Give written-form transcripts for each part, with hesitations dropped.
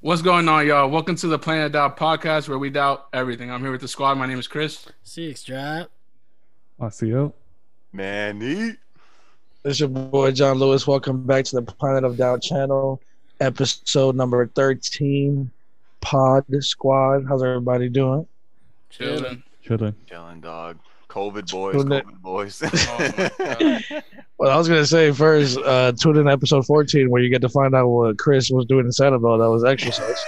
What's going on, y'all? Welcome to the Planet Doubt podcast, where we doubt everything. I'm here with the squad. My name is Chris CX drop. Ocio. Manny. It's your boy John Lewis. Welcome back to the Planet of Doubt channel, episode number 13. Pod squad, how's everybody doing? Chilling, dog. COVID boys, COVID boys. Oh, well, I was gonna say first, tune in to episode 14 where you get to find out what Chris was doing in Sanibel. That was exercise.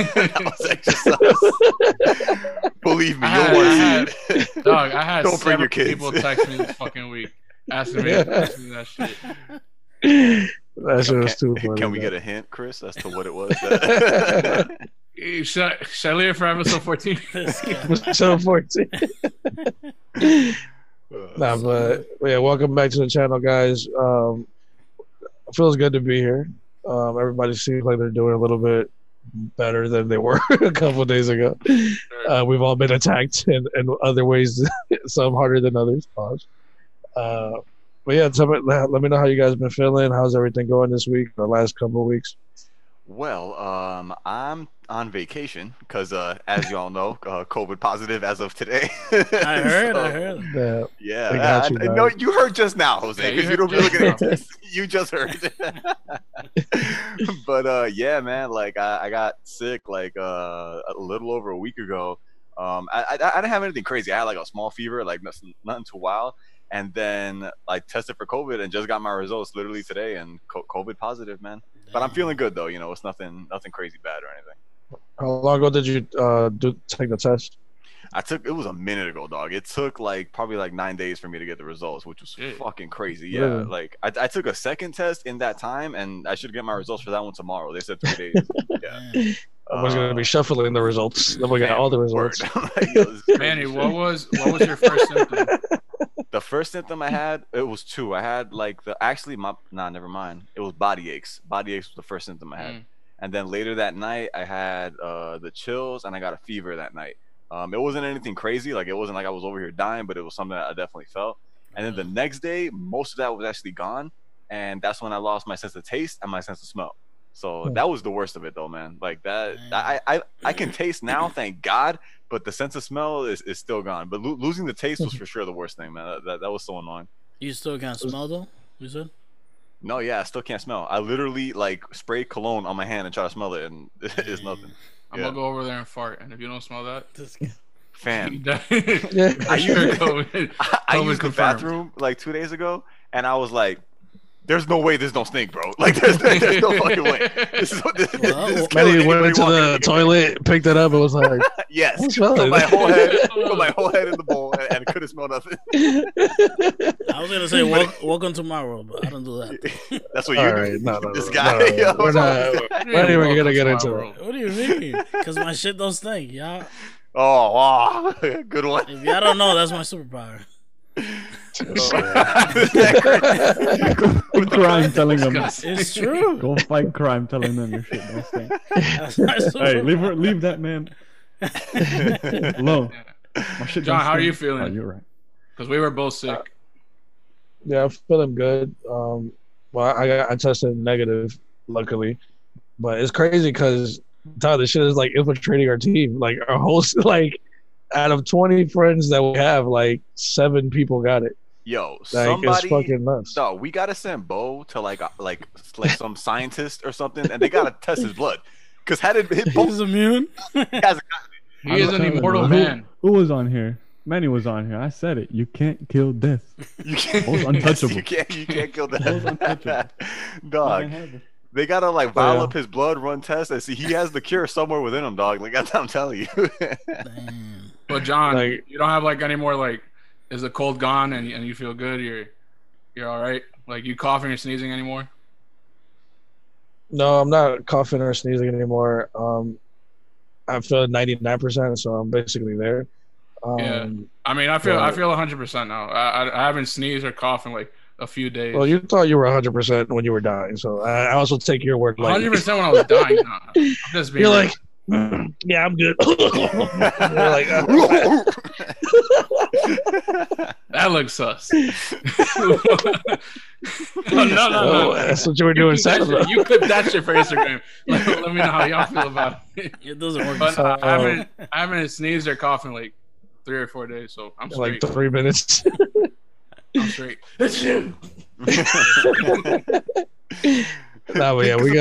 Believe me, you'll want to see it. Dog, I had several people text me this fucking week asking me that shit. That shit was too funny. Can we get a hint, Chris, as to what it was? Should I leave it for episode 14? Episode 14. Nah, but yeah, welcome back to the channel, guys. It feels good to be here. Everybody seems like they're doing a little bit better than they were a couple of days ago. We've all been attacked in other ways, some harder than others. But yeah, let me know how you guys been feeling. How's everything going this week, the last couple of weeks? Well, I'm on vacation because, as you all know, COVID positive as of today. I heard. That. Yeah. No, you heard just now, Jose, because you don't be looking at this. You just heard. But, yeah, man, like, I got sick, like, a little over a week ago. I didn't have anything crazy. I had, like, a small fever, like, nothing too wild. And then I tested for COVID and just got my results literally today, and COVID positive, man. But I'm feeling good though, you know. It's nothing crazy bad or anything. How long ago did you take the test? It was a minute ago, dog. It took like probably like 9 days for me to get the results, which was fucking crazy. Yeah, really? Like I took a second test in that time, and I should get my results for that one tomorrow. They said 3 days. Yeah. I was gonna be shuffling the results. Then we got all the results. Manny, what was your first symptom? The first symptom I had, it was two. I had like it was body aches. Body aches was the first symptom I had, and then later that night I had the chills, and I got a fever that night. It wasn't anything crazy, like it wasn't like I was over here dying, but it was something that I definitely felt. And then the next day, most of that was actually gone, and that's when I lost my sense of taste and my sense of smell. So that was the worst of it, though, man. Like that, I can taste now, thank God. But the sense of smell is still gone. But losing the taste was for sure the worst thing, man. That was so annoying. You still can't smell though, you said? No, yeah, I still can't smell. I literally like spray cologne on my hand and try to smell it, and it's nothing. I'm gonna go over there and fart, and if you don't smell that, fan. I used the bathroom like 2 days ago, and I was like, there's no way this don't stink, bro. Like, there's no fucking way. Manny went into the toilet, picked it up, and was like, yes. Put my whole head in the bowl, and couldn't smell nothing. I was going to say, welcome to my world, but I don't do that. That's what you do. No, this guy. No, we're not even going to get into it. What do you mean? Because my shit don't stink, y'all. Oh, wow. Good one. If y'all don't know, that's my superpower. Crime telling them it's true. Go fight crime telling them your shit don't stink. Hey, leave that man alone. John, how are you feeling? Oh, you're right. Because we were both sick. Yeah, I'm feeling good. Well, I tested negative, luckily, but it's crazy because the shit is like infiltrating our team, like our whole Out of 20 friends that we have, like 7 people got it. Yo, like, somebody, it's fucking nuts. No, we gotta send Bo to like some scientist or something, and they gotta test his blood. Cause had it hit Bo's immune. He is an immortal man. Who was on here? Manny was on here. I said it. You can't kill death. You can't. Bo's untouchable. You can't kill death. Bo's untouchable. Dog. They gotta like vial up his blood, run tests, and see he has the cure somewhere within him, dog. Like that's what I'm telling you. Damn. But John, like, you don't have like any more like, is the cold gone and you feel good? You're all right. Like you coughing or sneezing anymore? No, I'm not coughing or sneezing anymore. I feel 99%, so I'm basically there. Yeah, I mean, I feel 100% now. I haven't sneezed or coughed in like a few days. Well, you thought you were 100% when you were dying, so I also take your word. 100% when I was dying. No, I'm just being. You're like. Yeah, I'm good. Like, That looks sus. No. That's what you were doing Saturday. You clip that shit for Instagram. Like, let me know how y'all feel about it. It doesn't work. But I haven't sneezed or coughed in like 3 or 4 days, so I'm straight. Like 3 minutes. I'm straight. That's you. Nah, but yeah, we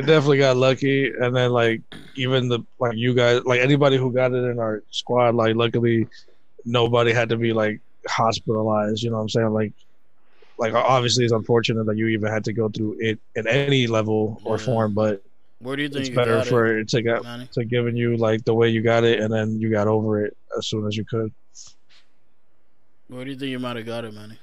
definitely got lucky, and then like even the like you guys, like anybody who got it in our squad, like luckily nobody had to be like hospitalized. You know what I'm saying? Like obviously it's unfortunate that you even had to go through it in any level or form, but where do you think it's better for it to get to giving you like the way you got it, and then you got over it as soon as you could. Where do you think you might have got it, Manny?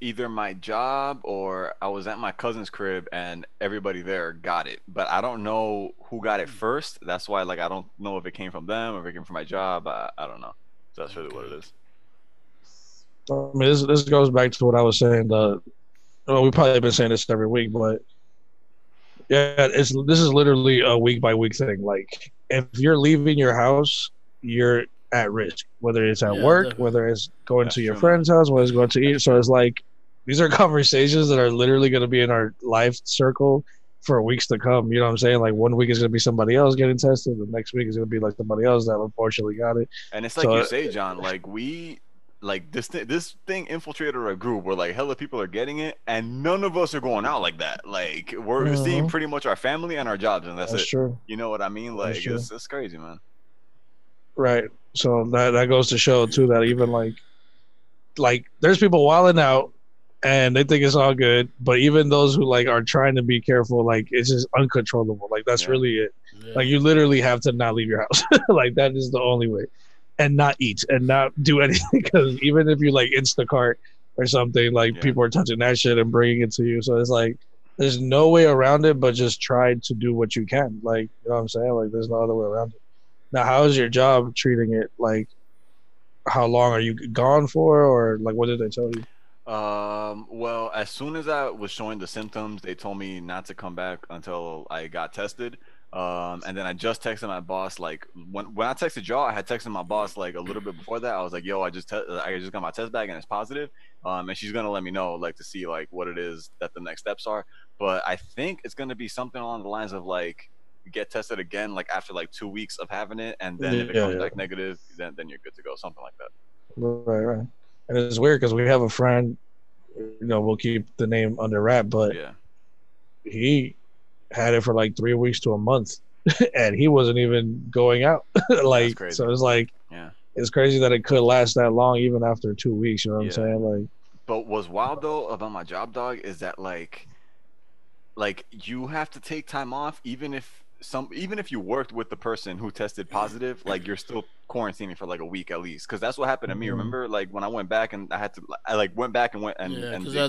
Either my job or I was at my cousin's crib and everybody there got it, but I don't know who got it first. That's why, like, I don't know if it came from them or if it came from my job. I don't know. So that's really what it is. I mean, this goes back to what I was saying. Well, we probably have been saying this every week, but yeah, this is literally a week by week thing. Like, if you're leaving your house, you're at risk, whether it's at work, definitely. Whether it's going to your friend's house, whether it's going to eat. So it's like these are conversations that are literally going to be in our life circle for weeks to come. You know what I'm saying? Like 1 week is going to be somebody else getting tested. The next week is going to be like somebody else that unfortunately got it. And it's like you say, John, like we like this thing infiltrated our group where like hella people are getting it and none of us are going out like that. Like we're seeing pretty much our family and our jobs, and that's it. True. You know what I mean? Like it's crazy, man. Right. So that goes to show too that even like there's people wilding out and they think it's all good, but even those who like are trying to be careful, like it's just uncontrollable. Like that's really it. Yeah. Like you literally have to not leave your house. Like that is the only way, and not eat and not do anything, because even if you like Instacart or something, like people are touching that shit and bringing it to you. So it's like there's no way around it, but just try to do what you can. Like you know what I'm saying? Like there's no other way around it. Now, how is your job treating it? Like, how long are you gone for, or like, what did they tell you? Well, as soon as I was showing the symptoms, they told me not to come back until I got tested. And then I just texted my boss. Like, when I texted y'all, I had texted my boss like a little bit before that. I was like, "Yo, I just got my test back and it's positive." And she's gonna let me know like to see like what it is that the next steps are. But I think it's gonna be something along the lines of like, get tested again like after like 2 weeks of having it, and then if it comes back negative, then you're good to go, something like that. Right. And it's weird because we have a friend, you know, we'll keep the name under wrap, but he had it for like 3 weeks to a month and he wasn't even going out. Like so it's like it's crazy that it could last that long even after 2 weeks, you know what I'm saying? Like, but what's wild though about my job, dog, is that like you have to take time off even if you worked with the person who tested positive, like you're still quarantining for like a week at least, because that's what happened to me. Remember, like when I went back and I went back and they kicked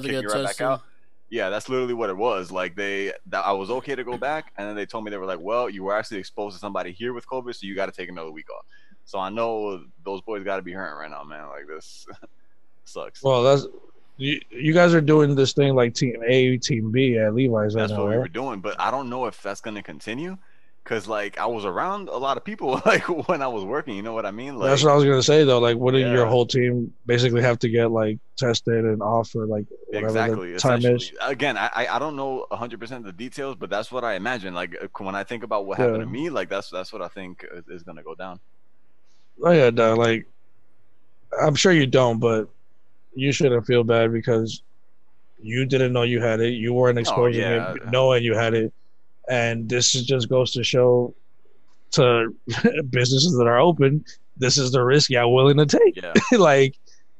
me right back out. Yeah, that's literally what it was. Like I was okay to go back, and then they told me, they were like, "Well, you were actually exposed to somebody here with COVID, so you got to take another week off." So I know those boys got to be hurting right now, man. Like this sucks. Well, that's. You guys are doing this thing like Team A, Team B at Levi's right now. That's what we were doing, but I don't know if that's going to continue, because like I was around a lot of people like when I was working, you know what I mean? Like, that's what I was going to say though. Like wouldn't your whole team basically have to get like tested and off for like whatever the time is? Again, I don't know 100% of the details, but that's what I imagine. Like when I think about what happened to me, like that's what I think is going to go down. Oh yeah, no, like I'm sure you don't, but you shouldn't feel bad because you didn't know you had it. You weren't exposing it knowing you had it. And this is just goes to show to businesses that are open, this is the risk y'all willing to take. Yeah. Like,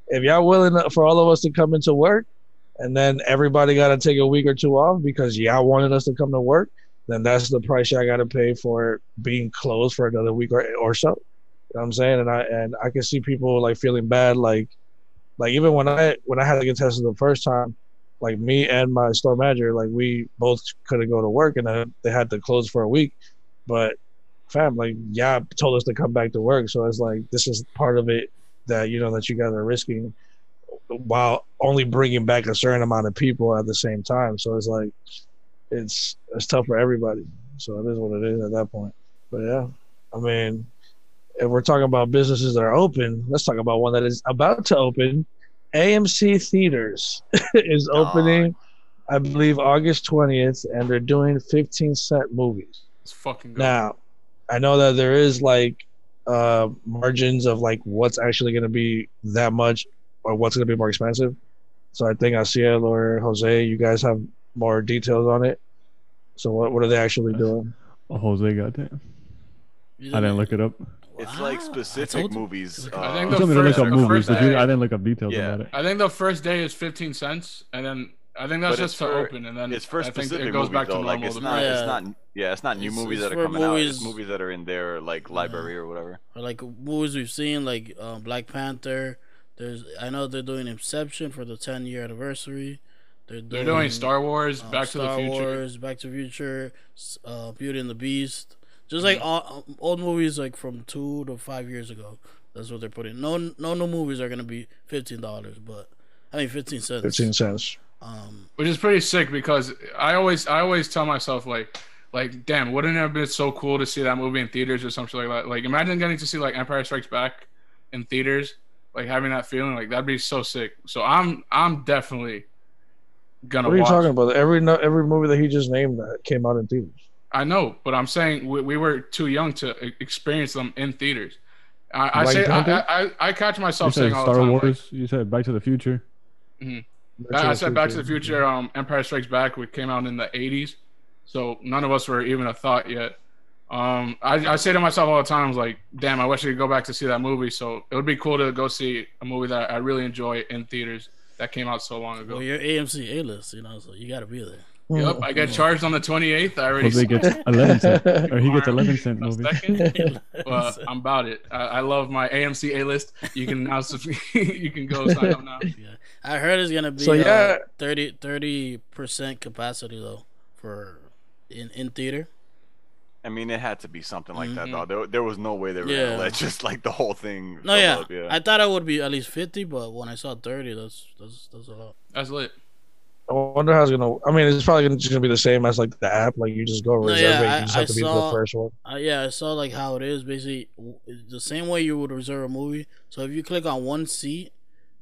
if y'all willing for all of us to come into work and then everybody got to take a week or two off because y'all wanted us to come to work, then that's the price y'all got to pay for being closed for another week or so. You know what I'm saying? And I can see people, like, feeling bad, like even when I had to get tested the first time, like me and my store manager, like we both couldn't go to work, and they had to close for a week. But fam, like y'all told us to come back to work, so it's like this is part of it that you know that you guys are risking, while only bringing back a certain amount of people at the same time. So it's like it's tough for everybody. So it is what it is at that point. But yeah, I mean, if we're talking about businesses that are open, let's talk about one that is about to open. AMC Theaters is opening, I believe, August 20th, and they're doing 15-cent movies. It's fucking good. Now, I know that there is like margins of like what's actually going to be that much or what's going to be more expensive. So I think Asiel or Jose, you guys have more details on it. So what are they actually doing? Oh, Jose, goddamn. I didn't look it up. It's like specific movies. I think I didn't look up details about it. I think the first day is 15 cents, and then I think that's just to open, and then it's for specific movies. Back to like it's not new movies that are coming out. It's movies that are in their like library or whatever. Or like movies we've seen, like Black Panther. I know they're doing Inception for the 10-year anniversary. They're doing Star Wars, Back to the Future, Beauty and the Beast. Just like old movies, like from 2 to 5 years ago. That's what they're putting. No new movies are gonna be $15, but I mean 15 cents. 15 cents. Which is pretty sick because I always tell myself like damn, wouldn't it have been so cool to see that movie in theaters or something like that? Like imagine getting to see like Empire Strikes Back in theaters, like having that feeling, like that'd be so sick. So I'm definitely gonna. What are you talking about? Every movie that he just named that came out in theaters. I know, but I'm saying we were too young to experience them in theaters. I catch myself saying all the time. Star Wars. Like, you said Back to the Future. Mm-hmm. I said Back to the Future. Empire Strikes Back. We came out in the 80s, so none of us were even a thought yet. I say to myself all the time, like, damn, I wish I could go back to see that movie. So it would be cool to go see a movie that I really enjoy in theaters that came out so long ago. Well, you're AMC A-list, you know, so you got to be there. Yep, I got charged on the 28th. I already gets 11 cent, or he gets 11 cent movie. I'm about it. I love my AMC A-list. You can now you can go sign up now. Yeah. I heard it's gonna be 30% capacity though for in theater. I mean, it had to be something like that though. There was no way they were gonna let just like the whole thing. No, I thought it would be at least 50, but when I saw 30, that's a lot. That's lit. I wonder how it's gonna. I mean, it's probably just gonna be the same as like the app. Like you just go reserve it. You just have to be the first one. I saw like how it is. Basically, the same way you would reserve a movie. So if you click on one seat,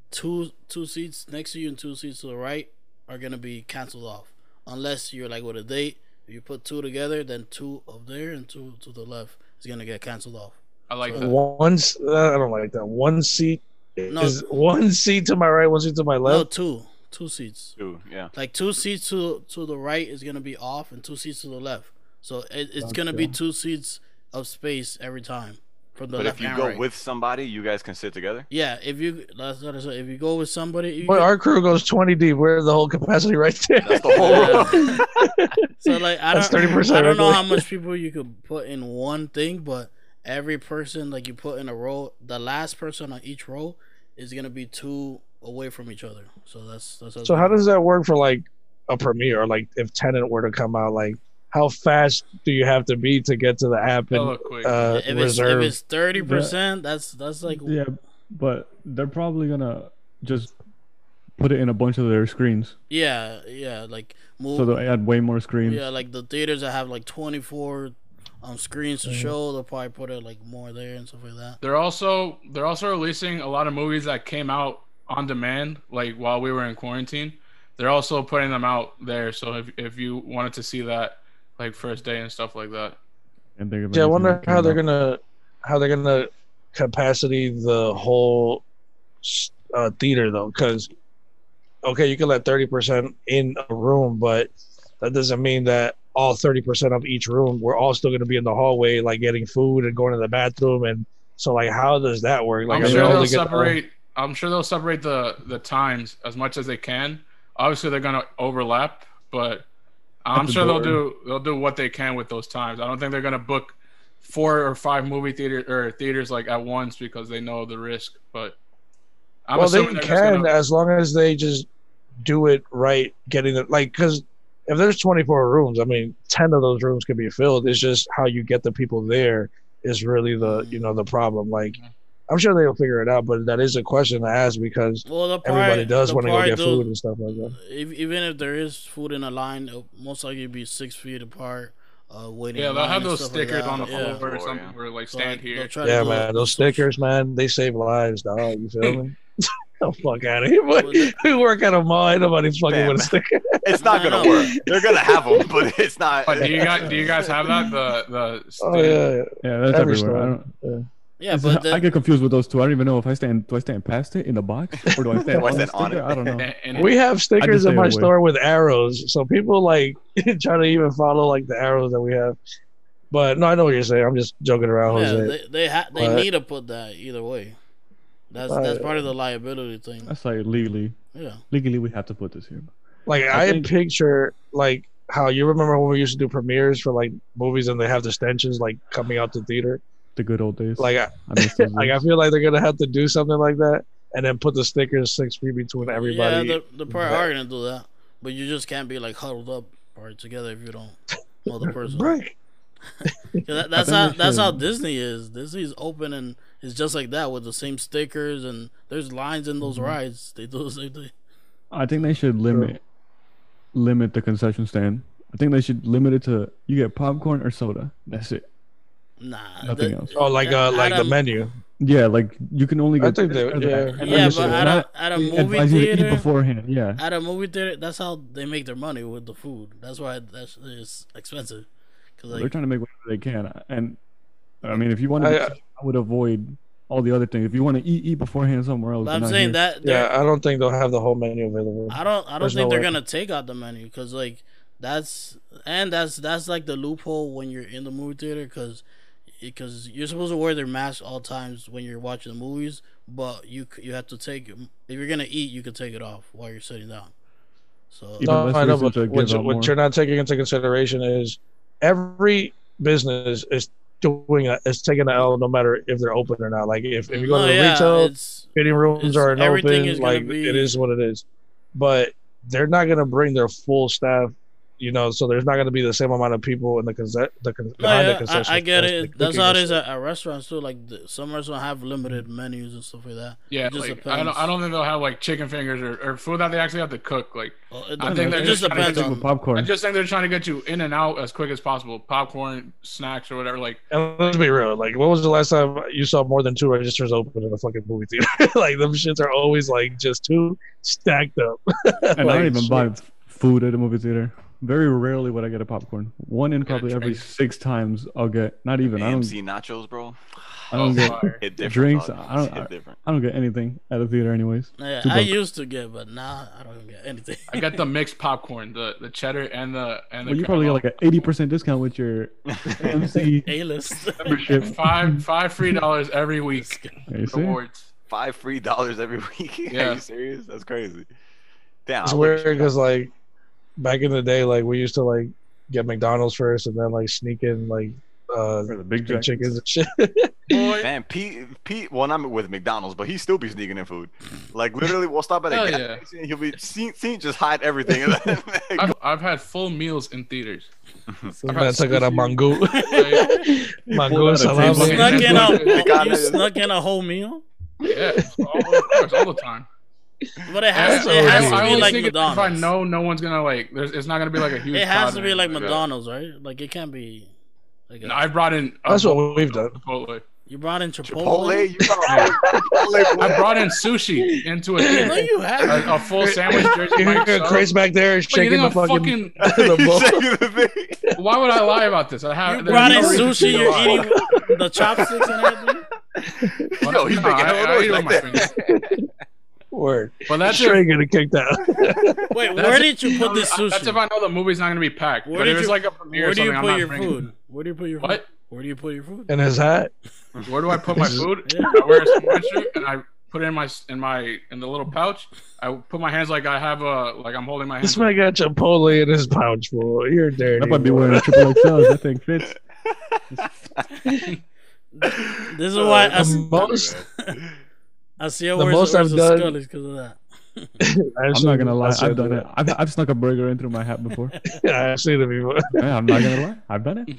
two seats next to you and two seats to the right are gonna be canceled off, unless you're like with a date. If you put two together, then two up there and two to the left is gonna get canceled off. I like that. I don't like that. One seat is one seat to my right, one seat to my left. No, two. Two seats. Two, yeah. Like two seats to the right is gonna be off, and two seats to the left. So it's gonna be two seats of space every time from the left. But if you go with somebody, you guys can sit together. Yeah, if you go with somebody. But our crew goes 20 deep. We're the whole capacity right there. That's the whole row. So like I don't know how much people you could put in one thing, but every person like you put in a row, the last person on each row is gonna be two away from each other. So that's so how does that work for like a premiere, or like if Tenet were to come out, like how fast do you have to be to get to the app and reserve? If it's 30%, that's like, yeah, but they're probably gonna just put it in a bunch of their screens. Yeah, like so they add way more screens. Yeah, like the theaters that have like 24 screens to show, they'll probably put it like more there and stuff like that. They're also releasing a lot of movies that came out on demand, like while we were in quarantine. They're also putting them out there, so if you wanted to see that like first day and stuff like that. And I wonder how they're gonna capacity the whole theater though, because you can let 30% in a room, but that doesn't mean that all 30% of each room we're all still going to be in the hallway like getting food and going to the bathroom. And so like how does that work? Like I'm sure they'll separate the times as much as they can. Obviously, they're gonna overlap, but I'm sure they'll do what they can with those times. I don't think they're gonna book 4 or 5 movie theaters like at once because they know the risk. But as long as they just do it right, getting it like, because if there's 24 rooms, I mean, 10 of those rooms could be filled. It's just how you get the people there is really the problem. Like. I'm sure they'll figure it out, but that is a question to ask because everybody does want to go get food and stuff like that. Even if there is food in a line, it'll most likely be 6 feet apart waiting. Yeah, they'll have those stickers like on the floor or something, or like stand here. Yeah, man, those stickers, man, they save lives, dog. You feel me? The fuck out of here. We work at a mall. Ain't nobody fucking with a sticker. It's not gonna work. They're gonna have them, but it's not. But do you guys have that? The yeah, that's everywhere. I don't, yeah, but I get confused with those two. I don't even know if I stand. Do I stand past it in the box, or do I stand on it? I don't know. We have stickers in my store with arrows, so people like try to even follow like the arrows that we have. But no, I know what you're saying. I'm just joking around. Yeah, Jose. They need to put that either way. That's part of the liability thing. That's like legally. Yeah. Legally, we have to put this here. Like I picture like how you remember when we used to do premieres for like movies and they have the stenches like coming out the theater. The good old days. Like I like I feel like they're gonna have to do something like that and then put the stickers 6 feet between everybody. Yeah, the part are gonna do that, but you just can't be like huddled up or together if you don't know the person. Right. That's how Disney is. Disney's open and it's just like that with the same stickers and there's lines in those rides. They do the same thing. I think they should limit the concession stand. I think they should limit it to you get popcorn or soda. That's it. Nah, nothing else. Oh, like the menu. Yeah, like you can only get. I think they would, but at a movie theater beforehand. Yeah, at a movie theater, that's how they make their money with the food. That's why it's expensive. Like, they're trying to make whatever they can, and I mean, if you want to, I would avoid all the other things. If you want to eat beforehand somewhere else. I'm saying that. Yeah, I don't think they'll have the whole menu available. I don't think they're gonna take out the menu because like that's like the loophole when you're in the movie theater because you're supposed to wear their mask all times when you're watching the movies, but you have to take if you're gonna eat, you can take it off while you're sitting down. So no, I know, but what you're not taking into consideration is. Every business is doing is taking an L, no matter if they're open or not. Like if you go to the retail fitting rooms are open, like it is what it is. But they're not gonna bring their full staff, you know. So there's not gonna be the same amount of people in the concession. I get it. That's how it is at restaurants too. Like some restaurants have limited menus and stuff like that. Yeah, like, I don't think they'll have like chicken fingers or food that they actually have to cook. Like. I think they're just trying to get you popcorn. I just think they're trying to get you in and out as quick as possible. Popcorn, snacks, or whatever. Like, and let's be real. Like, when was the last time you saw more than two registers open in a fucking movie theater? Like, them shits are always like just two stacked up. And like, I don't even buy food at a movie theater. Very rarely would I get a popcorn. One in probably every 6 times I'll get. Not even. AMC nachos, bro. I don't get drinks. I don't get anything at a theater, anyways. Yeah, I used to get, but now I don't get anything. I got the mixed popcorn, the cheddar and the. Well, you probably got like an 80% discount with your AMC A-list membership. Five $3 every week. Rewards. Five $3 every week. Yeah. Are you serious? That's crazy. Damn. It's weird because like. Back in the day, like we used to like get McDonald's first, and then like sneak in like the big chickens and shit. Man, Pete. Well, I'm with McDonald's, but he still be sneaking in food. Like literally, we'll stop at a gas station. And he'll be seen just hide everything. I've had full meals in theaters. So I got a mango. Mango salad. You snuck in a whole meal. Yeah, all the time. But it has to be like McDonald's. If I know no one's gonna like, it's not gonna be like a huge. It has to be like McDonald's, right? Like it can't be. Like no, I brought in. That's what we've done. Chipotle. You brought in Chipotle. I brought in sushi into a theater. No, you haven't. A full sandwich. Chris back there is shaking the fucking. Why would I lie about this? You brought in sushi. You're eating the chopsticks and everything. No, he's making it. Word. Well, that's sure you're gonna kick that. Wait, where did you put this sushi? That's if I know the movie's not gonna be packed. Where did you, like a premiere or something, I'm not bringing food? Where do you put your food? What? Where do you put your food? In his hat. Where do I put my food? Yeah. I wear a sweatshirt and I put it in the little pouch. I put my hands like I have like I'm holding my hands. This man got Chipotle in his pouch, boy. You're dirty. I might be wearing a triple XL. That thing fits. This is why I see the most I've done because of that. I'm not gonna lie, I've done it. I've snuck a burger in through my hat before. Yeah, I've seen it before. Yeah, I'm not gonna lie, I've done it.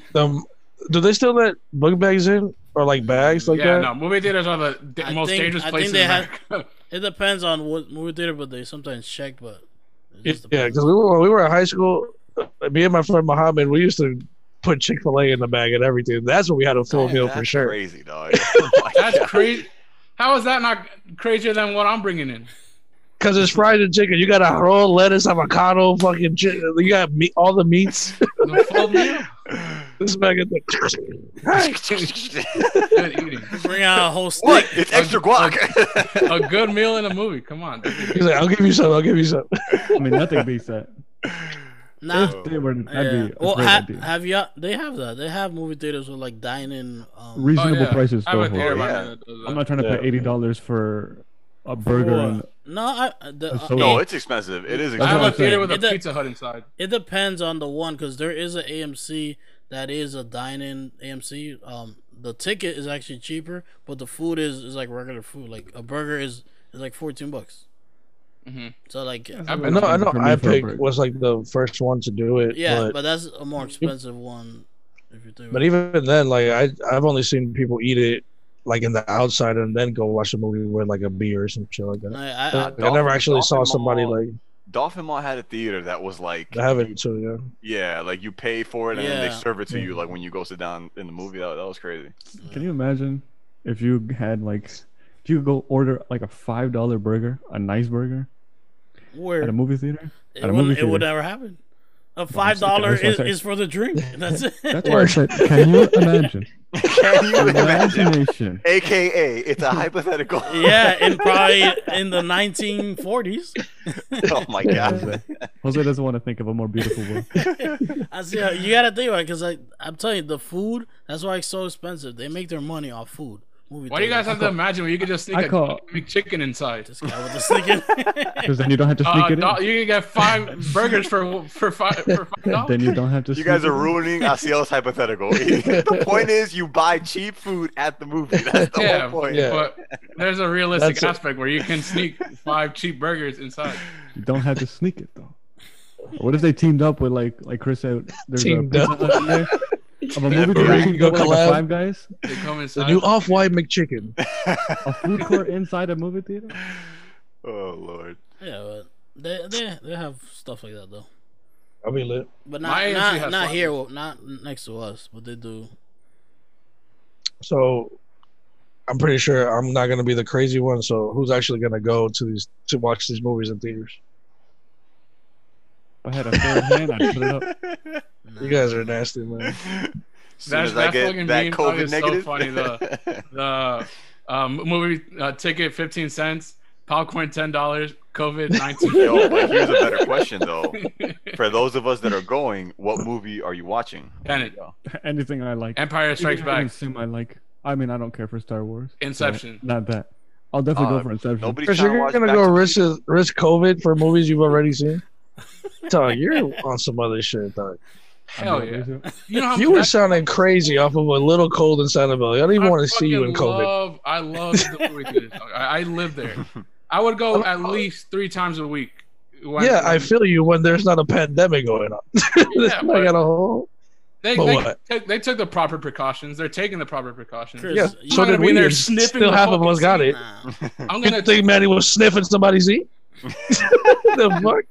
Do they still let book bags in or like bags like that? Yeah, no, movie theaters are the most dangerous places. It depends on what movie theater, but they sometimes check. But yeah, because we were in high school. Me and my friend Muhammad, we used to put Chick-fil-A in the bag and everything. That's what we had a full meal for sure. Crazy, dog. That's crazy. How is that not crazier than what I'm bringing in? Because it's fried and chicken. You got a roll, lettuce, avocado, fucking chicken. You got meat, all the meats. The full meal. This bag is like... Bring out a whole steak. What? It's extra guac. A good meal in a movie. Come on. He's like, I'll give you some. I'll give you some. I mean, nothing beats that. Nah. Have you? They have that. They have movie theaters with like dining. Reasonable prices. I'm not trying to pay $80 for a burger. No, it's expensive. It is expensive. I have a theater with a Pizza Hut inside. It depends on the one, because there is an AMC that is a dine-in AMC. The ticket is actually cheaper, but the food is like regular food. Like a burger is like $14. Mm-hmm. So like, I know iPick was like the first one to do it. Yeah, but that's a more expensive one. If you think. But even then, like I've only seen people eat it like in the outside and then go watch a movie with like a beer or some shit like that. I never actually saw somebody like. Dolphin Mall had a theater that was like. I haven't too. Yeah, like you pay for it and then they serve it to you like when you go sit down in the movie. That was crazy. Can you imagine if you had like, if you go order like a $5 burger, a nice burger. Where? At a movie theater? It would never happen. A $5 is for the drink. That's it. That's what I said. Can you imagine? Can you imagine? AKA, it's a hypothetical. Yeah, and probably in the 1940s. Oh my God. Jose doesn't want to think of a more beautiful one. I see. You gotta think about it, because I'm telling you, the food. That's why it's so expensive. They make their money off food. Why do you guys have to imagine when you could just sneak a chicken inside? This guy with the sneaking. Because then you don't have to sneak it in. You can get 5 burgers for $5. Then you don't have to. You guys are ruining Asiel's hypothetical. The point is, you buy cheap food at the movie. That's the whole point. Yeah. But there's a realistic aspect where you can sneak 5 cheap burgers inside. You don't have to sneak it though. What if they teamed up with like Chris said? There's a of a movie theater, you go with like Five Guys. They come inside. The new Off-White McChicken. A food court inside a movie theater. Oh Lord. Yeah, but they have stuff like that though. I'll be lit. But not here, not next to us, but they do. So, I'm pretty sure I'm not gonna be the crazy one. So who's actually gonna go to watch these movies in theaters? I had a third hand. I put it up. You guys are nasty, man. That COVID is negative. So funny. The movie ticket $15, popcorn $10, COVID-19. Yo, but here's a better question though. For those of us that are going, what movie are you watching? Tenet. Anything I like. Empire Strikes Back. I like. I mean, I don't care for Star Wars. Inception. So not that. I'll definitely go for Inception. Because you're gonna go risk COVID for movies you've already seen. Dog, you're on some other shit, dog. Hell yeah! You were sounding crazy off of a little cold in Sanibel. I don't even want to see you in COVID. I love the movie theater. I live there. I would go at least 3 times a week. Yeah, I feel you when there's not a pandemic going on. Yeah, they took the proper precautions. They're taking the proper precautions. Chris, yeah, so did we. Sniffing. Still half of us got it. I'm gonna think Manny was sniffing somebody's eat. The fuck.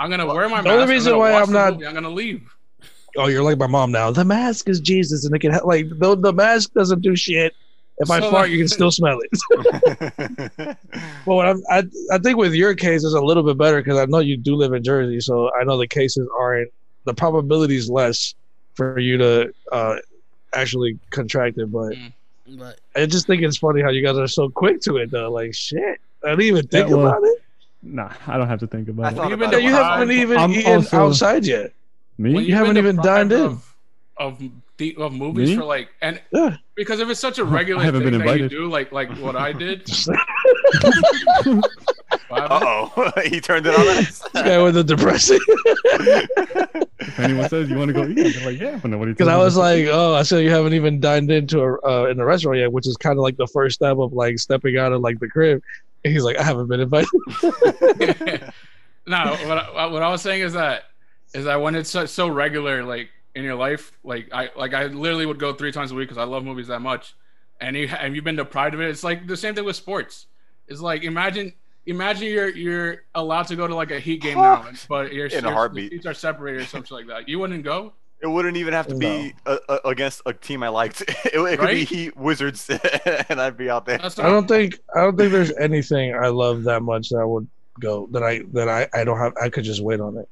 I'm gonna wear my mask. The only reason why I'm not, I'm gonna leave. Oh, you're like my mom now. The mask is Jesus, and it can the mask doesn't do shit. If I fart, you can still smell it. But what I think with your case is a little bit better because I know you do live in Jersey, so I know the cases aren't. The probability is less for you to actually contract it, but I just think it's funny how you guys are so quick to it though. Like shit, I didn't even think about it. Nah, I don't have to think about it. You haven't even eaten outside yet. Me? You haven't even dined in. Of movies for like and because if it's such a regular thing that you do, like what I did. He turned it on us. This guy with the depressing. If anyone says you want to go eat, you're like, yeah, but nobody. Because I was like, I said you haven't even dined into in a restaurant yet, which is kind of like the first step of like stepping out of like the crib. And he's like, I haven't been invited. No, what I was saying is that when it's so regular, like in your life, like I literally would go 3 times a week because I love movies that much, and you've been deprived of it. It's like the same thing with sports. It's like imagine you're allowed to go to like a Heat game now, but your seats are separated or something like that. You wouldn't go. It wouldn't even have to be against a team I liked. It could be Heat, Wizards, and I'd be out there. I don't think there's anything I love that much that I would go that I don't have. I could just wait on it.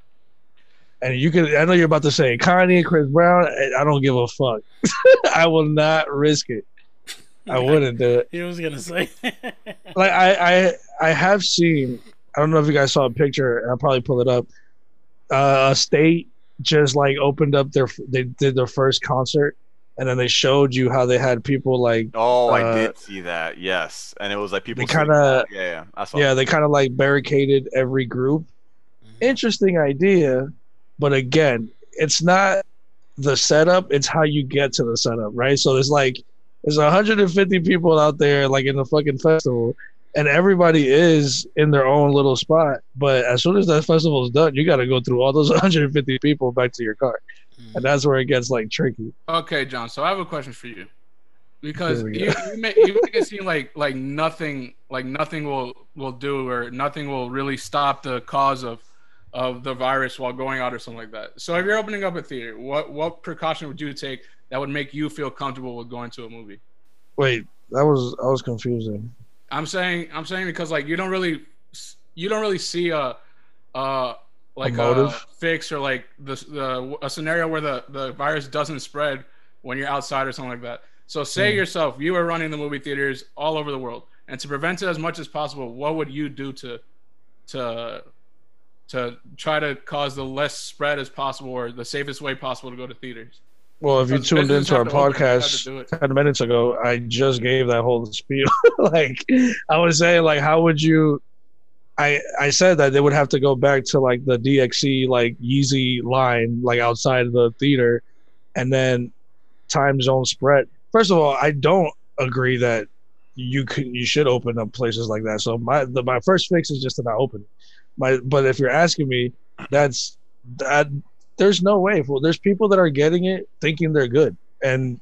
And you could. I know you're about to say Kanye, Chris Brown. I don't give a fuck. I will not risk it. I wouldn't do it. He was gonna say. Like I have seen. I don't know if you guys saw a picture. And I'll probably pull it up. State just like opened up their. They did their first concert, and then they showed you how they had people like. Oh, I did see that. Yes, and it was like people. They kind of. Yeah, I saw. Yeah, they kind of like barricaded every group. Mm-hmm. Interesting idea. But again, it's not the setup; it's how you get to the setup, right? So there's 150 people out there, like in the fucking festival, and everybody is in their own little spot. But as soon as that festival is done, you got to go through all those 150 people back to your car, and that's where it gets like tricky. Okay, John. So I have a question for you, because you make it seem like nothing will do or nothing will really stop the cause of the virus while going out or something like that. So if you're opening up a theater, what precaution would you take that would make you feel comfortable with going to a movie? Wait, I was confusing. I'm saying because like you don't really see a fix or like a scenario where the virus doesn't spread when you're outside or something like that. So say yourself, you are running the movie theaters all over the world, and to prevent it as much as possible, what would you do to try to cause the less spread as possible or the safest way possible to go to theaters? Well, if you tuned into our podcast 10 minutes ago, I just gave that whole spiel. Like, I would say, like, how would you... I said that they would have to go back to, like, the DXC, like, Yeezy line, like, outside of the theater, and then time zone spread. First of all, I don't agree that you should open up places like that. So my first fix is just to not open it. But if you're asking me, there's no way. Well, there's people that are getting it thinking they're good and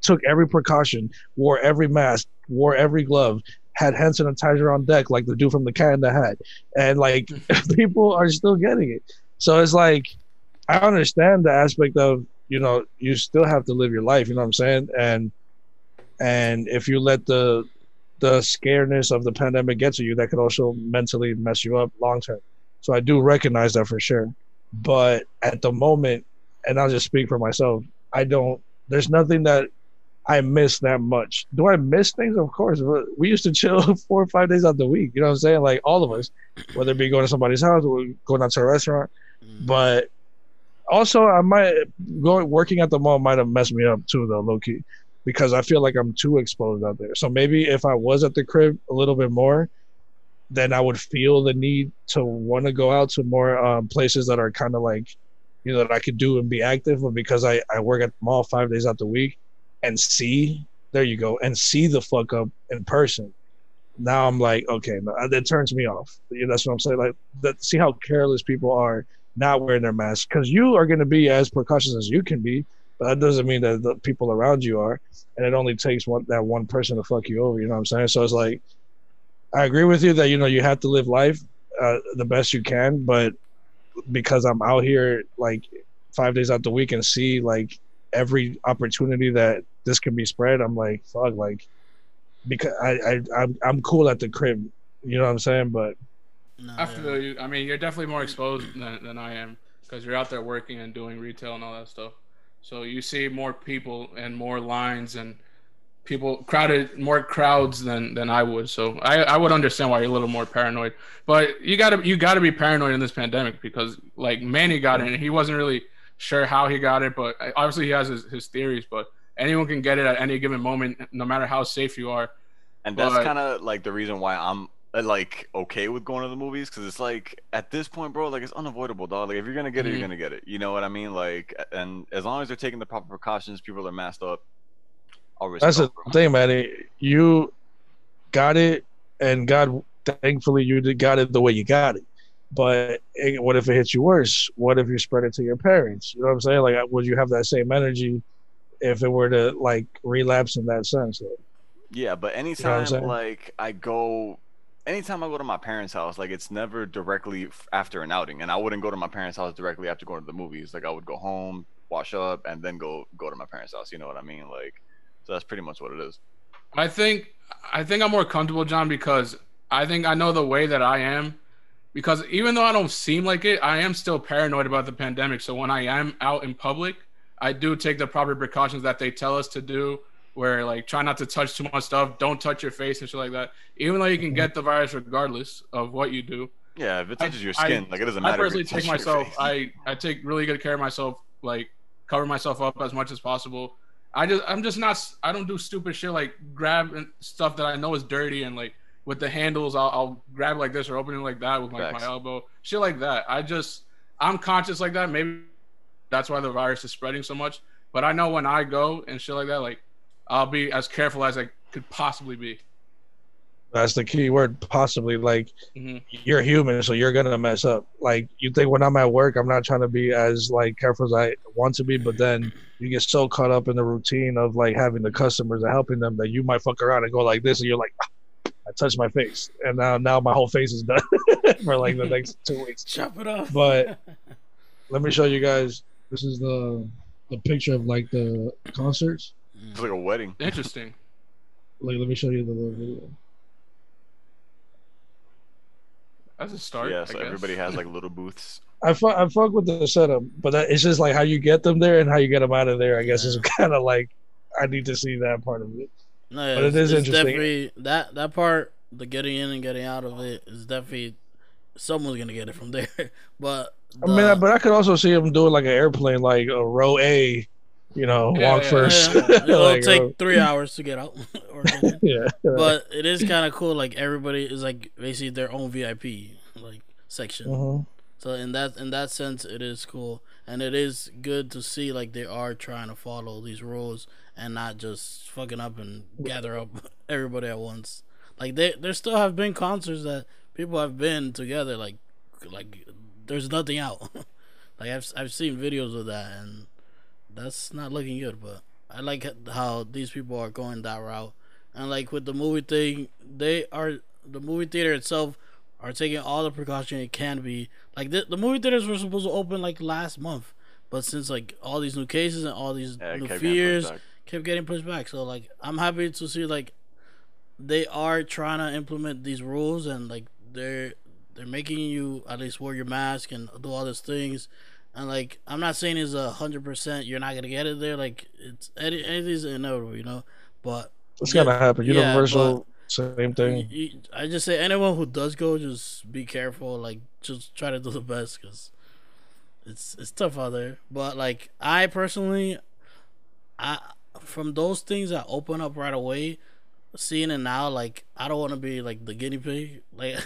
took every precaution, wore every mask, wore every glove, had hand sanitizer on deck like the dude from the Cat in the Hat, and like people are still getting it. So it's like I understand the aspect of, you know, you still have to live your life. You know what I'm saying? And if you let the scaredness of the pandemic gets to you, that could also mentally mess you up long term. So I do recognize that for sure. But at the moment, and I'll just speak for myself, there's nothing that I miss that much. Do I miss things? Of course. We used to chill 4 or 5 days out the week. You know what I'm saying? Like all of us, whether it be going to somebody's house or going out to a restaurant. But also I might working at the mall might have messed me up too though, low key. Because I feel like I'm too exposed out there. So maybe if I was at the crib a little bit more, then I would feel the need to want to go out to more places that are kind of like, you know, that I could do and be active. But because I work at the mall 5 days out the week and see the fuck up in person. Now I'm like, okay, that turns me off. You know, that's what I'm saying. Like, see how careless people are not wearing their masks. Because you are going to be as precautious as you can be. But that doesn't mean that the people around you are, and it only takes one person to fuck you over. You know what I'm saying? So it's like, I agree with you that, you know, you have to live life the best you can, but because I'm out here like 5 days out the week and see like every opportunity that this can be spread, I'm like, fuck, like, because I'm cool at the crib. You know what I'm saying? But I feel you. I mean, you're definitely more exposed than I am because you're out there working and doing retail and all that stuff. So you see more people and more lines and more crowds than I would. So I would understand why you're a little more paranoid. But you gotta be paranoid in this pandemic because like Manny got it and he wasn't really sure how he got it, but obviously he has his theories. But anyone can get it at any given moment, no matter how safe you are. And that's kind of like the reason why I'm like okay with going to the movies, because it's like at this point, bro, like it's unavoidable, dog. Like if you're gonna get it, you're gonna get it. You know what I mean? Like, and as long as they're taking the proper precautions, people are masked up. That's the thing, man. You got it, and God, thankfully, you got it the way you got it. But what if it hits you worse? What if you spread it to your parents? You know what I'm saying? Like, would you have that same energy if it were to like relapse in that sense? Like, yeah, but anytime anytime I go to my parents' house, like it's never directly after an outing, and I wouldn't go to my parents' house directly after going to the movies. Like I would go home, wash up, and then go to my parents' house. You know what I mean? Like, so that's pretty much what it is. I think I'm more comfortable, John, because I think I know the way that I am. Because even though I don't seem like it, I am still paranoid about the pandemic. So when I am out in public, I do take the proper precautions that they tell us to do, where like try not to touch too much stuff, don't touch your face and shit like that. Even though you can get the virus regardless of what you do. Yeah, if it touches your skin, like it doesn't matter. I personally take myself, I take really good care of myself, like cover myself up as much as possible. I don't do stupid shit like grab stuff that I know is dirty and like with the handles, I'll grab like this or open it like that with like my elbow, shit like that. I'm conscious like that. Maybe that's why the virus is spreading so much. But I know when I go and shit like that, like I'll be as careful as I could possibly be. That's the key word, possibly. Like you're human, so you're gonna mess up. Like you think when I'm at work, I'm not trying to be as like careful as I want to be, but then you get so caught up in the routine of like having the customers and helping them that you might fuck around and go like this, and you're like, I touched my face, and now my whole face is done for like the next 2 weeks. Chop it off. But let me show you guys. This is the picture of like the concerts. It's like a wedding. Interesting. Like, let me show you the little video. That's a start. Yeah, so everybody has like little booths. I fuck with the setup, but it's just like how you get them there and how you get them out of there. I guess is kind of like I need to see that part of it. No, yeah, but it is interesting. Definitely that part, the getting in and getting out of it, is definitely someone's gonna get it from there. But I could also see him doing like an airplane, like a row A, you know, first. Yeah. It'll like, take 3 hours to get out. Yeah, but it is kind of cool. Like everybody is like basically their own VIP like section. So in that sense, it is cool, and it is good to see like they are trying to follow these rules. And not just fucking up and gather up everybody at once. Like there still have been concerts that people have been together. Like there's nothing out. Like I've seen videos of that, and that's not looking good. But I like how these people are going that route. And like with the movie thing, the movie theater itself are taking all the precaution it can be. Like the movie theaters were supposed to open like last month, but since like all these new cases and all these new fears. Kept getting pushed back. So like I'm happy to see like they are trying to implement these rules, and like they're making you at least wear your mask and do all these things. And like I'm not saying it's 100% you're not gonna get it there. Like it's anything's inevitable, you know. But it's gonna happen. Universal, same thing. I just say anyone who does go, just be careful. Like just try to do the best, cause it's tough out there. But like I personally, from those things that open up right away, seeing it now, like I don't want to be like the guinea pig. Like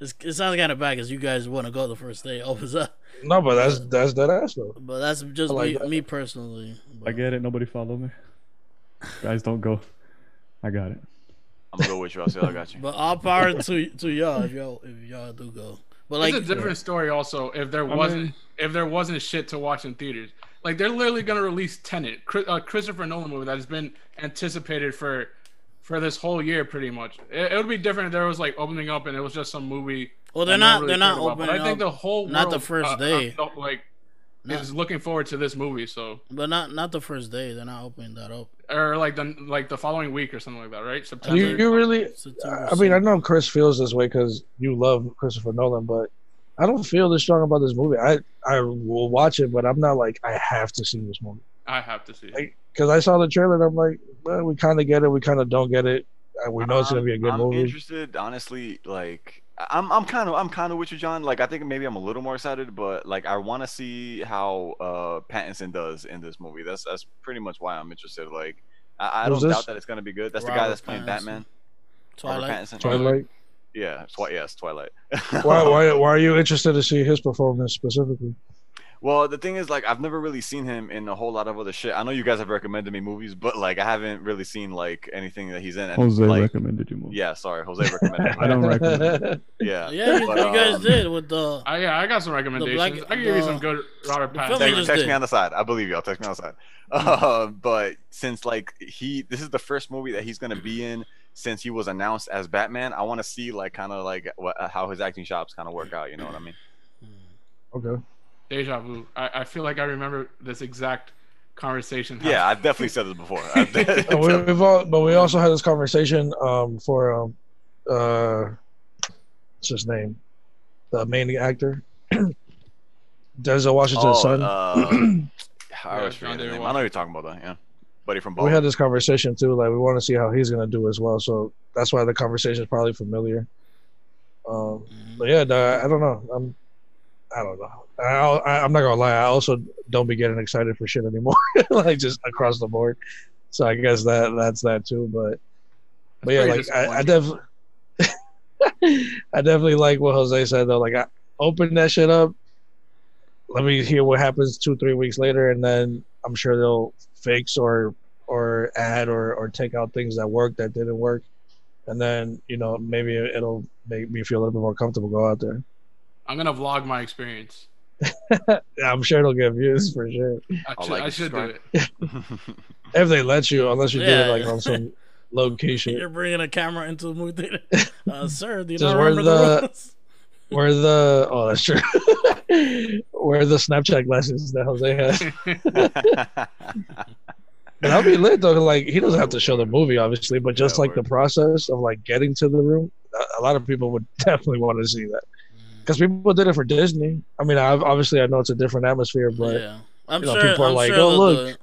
it sounds kind of bad because you guys want to go the first day it opens up. No, but that's that ass though. But that's just me personally. But I get it. Nobody follow me. Guys, don't go. I got it. I'm gonna go with you. I'll say I got you. But all power to y'all if y'all do go. But like it's a different story also. If there wasn't shit to watch in theaters. Like they're literally gonna release Tenet, a Christopher Nolan movie that has been anticipated for this whole year pretty much. It would be different if there was like opening up and it was just some movie. Well, they're not opening up. I think the whole world, not the first day. Is looking forward to this movie. So, but not the first day. They're not opening that up. Or like the following week or something like that, right? September. You really? September. I mean, I know Chris feels this way because you love Christopher Nolan, but I don't feel this strong about this movie. I will watch it, but I'm not like, I have to see this movie. I have to see it. Because I saw the trailer and I'm like, well, we kind of get it. We kind of don't get it. We know it's going to be a good movie. I'm interested, honestly. Like, I'm kind of with you, John. Like, I think maybe I'm a little more excited, but like, I want to see how Pattinson does in this movie. That's pretty much why I'm interested. Like, I don't doubt that it's going to be good. That's the guy that's playing Batman. Twilight. Yeah, Twilight. Why are you interested to see his performance specifically? Well, the thing is, like, I've never really seen him in a whole lot of other shit. I know you guys have recommended me movies, but like, I haven't really seen like anything that he's in. And, Jose recommended you movies. Yeah, sorry, Jose recommended. I don't recommend it. Yeah, but, you guys did with the. I got some recommendations. I can give you some good Robert Pattinson. Text me on the side. I believe y'all. Text me on the side. But since like this is the first movie that he's gonna be in. Since he was announced as Batman, I want to see like kind of like how his acting chops kind of work out. You know what I mean? Okay. Deja vu. I feel like I remember this exact conversation. Yeah, I've definitely said this before. But we also had this conversation what's his name? The main actor. Denzel Washington's son. I know you're talking about that, yeah. Buddy from Boston. We had this conversation too, like we want to see how he's gonna do as well, so that's why the conversation is probably familiar. But yeah, I don't know. I don't know. I'm not gonna lie. I also don't be getting excited for shit anymore, like just across the board. So I guess that's that too. But yeah, like I definitely like what Jose said though. Like I open that shit up. Let me hear what happens 2-3 weeks later, and then I'm sure they'll fix or add or take out things that work that didn't work, and then you know maybe it'll make me feel a little bit more comfortable go out there. I'm gonna vlog my experience. I'm sure it'll get views for sure. I should do it if they let you, unless you do it like on some location. You're bringing a camera into the movie theater, sir. Do you not remember the rules? Oh, that's true. Where are the Snapchat lessons that Jose has? That'll be lit though. Like he doesn't have to show the movie, obviously, but just like the process of like getting to the room, a lot of people would definitely want to see that. Because people did it for Disney. I mean, I know it's a different atmosphere, but people are like, "Oh, look."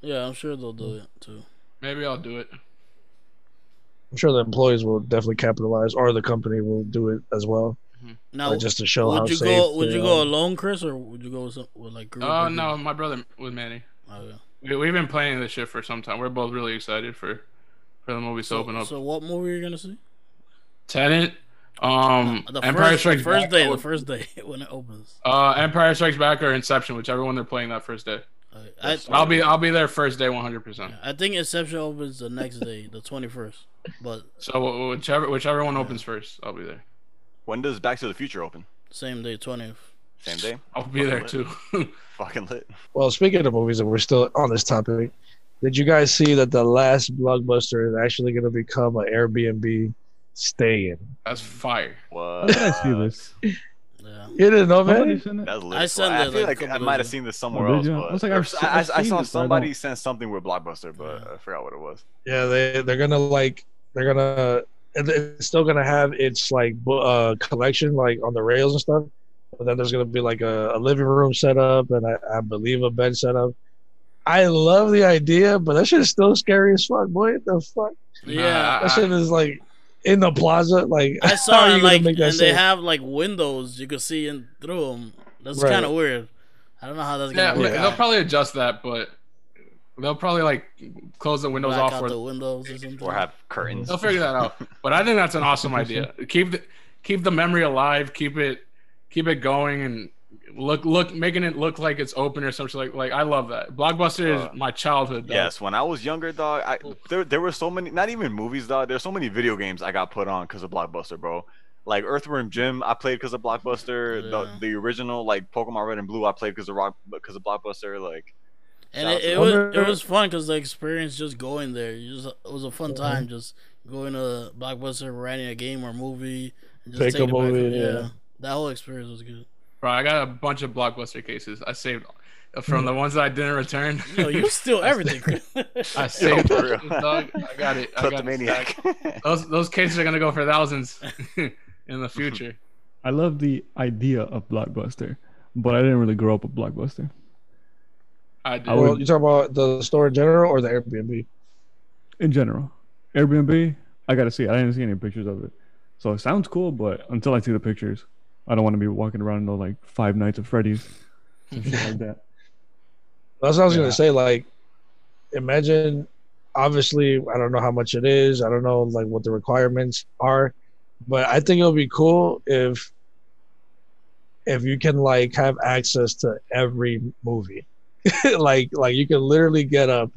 Yeah, I'm sure they'll do it too. Maybe I'll do it. I'm sure the employees will definitely capitalize, or the company will do it as well. Now, like just to show how safe. Would you go alone, Chris, or would you go with like group? Oh no, my brother with Manny. Oh yeah. We've been planning this shit for some time. We're both really excited for the movie to open up. So, what movie are you gonna see? Tenet. The first day when it opens. Empire Strikes Back or Inception, whichever one they're playing that first day. I'll be there first day 100%. Yeah, I think Inception opens the next day, the 21st. But so whichever one opens first, I'll be there. When does Back to the Future open? Same day, 20th. Same day. I'll be there too. Fucking lit. Well, speaking of movies, and we're still on this topic, did you guys see that the last Blockbuster is actually going to become an Airbnb? Stay in. That's fire. What? Let's do this. Yeah. You didn't know, man. I might have seen this somewhere else. I saw somebody sent something with Blockbuster, but I forgot what it was. Yeah, they're gonna it's still gonna have its like collection like on the rails and stuff, but then there's gonna be like a living room set up and I believe a bed set up. I love the idea, but that shit is still scary as fuck, boy. What the fuck? Yeah, that shit is like. In the plaza, like I saw, it, like, and they have like windows you can see in through them. That's kind of weird. I don't know how that's gonna work. They'll probably adjust that, but they'll probably like close the windows off or the windows or something, or have curtains. They'll figure that out. But I think that's an awesome idea. Keep the memory alive. Keep it going, and making it look like it's open or something like I love that. Blockbuster is my childhood dog. Yes, when I was younger, dog, there were so many, not even movies, dog, there's so many video games I got put on because of Blockbuster, bro. Like Earthworm Jim I played because of Blockbuster. The original like Pokemon Red and Blue I played because of Blockbuster, like, and it was fun because the experience just going there, it was a fun time just going to Blockbuster, renting a game or movie and just take a movie. Yeah, that whole experience was good. Bro, I got a bunch of Blockbuster cases. I saved from the ones that I didn't return. Yo, you steal everything. I saved it. Dog. I got it. I got the maniac. Those cases are gonna go for thousands in the future. I love the idea of Blockbuster, but I didn't really grow up with Blockbuster. I did. Well, you talking about the store in general or the Airbnb? In general, Airbnb. I gotta see it. I didn't see any pictures of it, so it sounds cool, but until I see the pictures. I don't want to be walking around in like Five Nights at Freddy's and shit like that. That's what I was gonna say. Like, imagine. Obviously, I don't know how much it is. I don't know like what the requirements are, but I think it'll be cool if you can like have access to every movie. like you can literally get up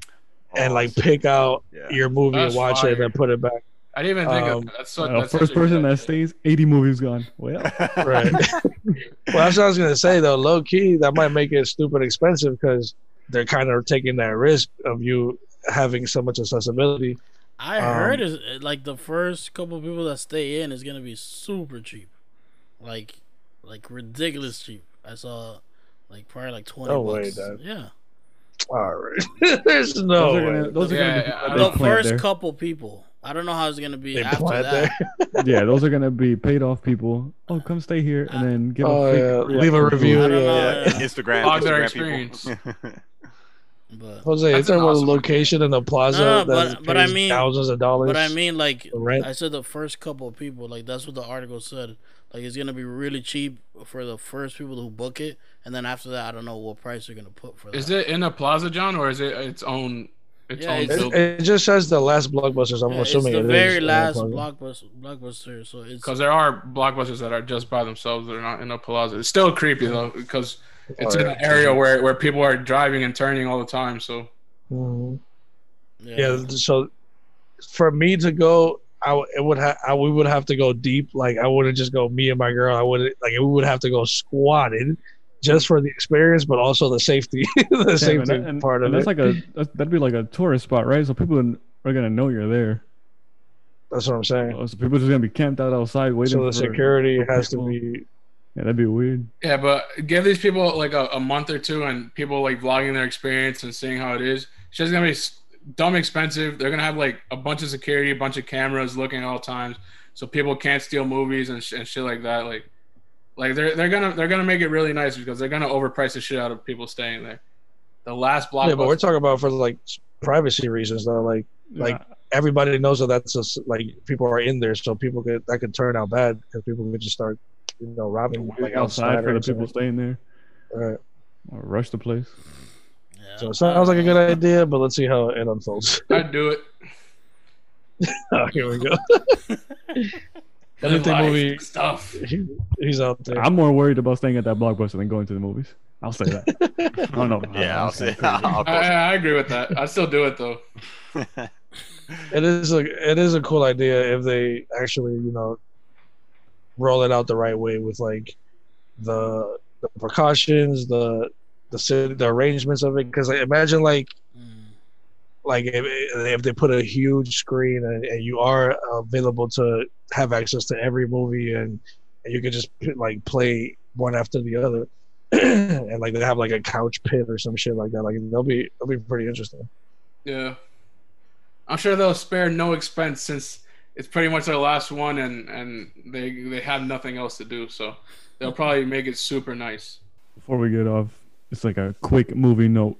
and like pick out your movie and watch it and put it back. I didn't even think of that. That's first person that stays 80 movies gone. Well, right. That's what I was gonna say though. Low key, that might make it stupid expensive because they're kind of taking that risk of you having so much accessibility. I heard is like the first couple of people that stay in is gonna be super cheap, like ridiculous cheap. I saw Like probably like 20 bucks. Way, yeah. All right. There's no way. Those are going to be the first there. Couple people. I don't know how it's going to be they after that. Yeah, those are going to be paid off people. Oh, come stay here and then give leave a review. I don't know. Instagram. Log their experience. But Jose, is there one location in the plaza that I mean, thousands of dollars? But I mean, like I said, the first couple of people, like that's what the article said. Like it's gonna be really cheap for the first people who book it, and then after that, I don't know what price they're gonna put for that. Is it in a plaza, John, or is it its own? Its own building? It just says the last Blockbuster. I'm assuming it's the very last blockbuster. So it's because there are Blockbusters that are just by themselves. They're not in a plaza. It's still creepy though because. It's in an area where people are driving and turning all the time, so. Mm-hmm. Yeah. So, for me to go, we would have to go deep. Like I wouldn't just go me and my girl. I wouldn't we would have to go squatted, just for the experience, but also the safety, the safety part of it. That'd be like a tourist spot, right? So people are gonna know you're there. That's what I'm saying. So people are just gonna be camped out outside waiting. So the security has to be. Yeah, that'd be weird. Yeah, but give these people like a month or two and people like vlogging their experience and seeing how it is. It's just going to be dumb expensive. They're going to have like a bunch of security, a bunch of cameras looking at all times so people can't steal movies and shit like that. Like they're going to make it really nice because they're going to overprice the shit out of people staying there. The last Blockbuster. Yeah, but we're talking about for like privacy reasons though. Like everybody knows that's like people are in there so people could turn out bad because people could just start robbing like outside for the people staying there. All right. Or rush the place. Yeah, so it sounds like a good idea, but let's see how it unfolds. I'd do it. Oh, here we go. Anything movie stuff. He's out there. I'm more worried about staying at that Blockbuster than going to the movies. I'll say that. I don't know. Yeah, I'll say that. I agree with that. I still do it though. It is a cool idea if they actually, roll it out the right way with like the precautions, the arrangements of it. Because imagine like if they put a huge screen and you are available to have access to every movie and you can just play one after the other, and like they have like a couch pit or some shit like that. Like that'll be pretty interesting. Yeah, I'm sure they'll spare no expense since. It's pretty much their last one, and they have nothing else to do, so they'll probably make it super nice. Before we get off, it's like a quick movie note.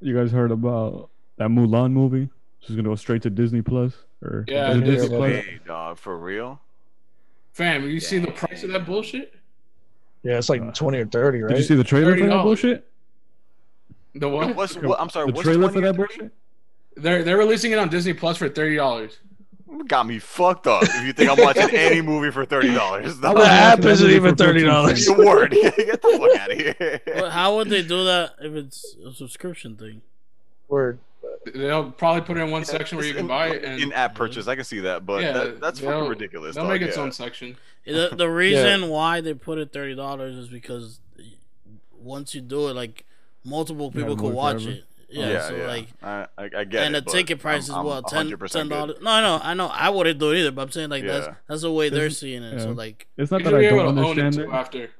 You guys heard about that Mulan movie? She's gonna go straight to Disney Plus, or Disney Plus? Hey, dog, for real? Fam, have you seen the price of that bullshit? Yeah, it's like 20 or 30, right? Did you see the trailer for that bullshit? The what? I'm sorry. The trailer for that bullshit? They're releasing it on Disney Plus for $30. Got me fucked up. If you think I'm watching any movie for $30, the app isn't even $30. Your word, get the fuck out of here. Well, how would they do that if it's a subscription thing? Word. They'll probably put it in one section where you can buy it. And in-app purchase, I can see that, but that's fucking ridiculous. They'll make its own section. The reason why they put it $30 is because once you do it, like multiple people could watch it. Yeah, so like I get and it, the ticket price is $10. No, I know. I wouldn't do it either, but I'm saying that's the way they're seeing it. Yeah. So like, it's not that I don't understand it. After if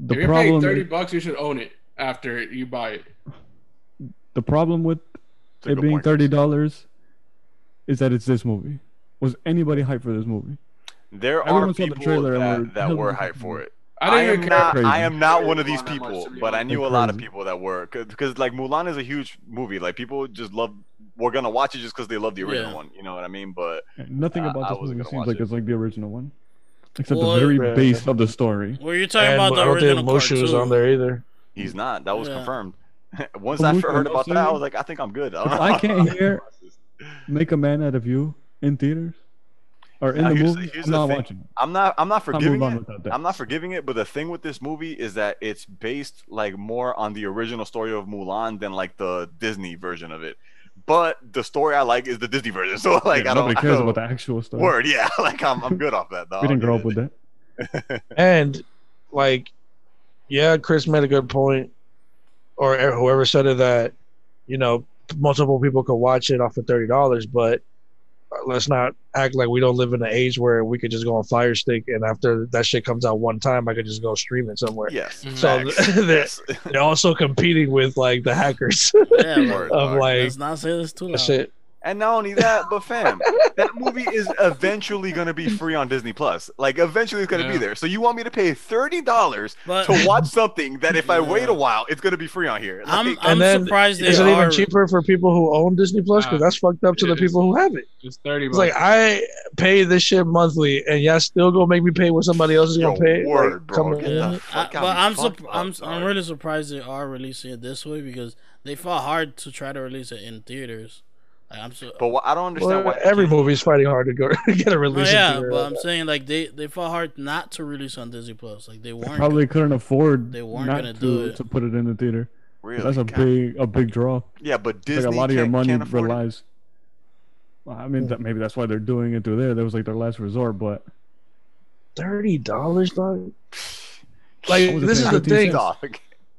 you're paying $30, you should own it after you buy it. The problem with it being $30 is that it's this movie. Was anybody hyped for this movie? There are people that were hyped for it. I am not one of these people, but I knew a lot of people that were because like Mulan is a huge movie. Like people just we're gonna watch it just because they love the original one. You know what I mean? But nothing about this movie seems like it's like the original one, except the very base of the story. Well, you're talking about the original cartoon. Was on there either. He's not. That was confirmed. Once I heard about that, I was like, I think I'm good. I can't hear "Make a Man Out of You" in theaters. Or in the movie, I'm not watching it. I'm not forgiving it. I'm not forgiving it. But the thing with this movie is that it's based like more on the original story of Mulan than like the Disney version of it. But the story I like is the Disney version. So like nobody cares about the actual story. Word, yeah. Like I'm good off that. Though. We didn't grow up with that. And like, yeah, Chris made a good point, or whoever said it that, multiple people could watch it off for $30, but. let's not act like we don't live in an age where we could just go on Fire Stick and after that shit comes out one time, I could just go stream it somewhere. Yes. So they're also competing with like the hackers. Yeah, Lord, of Lord. Like, let's not say this too loud. Shit. And not only that, but fam, that movie is eventually going to be free on Disney Plus. Like, eventually it's going to be there. So you want me to pay $30 to watch something that if I wait a while, it's going to be free on here? Like, I'm surprised they Is it even cheaper for people who own Disney Plus? Because that's fucked up to the people who have it. It's $30. It's like, I pay this shit monthly, and y'all still going to make me pay what somebody else is going to pay? Word, like, bro. I'm really surprised they are releasing it this way because they fought hard to try to release it in theaters. But I don't understand why every movie is fighting hard to go to get a release. I'm saying like they fought hard not to release on Disney Plus. Like they probably couldn't afford. They weren't going to do it to put it in the theater. Really, that's a big draw. Yeah, but Disney, like, a lot of your money relies. Well, I mean, maybe that's why they're doing it through there. That was like their last resort. But $30, dog. Like, this is the thing. Dog.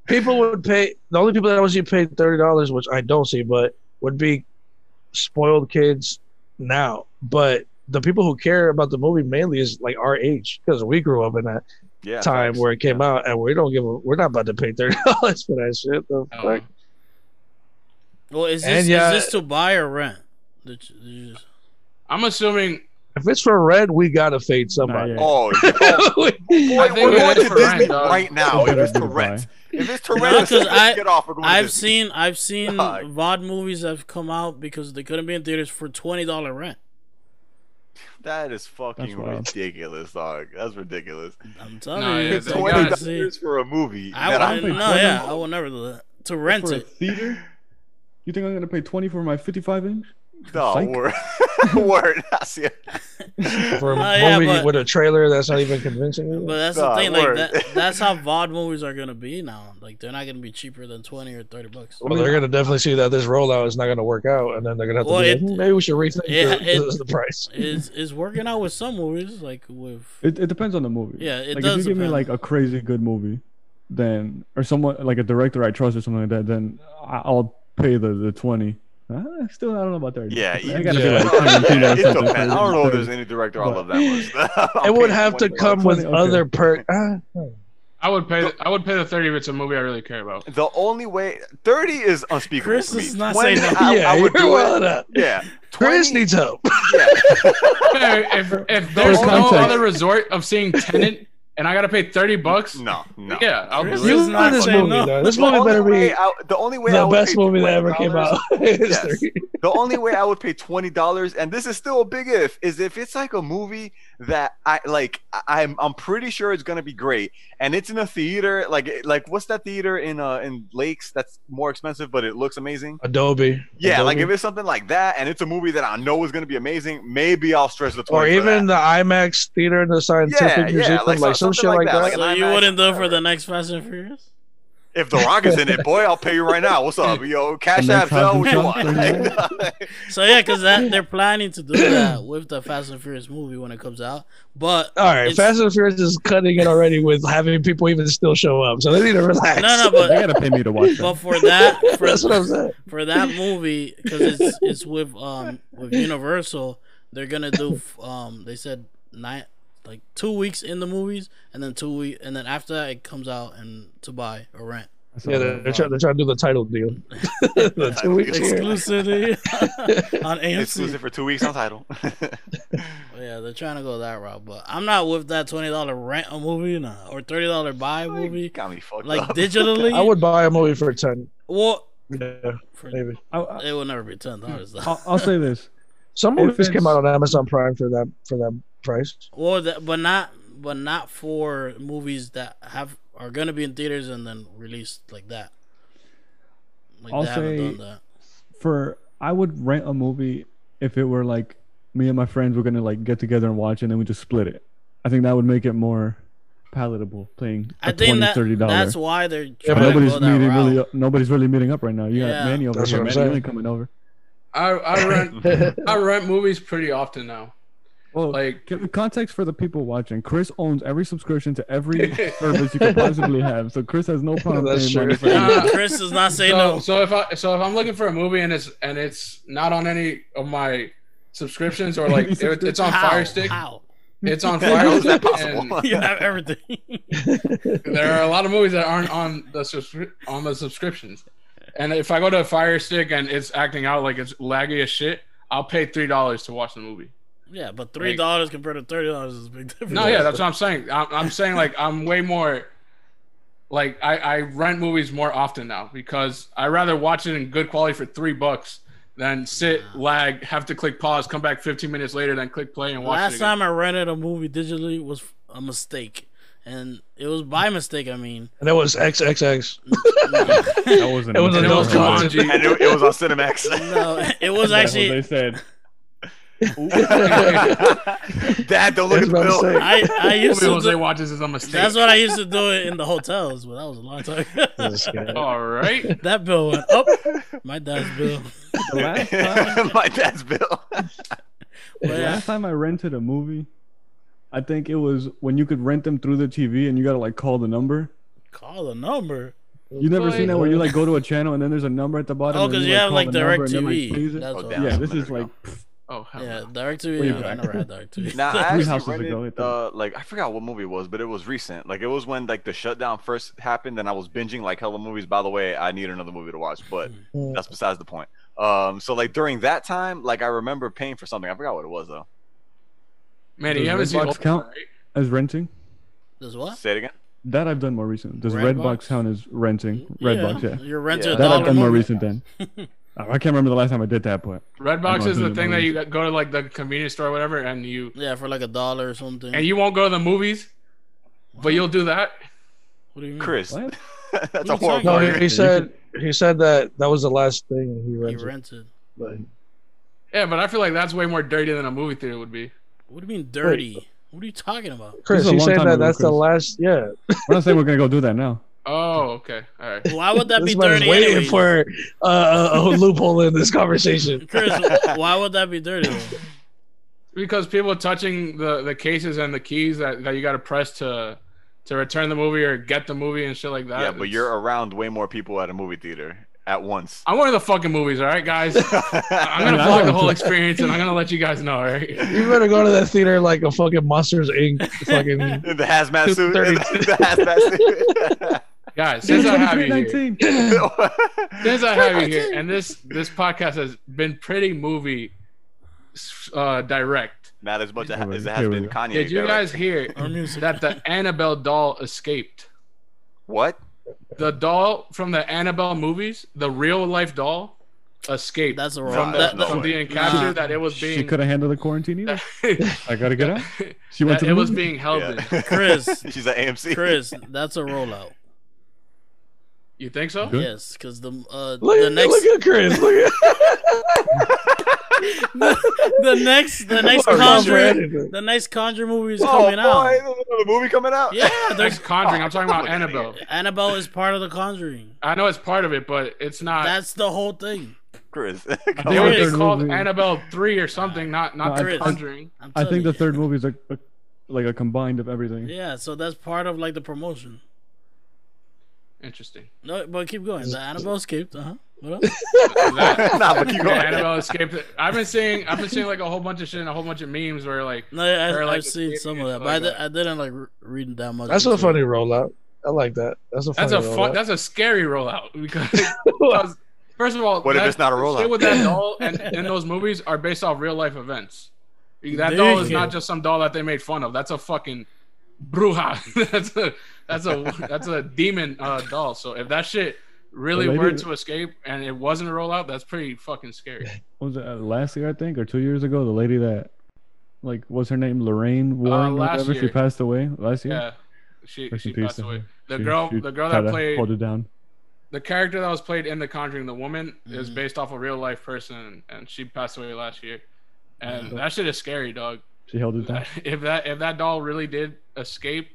People would pay. The only people that I would see paid $30, which I don't see, but would be spoiled kids now, but the people who care about the movie mainly is like our age, because we grew up in that time where it came out, and we don't give a, we're not about to pay $30 for that shit. The fuck? Well, is this to buy or rent? I'm assuming if it's for rent, we gotta fade somebody. Oh, yeah. We're going to Disney right now. If it's to rent. If it's torrential, get off. I've seen VOD movies that have come out because they couldn't be in theaters for $20 rent. That is fucking ridiculous, dog. That's ridiculous. I'm telling you, it's $20 for a movie. I will never do that. To rent it. Theater? You think I'm gonna pay $20 for my 55-inch? No, word. That's for a movie with a trailer that's not even convincing you. But that's the thing, word. Like that's how VOD movies are gonna be now. Like, they're not gonna be cheaper than $20 or $30. Well, they're gonna definitely see that this rollout is not gonna work out, and then they're gonna have to maybe we should rethink the price. It's working out with some movies, like with it depends on the movie. Yeah, it does. If you give me like a crazy good movie, then or someone like a director I trust or something like that, then I'll pay the $20. Still, I don't know about 30. Yeah, I gotta be like, I don't know if there's any director I love that much. It would have to come with other perks. I would pay the $30 if it's a movie I really care about. The only way $30 is unspeakable. Chris is not saying that. I would do it. Yeah, Chris needs help. Yeah. If there's no other resort of seeing Tenet, and I gotta pay $30. No. Yeah, I'll do this. This movie better be the only way. The best movie that ever came out. The only way I would pay $20, and this is still a big if, is if it's like a movie that I like. I'm pretty sure it's gonna be great, and it's in a theater. Like what's that theater in Lakes that's more expensive, but it looks amazing? Adobe. Yeah, like if it's something like that, and it's a movie that I know is gonna be amazing, maybe I'll stretch the $20. Or even the IMAX theater in the Scientific Museum, like some shit like that. So you wouldn't do for the next Fast and Furious? If The Rock is in it, boy, I'll pay you right now. What's up, yo? Cash App, tell what you want. So yeah, because they're planning to do that with the Fast and Furious movie when it comes out. But all right, Fast and Furious is cutting it already with having people even still show up, so they need to relax. No, but they gotta pay me to watch. But for that, that's what I'm saying. For that movie, because it's with Universal, they're gonna do they said 2 weeks in the movies, and then 2 weeks, and then after that it comes out and to buy or rent. Yeah, they're trying to do the title deal. The 2 weeks exclusivity on AMC. Exclusive for 2 weeks on title. Yeah, they're trying to go that route, but I'm not with that $20 rent a movie or $30 buy a movie. Got me fucked up. Digitally, I would buy a movie for $10. Well, yeah, maybe it will never be $10. I'll say this: some movies came out on Amazon Prime for that price. Well, but not for movies that are gonna be in theaters and then released like that. Like, I'll say done that. I would rent a movie if it were like me and my friends were gonna like get together and watch, and then we just split it. I think that would make it more palatable. $30. That's why they're nobody's really meeting up right now. You got Manny over here. Manny only coming over. I rent movies pretty often now. Well, like, give context for the people watching. Chris owns every subscription to every service you could possibly have, so Chris has no problem. That's true. Chris does not say no. So if I'm looking for a movie and it's not on any of my subscriptions, or like it's on Fire Stick. How? It's on Fire Stick. You have everything. There are a lot of movies that aren't on the subscriptions. And if I go to a Fire Stick and it's acting out like it's laggy as shit, I'll pay $3 to watch the movie. Yeah, but $3 like, compared to $30 is a big difference. No, yeah, that's what I'm saying. I'm saying like I'm way more like I rent movies more often now because I rather watch it in good quality for $3 than sit, lag, have to click pause, come back 15 minutes later, then click play and watch it again. Last time I rented a movie digitally was a mistake. And it was by mistake, I mean. And that was XXX. No. That wasn't. It was on Cinemax. No, it was actually. That's what they said. Dad, don't look at the bill. I used to do, watches is a mistake. That's what I used to do it in the hotels, but that was a long time. All right, that bill went up. My dad's bill. My dad's bill. Last time I rented a movie, I think it was when you could rent them through the TV and you gotta like call the number. Call the number. You never seen that where you like go to a channel and then there's a number at the bottom. Oh, because you have like DirecTV. Yeah, this is like. Oh hell yeah, DirecTV. I never had DirecTV. Nah, I actually rented like I forgot what movie it was, but it was recent. Like it was when like the shutdown first happened, and I was binging like hella movies. By the way, I need another movie to watch, but that's besides the point. So like during that time, like I remember paying for something. I forgot what it was though. Manny, you haven't seen Redbox count as renting? Does what? Say it again. That I've done more recent. Does Redbox count as renting? Redbox, yeah. You're renting. Yeah. That I've done more recent then. I can't remember the last time I did that, but Redbox is the thing that you go to like the convenience store or whatever, and you for like $1 or something, and you won't go to the movies, but you'll do that. What do you mean, Chris? What? That's a horrible. No, he said that was the last thing he rented. But... yeah, but I feel like that's way more dirty than a movie theater would be. What do you mean dirty? Wait. What are you talking about, Chris? You said that's the last. Yeah, I'm not saying we're gonna go do that now. Oh, okay. All right. Why would that be dirty? Waiting for a loophole in this conversation. Chris, why would that be dirty? Because people touching the cases and the keys that you got to press to return the movie or get the movie and shit like that. Yeah, but you're around way more people at a movie theater at once. I'm one of the fucking movies, all right, guys? I'm going to vlog the whole experience, and I'm going to let you guys know, all right? You better go to that theater like a fucking Monsters, Inc. Fucking the hazmat suit. The hazmat suit. Guys, since I have you here, and this podcast has been pretty movie direct. Not as much as it has been Kanye. Did you guys hear that the Annabelle doll escaped? What? The doll from the Annabelle movies, the real life doll, escaped. That's wrong. From being captured, that it was being. She couldn't handle the quarantine either. I gotta get out. She went to. It was being held in. Chris, she's at AMC. Chris, that's a rollout. You think so? Good. Yes, because the next look at Chris. Look at the next Conjuring movie is coming out. The movie coming out? Yeah, there's Conjuring. I'm talking about Annabelle. Annabelle is part of the Conjuring. I know it's part of it, but it's not. That's the whole thing. Chris, it's called Annabelle 3 or something, not the Conjuring. I think the third movie is like a combined of everything. Yeah, so that's part of like the promotion. Interesting. No, but keep going. The Annabelle escaped. What else? Nah, but keep going. Annabelle escaped. I've been seeing like a whole bunch of shit and a whole bunch of memes where like. No, yeah, I've seen some of that, but I didn't like reading that much. That's a funny rollout. I like that. That's a scary rollout because first of all, what if it's not a rollout? Shit with that doll and those movies are based off real life events. That doll is not just some doll that they made fun of. That's a fucking bruja. That's a demon doll. So if that shit really were to escape and it wasn't a rollout, that's pretty fucking scary. What was it last year, I think, or 2 years ago? The lady that, like, what's her name? Lorraine Warren, whatever. She passed away last year. Yeah, she passed away. The girl that played, hold it down. The character that was played in The Conjuring, the woman, is based off a real life person, and she passed away last year. And that shit is scary, dog. She held it down. If that doll really did escape,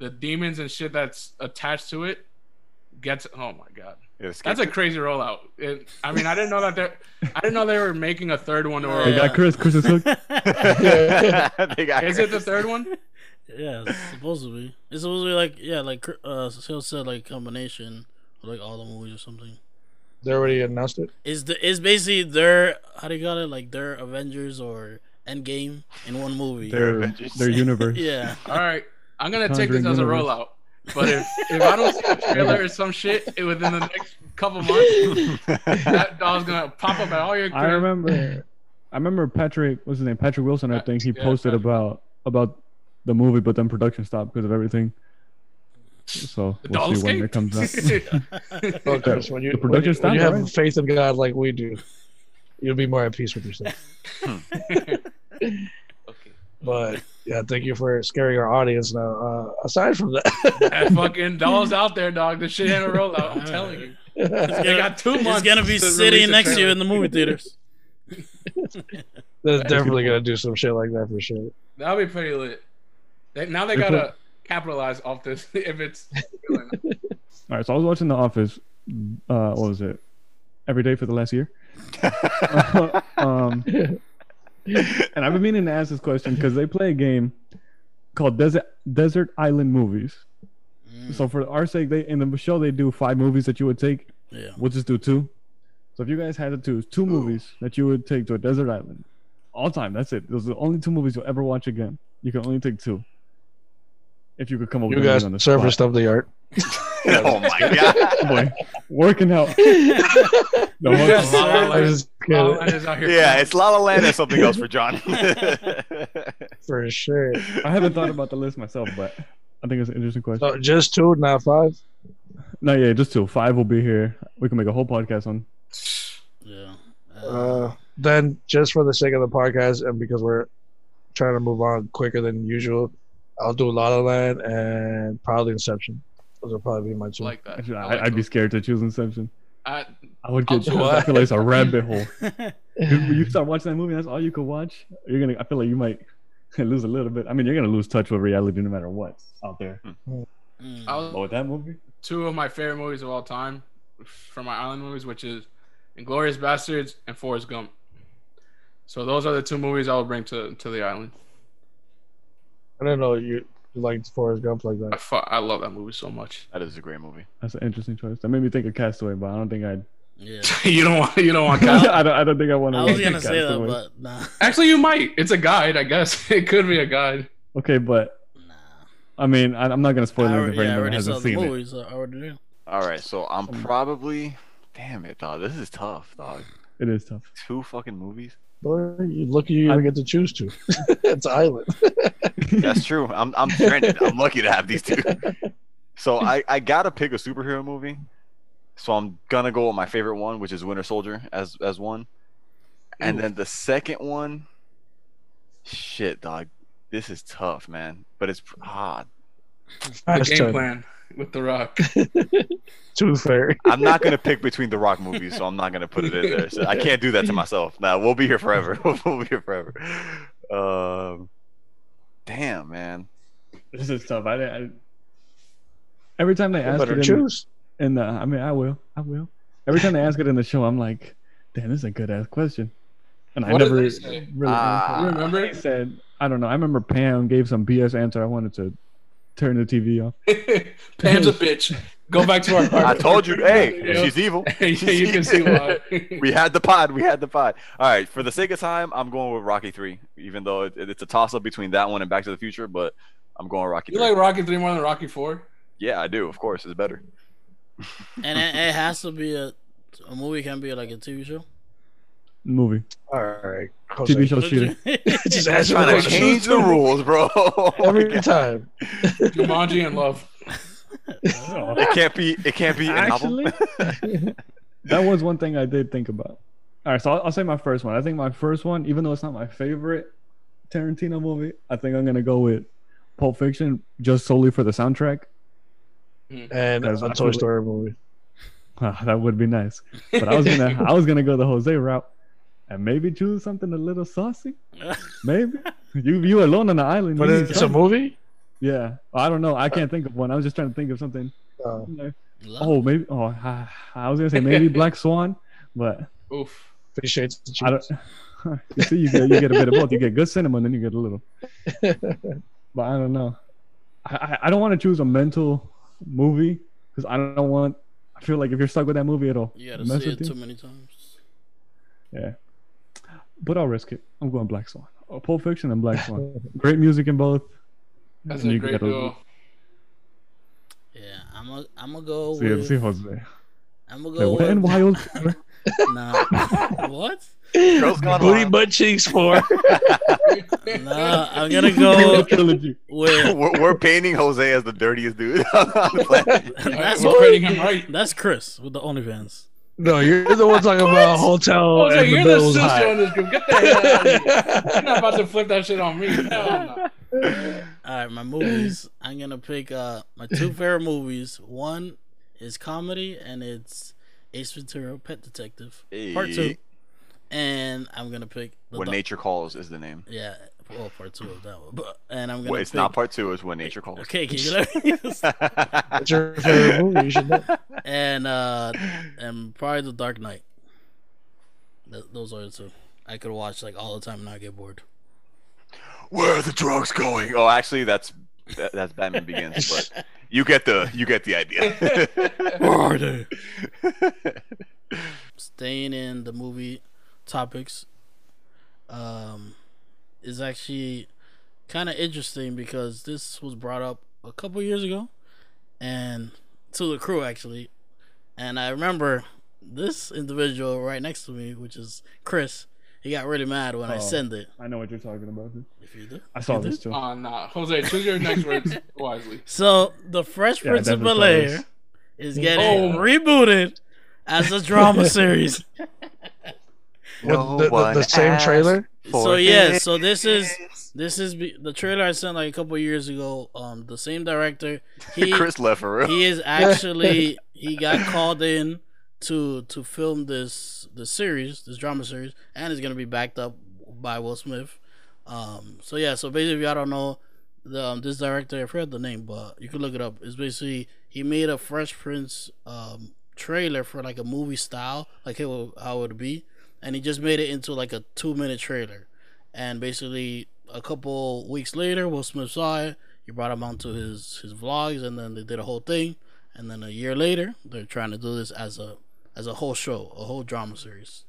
the demons and shit that's attached to it gets. Oh my god, that's a crazy rollout. I didn't know that they were making a third one. Or they got Chris is hooked. Is it the third one? Yeah, it's supposed to be. It's supposed to be like Phil said, like combination of like all the movies or something. They already announced it. Is basically their, how do you call it, like their Avengers or Endgame in one movie. Their Avengers. Their universe. Yeah. All right, I'm gonna take this as a rollout. But if I don't see a trailer or some shit within the next couple months, that dog's gonna pop up at all your crib. I remember Patrick, what's his name? Patrick Wilson, I think he posted about the movie, but then production stopped because of everything. So we'll see when it comes out. Okay, when you, the production stopped, when you have faith in God like we do, you'll be more at peace with yourself. Okay. But yeah, thank you for scaring our audience. Now, aside from that, fucking doll's out there, dog. This shit ain't a rollout. I'm telling you, they got 2 months. It's gonna be sitting next to you in the movie theaters. They're definitely gonna do some shit like that for sure. That'll be pretty lit. They gotta capitalize off this if it's. All right, so I was watching The Office. What was it? Every day for the last year. And I've been meaning to ask this question because they play a game called Desert Island Movies. So for our sake, in the show they do 5 movies that you would take. Yeah. We'll just do 2. So if you guys had to choose 2 movies that you would take to a desert island, all time, that's it. Those are the only 2 movies you'll ever watch again. You can only take 2. If you could come up with guys on the surfaced up the art. Oh my god, boy, working out. No, it's La La Land or something else for John. For sure. I haven't thought about the list myself, but I think it's an interesting question. So just 2, not 5? No, yeah, just 2. 5 will be here. We can make a whole podcast on. Yeah. Then, just for the sake of the podcast and because we're trying to move on quicker than usual, I'll do La La Land and probably Inception. Those will probably be my two. Like that. I'd be scared to choose Inception. I would get chills. I feel like it's a rabbit hole. When you start watching that movie, that's all you could watch. I feel like you might lose a little bit. I mean, you're gonna lose touch with reality no matter what's out there. But with that movie, 2 of my favorite movies of all time from my island movies, which is Inglourious Bastards and Forrest Gump. So those are the 2 movies I would bring to the island. I don't know you liked Forrest Gump like that. I love that movie so much. That is a great movie. That's an interesting choice. That made me think of Castaway, but I don't think I'd. Yeah. You don't want Castaway. I don't think I want to. I was gonna say Castaway. That, but nah. Actually, you might. It's a guide, I guess. It could be a guide. Okay, but. Nah. I mean, I'm not gonna spoil anything for anyone who hasn't seen it. So I already knew. All right, so I'm probably. Damn it, dog. This is tough, dog. It is tough. 2 fucking movies. Boy, you're lucky you even get to choose 2. It's island. That's true. I'm stranded. I'm lucky to have these 2. So I gotta pick a superhero movie. So I'm gonna go with my favorite one, which is Winter Soldier as one. And then the second one, shit, dog. This is tough, man. But it's the game plan with The Rock. Too fair. I'm not gonna pick between The Rock movies, so I'm not gonna put it in there. So I can't do that to myself. Nah, we'll be here forever. We'll be here forever. Damn, man, this is tough. Every time they ask it, choose. I will. Every time they ask it in the show, I'm like, damn, this is a good ass question. And what I never really remember. They said, I don't know. I remember Pam gave some BS answer. I wanted to turn the TV off. Pam's a bitch. Go back to our party. I told you, hey, she's evil. You can see why. We had the pod. All right, for the sake of time, I'm going with Rocky III, even though it's a toss-up between that one and Back to the Future, but I'm going with Rocky III. You like Rocky III more than Rocky IV? Yeah, I do. Of course, it's better. And it has to be a movie can be like a TV show? Movie. All right. Jose. TV show shooter. Just trying to change the rules, bro. Every time. Jumanji and Love. Oh. It can't be an album. That was one thing I did think about. All right, so I'll say my first one. I think my first one, even though it's not my favorite Tarantino movie, I think I'm gonna go with Pulp Fiction just solely for the soundtrack. And a Toy Story movie. That would be nice. But I was gonna go the Jose route and maybe choose something a little saucy. Maybe you alone on the island. But it's a movie. Yeah, I don't know. I can't think of one. I was just trying to think of something. Maybe. I was gonna say maybe Black Swan, but oof, appreciate the choice. You get a bit of both. You get good cinema, and then you get a little. But I don't know. I don't want to choose a mental movie because I don't want I feel like if you're stuck with that movie, it'll mess with you. You gotta see it too many times. Yeah. But I'll risk it. I'm going Black Swan. Oh, Pulp Fiction and Black Swan. Great music in both. That's a great duo. Yeah, I'm gonna go with... See Jose. I'm gonna go with... Wild... Nah. What? Booty butt cheeks for. Nah, I'm gonna go with... We're painting Jose as the dirtiest dude. We're painting him right. That's Chris with the OnlyFans. No, you're the one talking about hotel. Jose, and you're the sister in this group. Get the hell out of here. You're not about to flip that shit on me. No. All right, my movies. I'm gonna pick my two favorite movies. One is comedy, and it's Ace Ventura: Pet Detective Part 2. And I'm gonna pick When Nature Calls is the name. Yeah, well, Part 2 of that one. But, and I'm gonna. Wait, it's not Part 2. It's When Nature Calls. Okay, can you let me? It's your favorite movie. You should know. And probably The Dark Knight. Those are the two I could watch like all the time and not get bored. Where are the drugs going? Oh, actually, that's Batman Begins. But you get the idea. Where are they? Staying in the movie topics is actually kind of interesting because this was brought up a couple years ago and to the crew actually, and I remember this individual right next to me, which is Chris. He got really mad when I sent it. I know what you're talking about. If you do, I saw this too. Oh no, Jose, choose your next words wisely. So the Fresh Prince of Bel-Air is getting rebooted as a drama series. The same trailer. So yeah, so this is the trailer I sent like a couple years ago. The same director. Chris left for real. He is actually he got called in to film this drama series, and it's gonna be backed up by Will Smith. So yeah, so basically, if y'all don't know this director, I forgot the name, but you can look it up. It's basically he made a Fresh Prince trailer for like a movie style, like how it would be, and he just made it into like a 2-minute trailer. And basically, a couple weeks later, Will Smith saw it. He brought him onto his vlogs, and then they did a whole thing. And then a year later, they're trying to do this as a whole show, a whole drama series.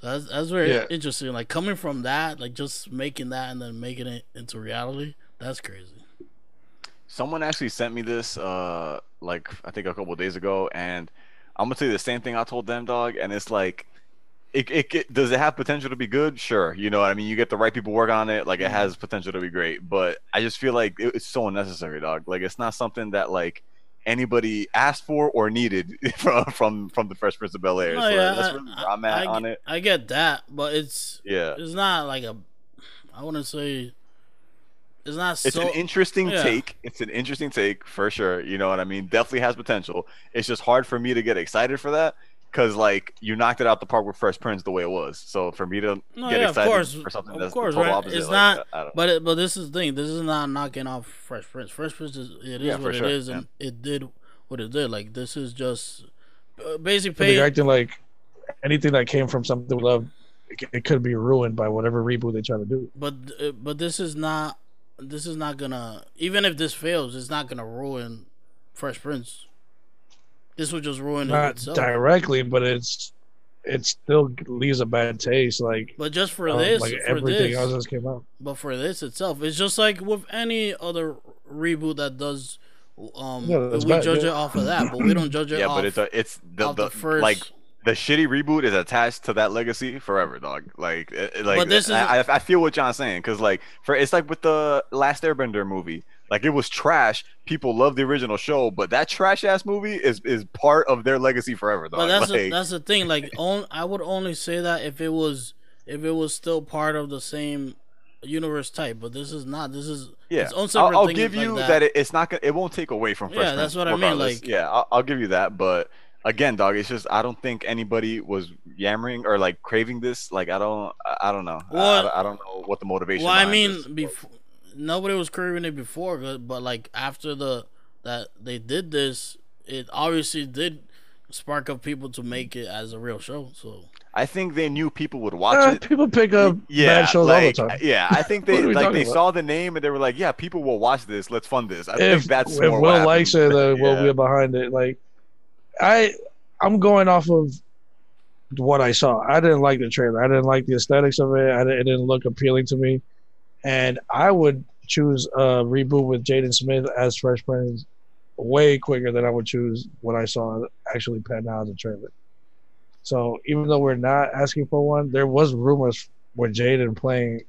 So that's very interesting. Like coming from that, like just making that and then making it into reality, that's crazy. Someone actually sent me this, like I think a couple of days ago, and I'm gonna tell you the same thing I told them, dog. And it's like, does it have potential to be good? Sure, you know what I mean. You get the right people working on it, like it has potential to be great. But I just feel like it's so unnecessary, dog. Like it's not something that like anybody asked for or needed from the Fresh Prince of Bel-Air. Oh, yeah, so that's really where I'm at on it. I get that, but it's not like a. I want to say it's not. It's an interesting take. It's an interesting take for sure. You know what I mean? Definitely has potential. It's just hard for me to get excited for that because like you knocked it out the park with Fresh Prince the way it was. So for me to get excited for something that's the total opposite, it's not. But this is the thing. This is not knocking off Fresh Prince. Fresh Prince is what it is, and it did what it did. Like this is just basically acting like anything that came from something we love. It could be ruined by whatever reboot they try to do. But this is not. This is not gonna. Even if this fails, it's not gonna ruin Fresh Prince. This would just ruin not itself. Directly, but it still leaves a bad taste. Like, but just for this, like for everything else that came out. But for this itself, it's just like with any other reboot that does. We judge it off of that, but we don't judge it. Yeah, off but it's the first. Like, the shitty reboot is attached to that legacy forever, dog. I feel what John's saying because like it's like with the Last Airbender movie, like it was trash. People love the original show, but that trash ass movie is part of their legacy forever, dog. But that's the thing. Like, I would only say that if it was still part of the same universe type, but this is not. This is its own separate I'll thing give you like that. It's not. It won't take away from. Fresh Prince, that's what regardless. I mean. Like, I'll give you that, but. Again, dog. It's just I don't think anybody was yammering or like craving this. Like I don't know. Well, I don't know what the motivation. Well, I mean, before nobody was craving it before, but like after that they did this, it obviously did spark up people to make it as a real show. So I think they knew people would watch it. People pick up bad shows all the time. Yeah, I think they like they about? Saw the name and they were like, yeah, people will watch this. Let's fund this. I think that's if Will likes it, then we'll be behind it. Like. I'm going off of what I saw. I didn't like the trailer. I didn't like the aesthetics of it. It didn't look appealing to me. And I would choose a reboot with Jaden Smith as Fresh Prince way quicker than I would choose what I saw actually panned out as a trailer. So even though we're not asking for one, there was rumors with Jaden playing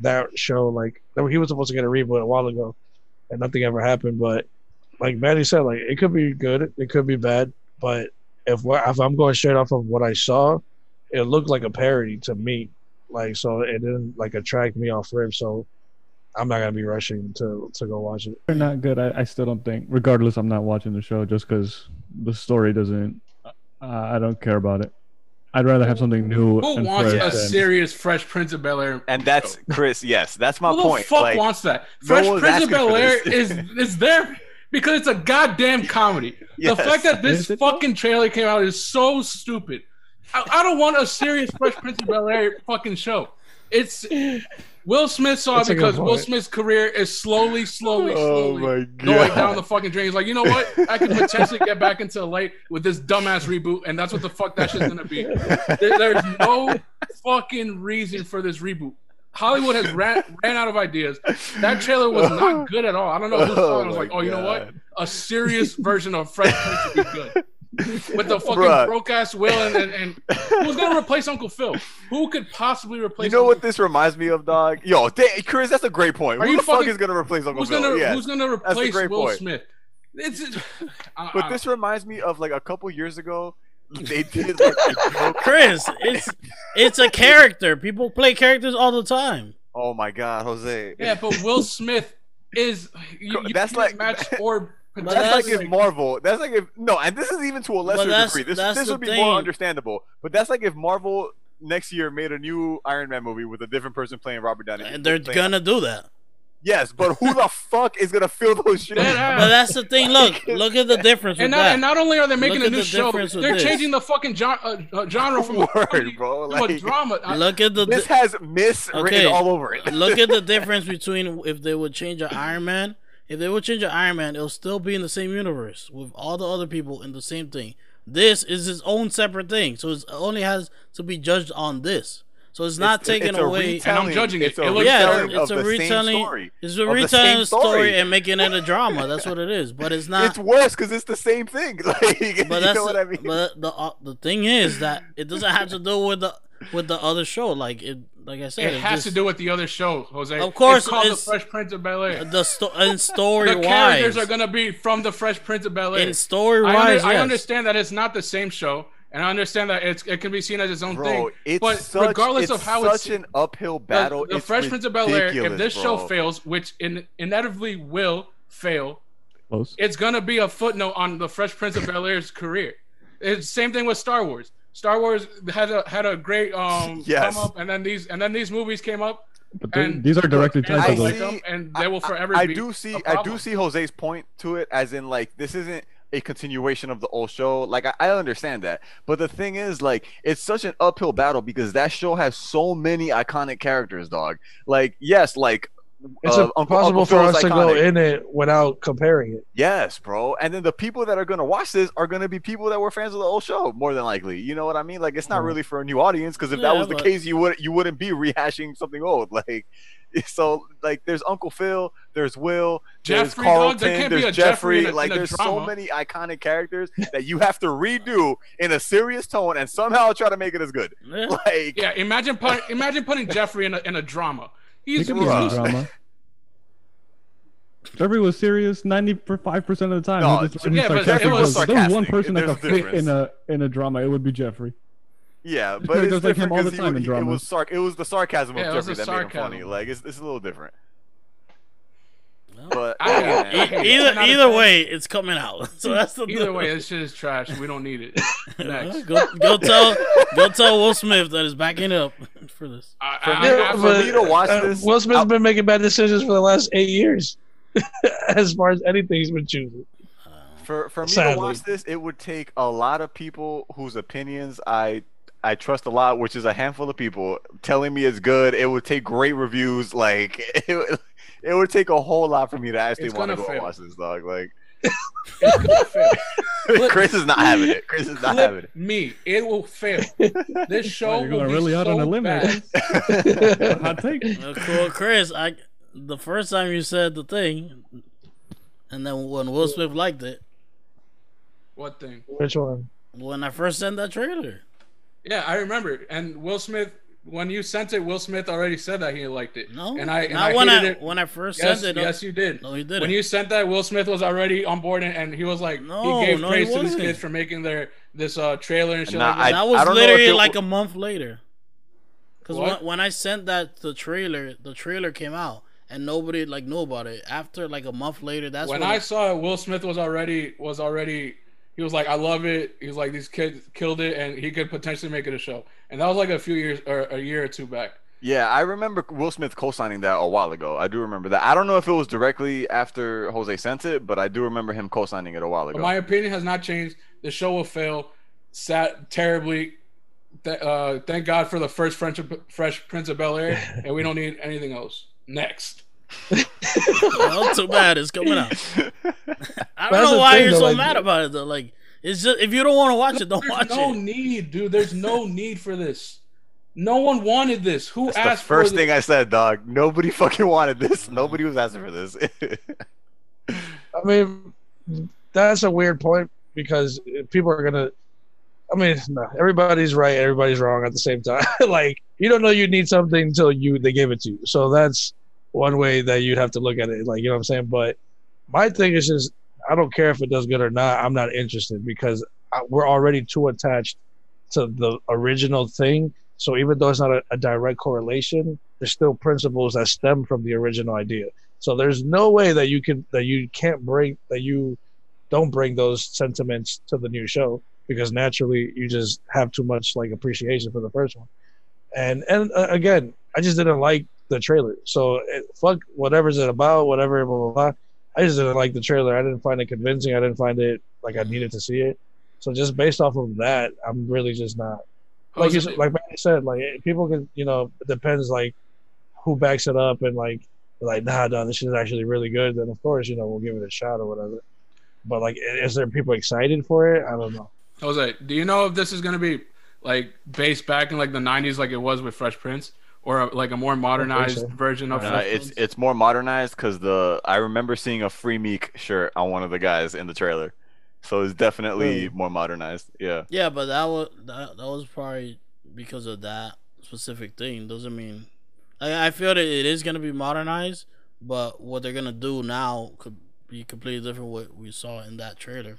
that show. Like, he was supposed to get a reboot a while ago, and nothing ever happened. But like Manny said, like, it could be good, it could be bad. But if I'm going straight off of what I saw, it looked like a parody to me. Like, so it didn't like attract me off rip. So I'm not gonna be rushing to go watch it. They're not good. I still don't think. Regardless, I'm not watching the show just because the story doesn't. I don't care about it. I'd rather have something new. Who wants a serious Fresh Prince of Bel-Air? And that's Chris. Yes, that's my point. Who the fuck wants that? Fresh Prince of Bel-Air is there because it's a goddamn comedy. Yes. The fact that this fucking trailer came out is so stupid. I don't want a serious Fresh Prince of Bel-Air fucking show. It's Will Smith saw it because Will Smith's career is slowly going down the fucking drain. He's like, you know what? I could potentially get back into the light with this dumbass reboot, and that's what the fuck that shit's gonna be. There's no fucking reason for this reboot. Hollywood has ran out of ideas. That trailer was not good at all. I don't know who saw it and was like, oh, you know what? A serious version of Fresh Prince would be good. With the fucking broke ass Will and who's gonna replace Uncle Phil? Who could possibly replace? You know what this reminds me of, dog? Yo, Chris, that's a great point. Who the fuck is gonna replace Uncle Phil? Who's gonna replace Will Smith? But this reminds me of like a couple years ago. They did like a joke. Chris, it's a character. People play characters all the time. Oh my God, Jose. Yeah, but Will Smith is that's like if Marvel. That's like if no, and this is even to a lesser degree. This would be more understandable. But that's like if Marvel next year made a new Iron Man movie with a different person playing Robert Downey. And they're gonna do that. Yes, but who the fuck is gonna fill those shoes? But that's the thing. Look at the difference. And not only are they making a new show, they're changing the fucking genre from a drama. Look at this has miss written all over it. Look at the difference between if they would change an Iron Man. If they would change an Iron Man, it'll still be in the same universe with all the other people in the same thing. This is his own separate thing, so it only has to be judged on this. So it's not taken away. And I'm judging it. It's a retelling. It's a retelling story and making it a drama. That's what it is. But it's not. It's worse because it's the same thing. Like, you know what I mean? But the thing is that it doesn't have to do with the other show. Like I said, it has to do with the other show, Jose. Of course, it's called The Fresh Prince of Bel-Air. And story-wise, the characters are gonna be from The Fresh Prince of Bel-Air. And story-wise, I understand that it's not the same show, and I understand that it can be seen as its own thing. But regardless of how it's an uphill battle. The Fresh Prince of Bel-Air. If this show fails, which inevitably will fail, it's gonna be a footnote on The Fresh Prince of Bel-Air's career. It's same thing with Star Wars. Star Wars had a great come up, and then these movies came up. But these are directed titles, and they will forever be. I do see Jose's point to it, as in like this isn't a continuation of the old show. Like I understand that, but the thing is, like, it's such an uphill battle because that show has so many iconic characters, dog. Like it's impossible for us to go in it without comparing it. Yes, bro. And then the people that are going to watch this are going to be people that were fans of the old show, more than likely. You know what I mean? Like, it's not really for a new audience, because if that was the case, you wouldn't be rehashing something old. Like, so like there's Uncle Phil, there's Will, there's Carlton, there's Jeffrey. Like, there's so many iconic characters that you have to redo in a serious tone and somehow try to make it as good. Like, yeah, imagine putting Jeffrey in a drama. It could be a drama. Jeffrey was serious 95% of the time. No, there's one person that could fit in a drama. It would be Jeffrey. Yeah, but it's like him all the time in drama. It was the sarcasm of Jeffrey that made him funny. Like, it's a little different. But either way, it's coming out. So that's the either way. This shit is trash. We don't need it. Next, go tell Will Smith that is backing up for this. For me to watch this, Will Smith's been making bad decisions for the last 8 years. As far as anything, he's been choosing. For me to watch this, it would take a lot of people whose opinions I trust a lot, which is a handful of people, telling me it's good. It would take great reviews. Like, it would take a whole lot for me to actually want to go watch this, dog. Like, It's gonna fail. Chris is not having it. Chris is not having it. Me, it will fail. This show will be really so out on a limb. Hot take. Cool, Chris. The first time you said the thing, and then when Will Smith liked it. What thing? Which one? When I first sent that trailer. Yeah, I remember. And Will Smith, when you sent it, Will Smith already said that he liked it. No, and I hated it when I first sent it. Yes, you did. No, you didn't. When you sent that, Will Smith was already on board, and he was like, no, he gave praise to these kids for making this trailer and shit. Nah, like that. That was literally like a month later. Because when I sent that the trailer came out, and nobody knew about it. After like a month later, that's when I saw it. Will Smith was already. He was like, I love it. He was like, these kids killed it, and he could potentially make it a show. And that was like a year or two back. Yeah, I remember Will Smith co-signing that a while ago. I do remember that. I don't know if it was directly after Jose sent it, but I do remember him co-signing it a while ago. But my opinion has not changed. The show will fail terribly. Thank God for the first Fresh Prince of Bel-Air, and we don't need anything else. Next. Well, too bad it's coming out. I don't know why you're so mad about it though. Like, it's just, if you don't want to watch it, don't watch it. There's no need, dude. There's no need for this. No one wanted this. Who asked for this? First thing I said, dog. Nobody fucking wanted this. Nobody was asking for this. I mean, that's a weird point because people are gonna. I mean, no, everybody's right. Everybody's wrong at the same time. Like, you don't know you need something until they give it to you. So that's one way that you'd have to look at it, like, you know what I'm saying? But my thing is just, I don't care if it does good or not. I'm not interested because we're already too attached to the original thing. So even though it's not a direct correlation, there's still principles that stem from the original idea. So there's no way that you don't bring those sentiments to the new show because naturally you just have too much like appreciation for the first one. And again, I just didn't like the trailer. So fuck whatever's it about, whatever, blah, blah, blah. I just didn't like the trailer. I didn't find it convincing. I didn't find it like I needed to see it. So just based off of that, I'm really just not. Like Manny said, like people can, you know, it depends like who backs it up and like nah, this is actually really good. Then of course, you know, we'll give it a shot or whatever. But like, is there people excited for it? I don't know. Jose, do you know if this is gonna be like based back in like the 90s, like it was with Fresh Prince? Or like a more modernized version of it's more modernized because I remember seeing a Free Meek shirt on one of the guys in the trailer, so it's definitely more modernized. Yeah. Yeah, but that was probably because of that specific thing. Doesn't mean I feel that it is gonna be modernized, but what they're gonna do now could be completely different. What we saw in that trailer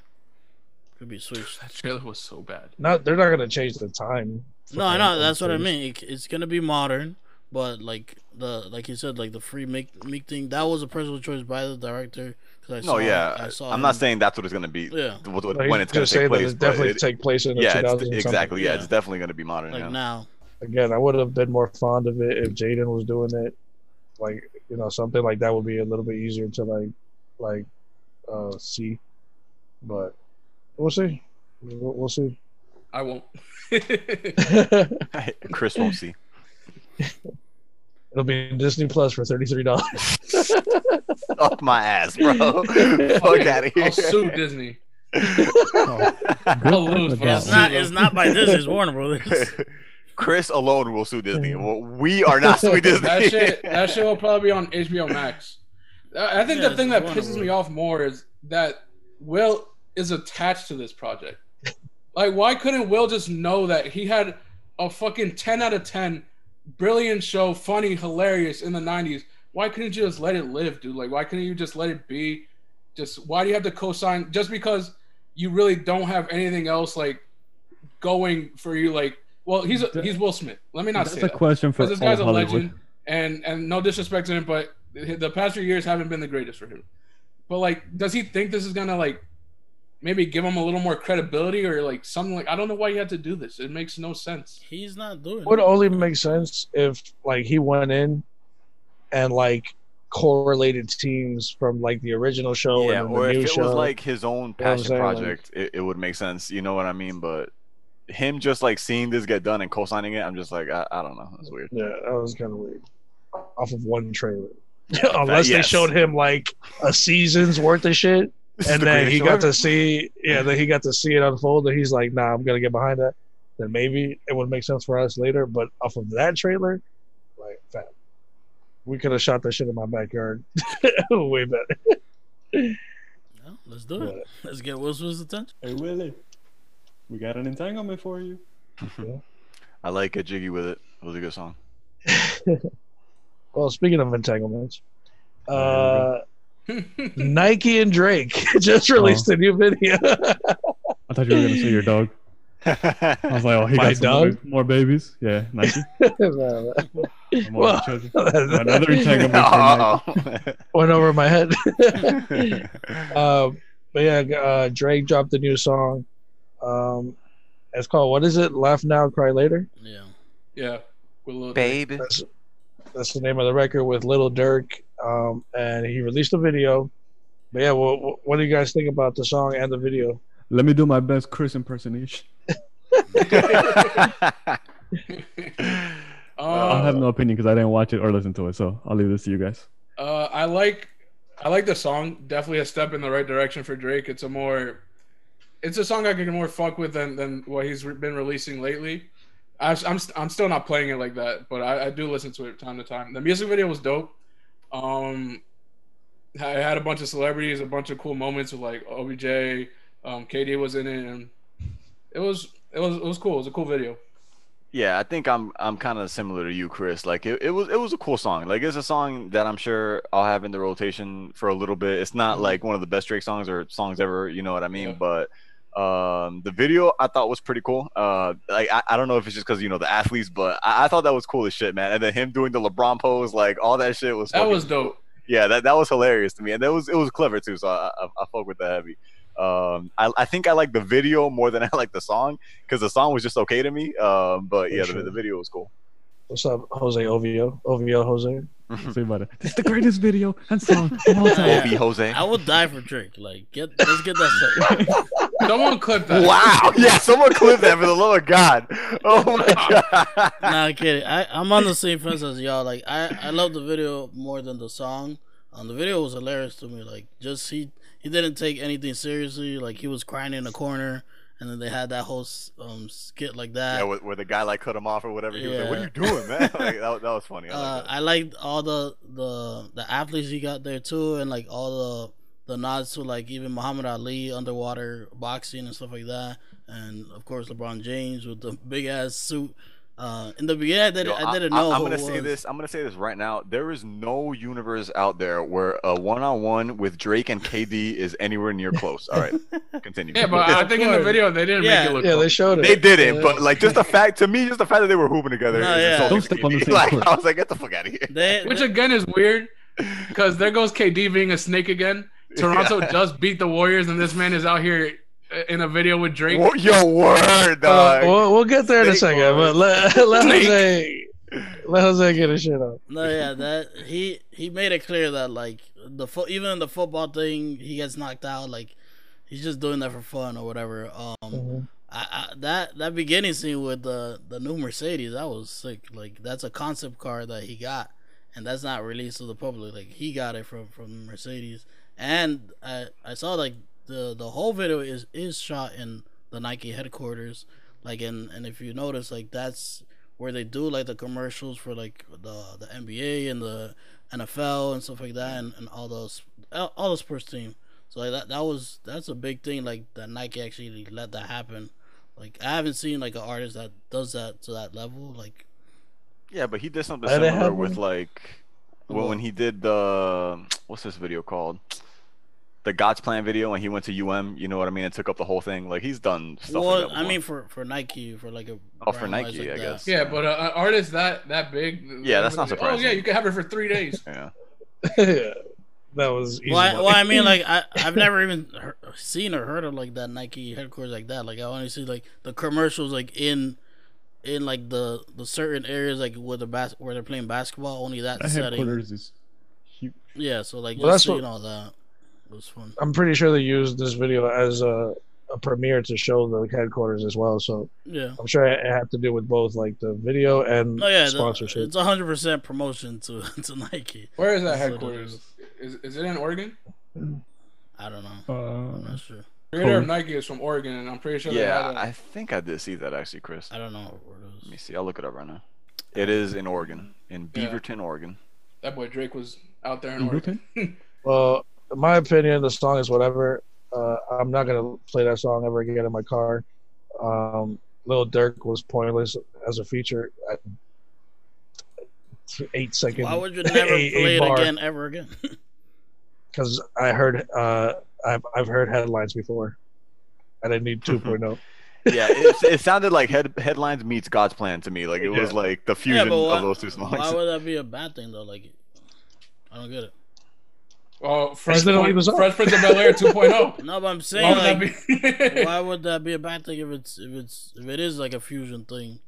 could be switched. That trailer was so bad. No, they're not gonna change the time. No, that's what I mean. It's gonna be modern, but like you said, like the Free Meek thing, that was a personal choice by the director. I'm not saying that's what it's gonna be. Yeah, when it's gonna take place. It's definitely take place in the 2000s. Exactly. Yeah, it's definitely gonna be modern. Like now. Again, I would have been more fond of it if Jaden was doing it. Like, you know, something like that would be a little bit easier to like see, but we'll see. We'll see. I won't. Chris won't see. It'll be Disney Plus for $33. Up my ass, bro. Fuck out of here. I'll sue Disney. I'll lose. It's not by Disney. It's Warner Brothers. Chris alone will sue Disney. We are not suing Disney. That shit will probably be on HBO Max. I think the thing that pisses me off more is that Will is attached to this project. Like, why couldn't Will just know that he had a fucking 10 out of 10 brilliant show, funny, hilarious in the 90s? Why couldn't you just let it live, dude? Like, why couldn't you just let it be? Just why do you have to co-sign? Just because you really don't have anything else, like, going for you. Like, well, he's Will Smith. Let me not say that. That's a question for all Hollywood. Because this guy's a legend, and no disrespect to him, but the past few years haven't been the greatest for him. But, like, does he think this is going to, like, maybe give him a little more credibility or like something? Like, I don't know why you had to do this. It makes no sense. He's not doing it. Would only make sense if like he went in and like correlated teams from like the original show and or the new show. It was like his own passion project. Like, it would make sense. You know what I mean? But him just like seeing this get done and co-signing it, I'm just like, I don't know. That's weird. Yeah, that was kind of weird. Off of one trailer. Unless they showed him like a season's worth of shit. And then he got to see, then he got to see it unfold, and he's like, "Nah, I'm gonna get behind that." Then maybe it would make sense for us later, but off of that trailer, like, fam, we could have shot that shit in my backyard way better. Yeah, let's do it. Let's get Will Smith's attention. Hey Willie, we got an entanglement for you. Yeah. I like Get Jiggy With It. It was a good song. Well, speaking of entanglements, Nike and Drake just released a new video. I thought you were going to say your dog. I was like, oh, he got some more babies. Yeah, Nike. Another entanglement. Went over my head. But yeah, Drake dropped a new song. It's called, what is it? Laugh Now, Cry Later? Yeah. Yeah. Baby. That's the name of the record with Lil Durk. And he released a video. But yeah, well, what do you guys think about the song and the video? Let me do my best Chris impersonation. I have no opinion because I didn't watch it or listen to it, so I'll leave this to you guys. I like the song. Definitely a step in the right direction for Drake. It's a song I can more fuck with than what he's been releasing lately. I'm still not playing it like that, but I do listen to it time to time. The music video was dope. I had a bunch of celebrities, a bunch of cool moments with like OBJ, KD was in it, and it was cool. It was a cool video. Yeah, I think I'm kind of similar to you, Chris. Like it was a cool song. Like it's a song that I'm sure I'll have in the rotation for a little bit. It's not like one of the best Drake songs or songs ever, you know what I mean? Yeah. But the video I thought was pretty cool. Like I don't know if it's just because the athletes, but I thought that was cool as shit, man. And then him doing the LeBron pose, like all that shit was that was dope. Cool. Yeah, that was hilarious to me, and it was clever too. So I fuck with that heavy. I think I like the video more than I like the song because the song was just okay to me. But yeah, the video was cool. What's up, Jose OVO? OVO Jose. It's the greatest video and song of all time. OVO Jose. I will die for Drake. Like, let's get that set. Someone clip that. Wow. Yeah, someone clip that for the love of God. Oh my God. Nah, kidding. I'm on the same fence as y'all. Like, I love the video more than the song. The video was hilarious to me. Like, just he didn't take anything seriously. Like, he was crying in the corner, and then they had that whole skit like that. Yeah, where the guy like cut him off or whatever. He was like, "What are you doing, man?" Like, that was funny. I liked all the athletes he got there too, and like all the nods to like even Muhammad Ali, underwater boxing and stuff like that, and of course LeBron James with the big ass suit. In the beginning, I didn't know. I'm gonna say this right now. There is no universe out there where a one-on-one with Drake and KD is anywhere near close. All right, continue. Yeah, but I think in the video they didn't make it look. Yeah, close. They showed it. They didn't, but like just the fact that they were hooping together. No, Don't step on the same court. I was like, get the fuck out of here. Which again is weird, because there goes KD being a snake again. Toronto just beat the Warriors, and this man is out here. In a video with Drake. Yo, word, dog. We'll get there in a second, but let Jose get his shit up. No, yeah, that he made it clear that like even the football thing, he gets knocked out. Like he's just doing that for fun or whatever. That beginning scene with the new Mercedes, that was sick. Like that's a concept car that he got, and that's not released to the public. Like he got it from Mercedes, and I saw like. The whole video is shot in the Nike headquarters, like and if you notice, like that's where they do like the commercials for like the NBA and the NFL and stuff like that, and all the sports team. So like that's a big thing, like that Nike actually let that happen. Like I haven't seen like an artist that does that to that level. Like yeah, but he did something similar with like when he did the what's this video called? The God's Plan video, and he went to you know what I mean, and took up the whole thing. Like he's done stuff. Well, like that I mean, for Nike, for like a for Nike, like I guess. Yeah, but an artist that big. Yeah, that's not surprising. Oh yeah, you can have it for 3 days. Yeah, that was. Easy I mean, like I've never even seen or heard of like that Nike headquarters like that. Like I only see like the commercials like in like the certain areas like where they're playing basketball. Only that setting. Headquarters is huge. Yeah, so like just seeing all that. Was fun. I'm pretty sure they used this video as a premiere to show the headquarters as well. So yeah, I'm sure it had to do with both like the video and sponsorship. It's 100% promotion to Nike. Where is that headquarters? Is it in Oregon? I don't know. I'm not sure. Creator of Nike is from Oregon, and I'm pretty sure. Yeah, I think I did see that actually, Chris. I don't know where it is. Let me see. I'll look it up right now. It is in Oregon, in Beaverton, Oregon. That boy Drake was out there in Oregon. Well, in my opinion, the song is whatever. I'm not gonna play that song ever again in my car. Lil Durk was pointless as a feature. 8 seconds. Why would you never play it again ever again? Because I heard, I've heard headlines before. I didn't need 2.0. Yeah, it sounded like headlines meets God's plan to me. Like it was like the fusion of those two songs. Why would that be a bad thing though? Like, I don't get it. Oh, Fresh Prince of Bel-Air 2.0. No, but I'm saying why would that be a bad thing if it is like a fusion thing?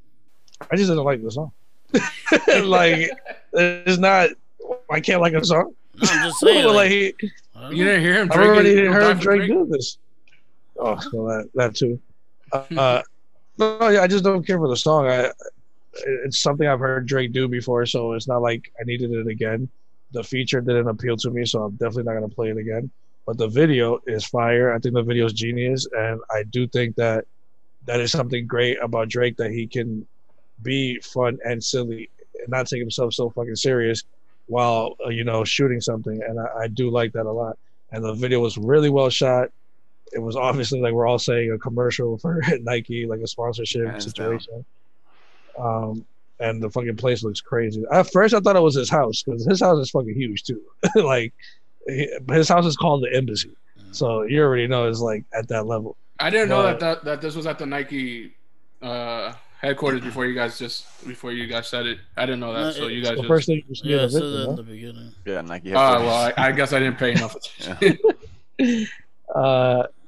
I just didn't like the song. Like, it's not. I can't like a song. No, I'm just saying. Like, you didn't hear him. I already heard Drake do this. Oh, so that too. No, yeah, I just don't care for the song. It's something I've heard Drake do before, so it's not like I needed it again. The feature didn't appeal to me, so I'm definitely not going to play it again. But the video is fire. I think the video is genius, and I do think that that is something great about Drake, that he can be fun and silly and not take himself so fucking serious while, you know, shooting something. And I do like that a lot. And the video was really well shot. It was obviously, like we're all saying, a commercial for Nike, like a sponsorship situation. And the fucking place looks crazy. At first, I thought it was his house, because his house is fucking huge too. Like, his house is called the Embassy, so you already know it's like at that level. I didn't know that this was at the Nike headquarters before you guys said it. I didn't know that. No, so you guys first thing you said at the beginning. Yeah, Nike. Well, I guess I didn't pay enough attention.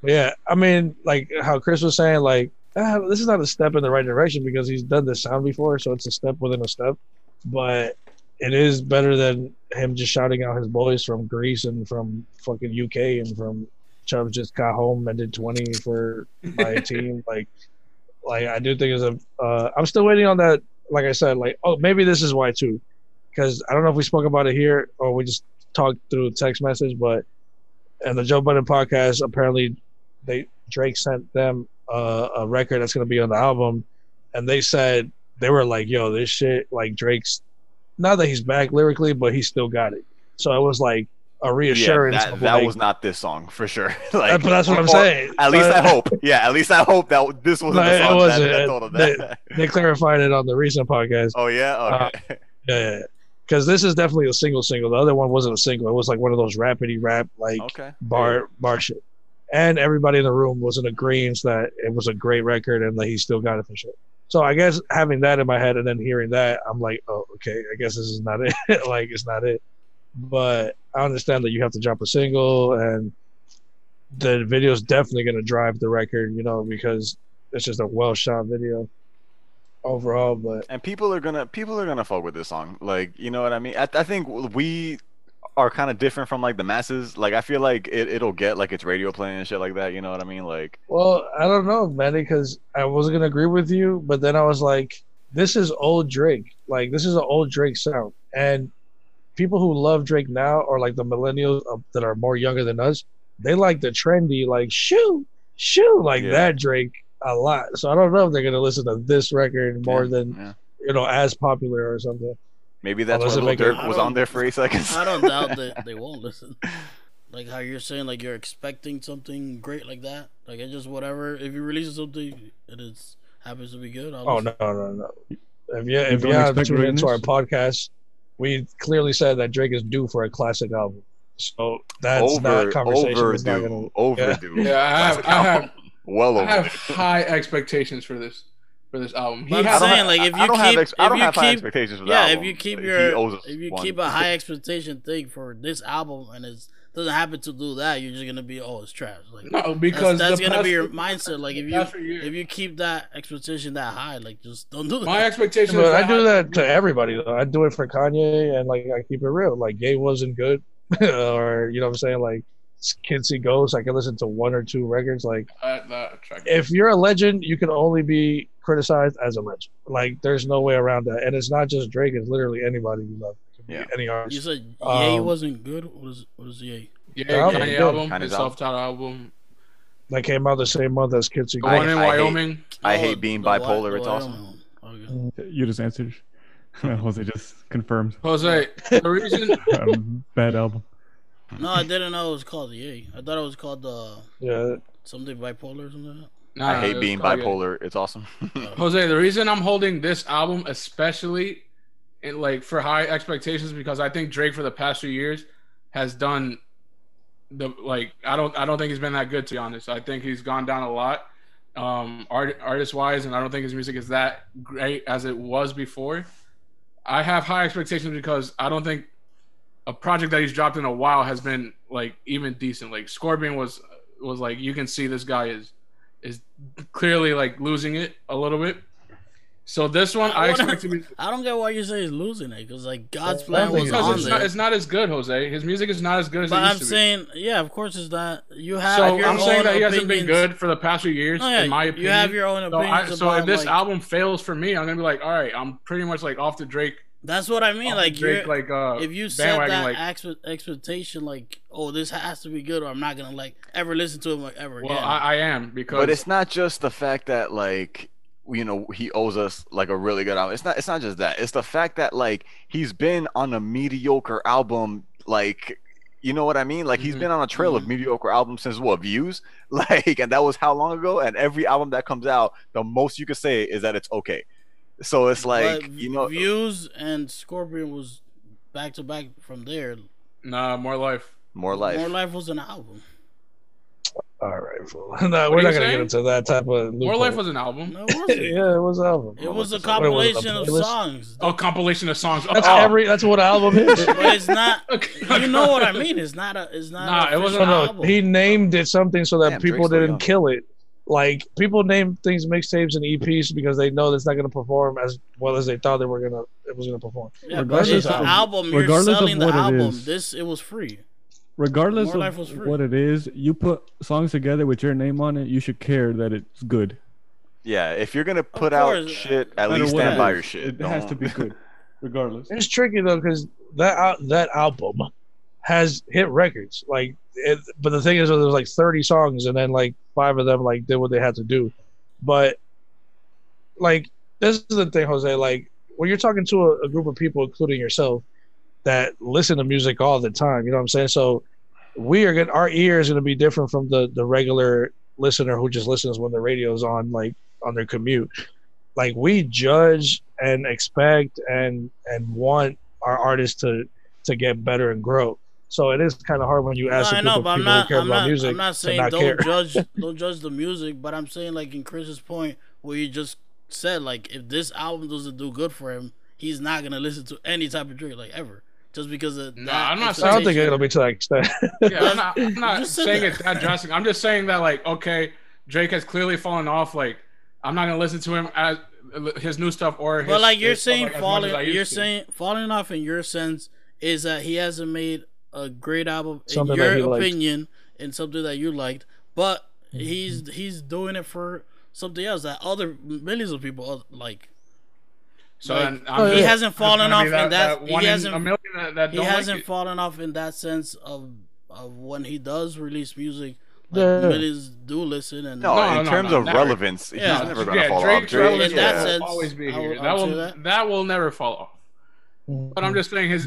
Yeah, I mean, like how Chris was saying, like. This is not a step in the right direction because he's done this sound before, so it's a step within a step. But it is better than him just shouting out his boys from Greece and from fucking UK and from Chubbs just got home and did 20 for my team. Like I do think it's a. I'm still waiting on that. Like I said, like maybe this is why too, because I don't know if we spoke about it here or we just talked through text message, but and the Joe Budden podcast apparently Drake sent them. A record that's gonna be on the album, and they said they were like, "Yo, this shit, like Drake's, not that he's back lyrically, but he still got it." So it was like a reassurance. Yeah, that like, was not this song for sure. Like, but that's what I'm saying. At least I hope. Yeah, at least I hope that this wasn't the song that told him that. They clarified it on the recent podcast. Oh yeah, okay. Yeah, because this is definitely a single. The other one wasn't a single. It was like one of those rapidy rap like bar shit. And everybody in the room was in agreement that it was a great record and that he still got it for sure. So I guess having that in my head and then hearing that, I'm like, oh, okay, I guess this is not it. Like, it's not it. But I understand that you have to drop a single, and the video's definitely going to drive the record, you know, because it's just a well-shot video overall. But and people are gonna fuck with this song. Like, you know what I mean? I think we are kind of different from like the masses. Like I feel like it'll get like its radio playing and shit like that. You know what I mean? Like, well, I don't know, Manny, because I wasn't gonna agree with you, but then I was like, this is old Drake. Like this is an old Drake sound, and people who love Drake now are like the millennials that are more younger than us. They like the trendy, like shoo, like that Drake a lot. So I don't know if they're gonna listen to this record more than you know, as popular or something. Maybe that's why Lil Durk was on there for 8 seconds. I don't doubt that they won't listen. Like how you're saying, like you're expecting something great like that. Like it's just whatever. If you release something and it happens to be good, I'll listen. No. If you have tuned into our podcast, we clearly said that Drake is due for a classic album. So that's not a conversation. Overdue. Yeah, I have well over. I have high expectations for this. For this album, if you keep a high expectation thing for this album, and it doesn't happen to do that, you're just gonna be it's trash. Like, no, because that's gonna be your mindset. Like if you keep that expectation that high, like just don't do that. My expectation. But I do that to everybody though. I do it for Kanye, and like I keep it real. Like Ye wasn't good, or you know what I'm saying, like. Kinsey Ghost, I can listen to one or two records. Like, if you're a legend, you can only be criticized as a legend. Like, there's no way around that. And it's not just Drake; it's literally anybody you love. Yeah. Any artist. You said Ye wasn't good. What is Ye? Yeah, Kanye album. His self-titled album. That came out the same month as Kids Who Go. Going in Wyoming. I hate being bipolar. It's awesome. You just answered. Jose just confirmed. Jose, the reason. Bad album. No, I didn't know it was called Ye. I thought it was called something bipolar or something. Nah, I hate being bipolar. It's awesome. Jose, the reason I'm holding this album especially for high expectations because I think Drake for the past few years has done I don't think he's been that good, to be honest. I think he's gone down a lot artist wise, and I don't think his music is that great as it was before. I have high expectations because I don't think a project that he's dropped in a while has been even decent. Scorpion was you can see this guy is clearly losing it a little bit. So this one I expect to be. I don't get why you say he's losing it because God's Plan was on there. It's not as good, Jose. His music is not as good as it used to be. But I'm saying, yeah, of course it's not. You have. So I'm saying that he hasn't been good for the past few years, in my opinion. You have your own opinions. So if this album fails for me, I'm gonna be like, all right, I'm pretty much off the Drake. That's what I mean. If you set that expectation, oh, this has to be good, or I'm not gonna ever listen to him ever again. Well, I am because. But it's not just the fact that he owes us a really good album. It's not just that. It's the fact that he's been on a mediocre album. You know what I mean? He's been on a trail of mediocre albums since what? Views? And that was how long ago? And every album that comes out, the most you could say is that it's okay. So it's Views and Scorpion was back to back from there. Nah, More Life. More Life. More Life was an album. All right, fool. No, we're not going to get into that type of... More Life was an album. No, it wasn't. Yeah, it was an album. It was a compilation of songs. Oh, compilation of songs. That's what an album is. But it's not... You know what I mean? It's not it wasn't an album. He named it something so that people didn't kill it. People name things mixtapes and EPs because they know that's not going to perform as well as they thought they were it was going to perform. Yeah, regardless of the album, you're selling the album. It was free. Regardless of what it is, you put songs together with your name on it, you should care that it's good. Yeah, if you're going to put out shit, at least stand by your shit. It has to be good, regardless. It's tricky, though, because that album has hit records. But the thing is, there's 30 songs, and then 5 of them did what they had to do. But this is the thing, Jose. When you're talking to a group of people, including yourself, that listen to music all the time, you know what I'm saying? So our ear is going to be different from the regular listener who just listens when the radio's on, on their commute. We judge and expect and want our artists to get better and grow. So it is kind of hard when you ask people who care about music. I'm not saying don't judge the music, but I'm saying in Chris's point where you just said if this album doesn't do good for him, he's not going to listen to any type of Drake ever. Just because of that. I don't think it'll be to that extent. Yeah, I'm not saying it's that drastic. I'm just saying that okay, Drake has clearly fallen off. I'm not gonna listen to him as his new stuff or. But you're saying falling off in your sense is that he hasn't made a great album in your opinion and something that you liked, but he's doing it for something else that other millions of people like. So he hasn't fallen off in that. He hasn't fallen off in that sense of when he does release music. Millions do listen. And in terms of relevance, he's never gonna fall off. Drake, in that sense, always be here. That will never fall off. But I'm just saying his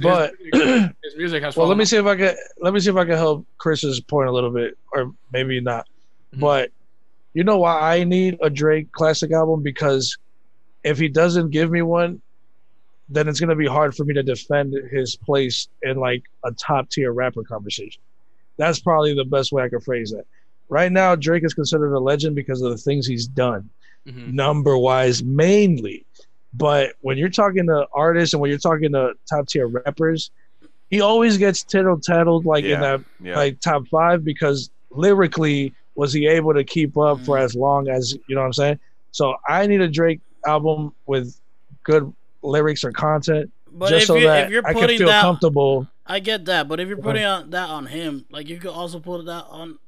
music has. Well, let me see if I can help Chris's point a little bit, or maybe not. But you know why I need a Drake classic album? Because if he doesn't give me one, then it's going to be hard for me to defend his place in a top tier rapper conversation. That's probably the best way I could phrase that. Right now, Drake is considered a legend because of the things he's done, number wise mainly. But when you're talking to artists and when you're talking to top tier rappers, he always gets tittle-tattled in that top 5 because lyrically was he able to keep up for as long as, you know what I'm saying? So I need a Drake album with good lyrics or content, but just so that I can feel comfortable. I get that, but if you're putting that on him, you could also put that on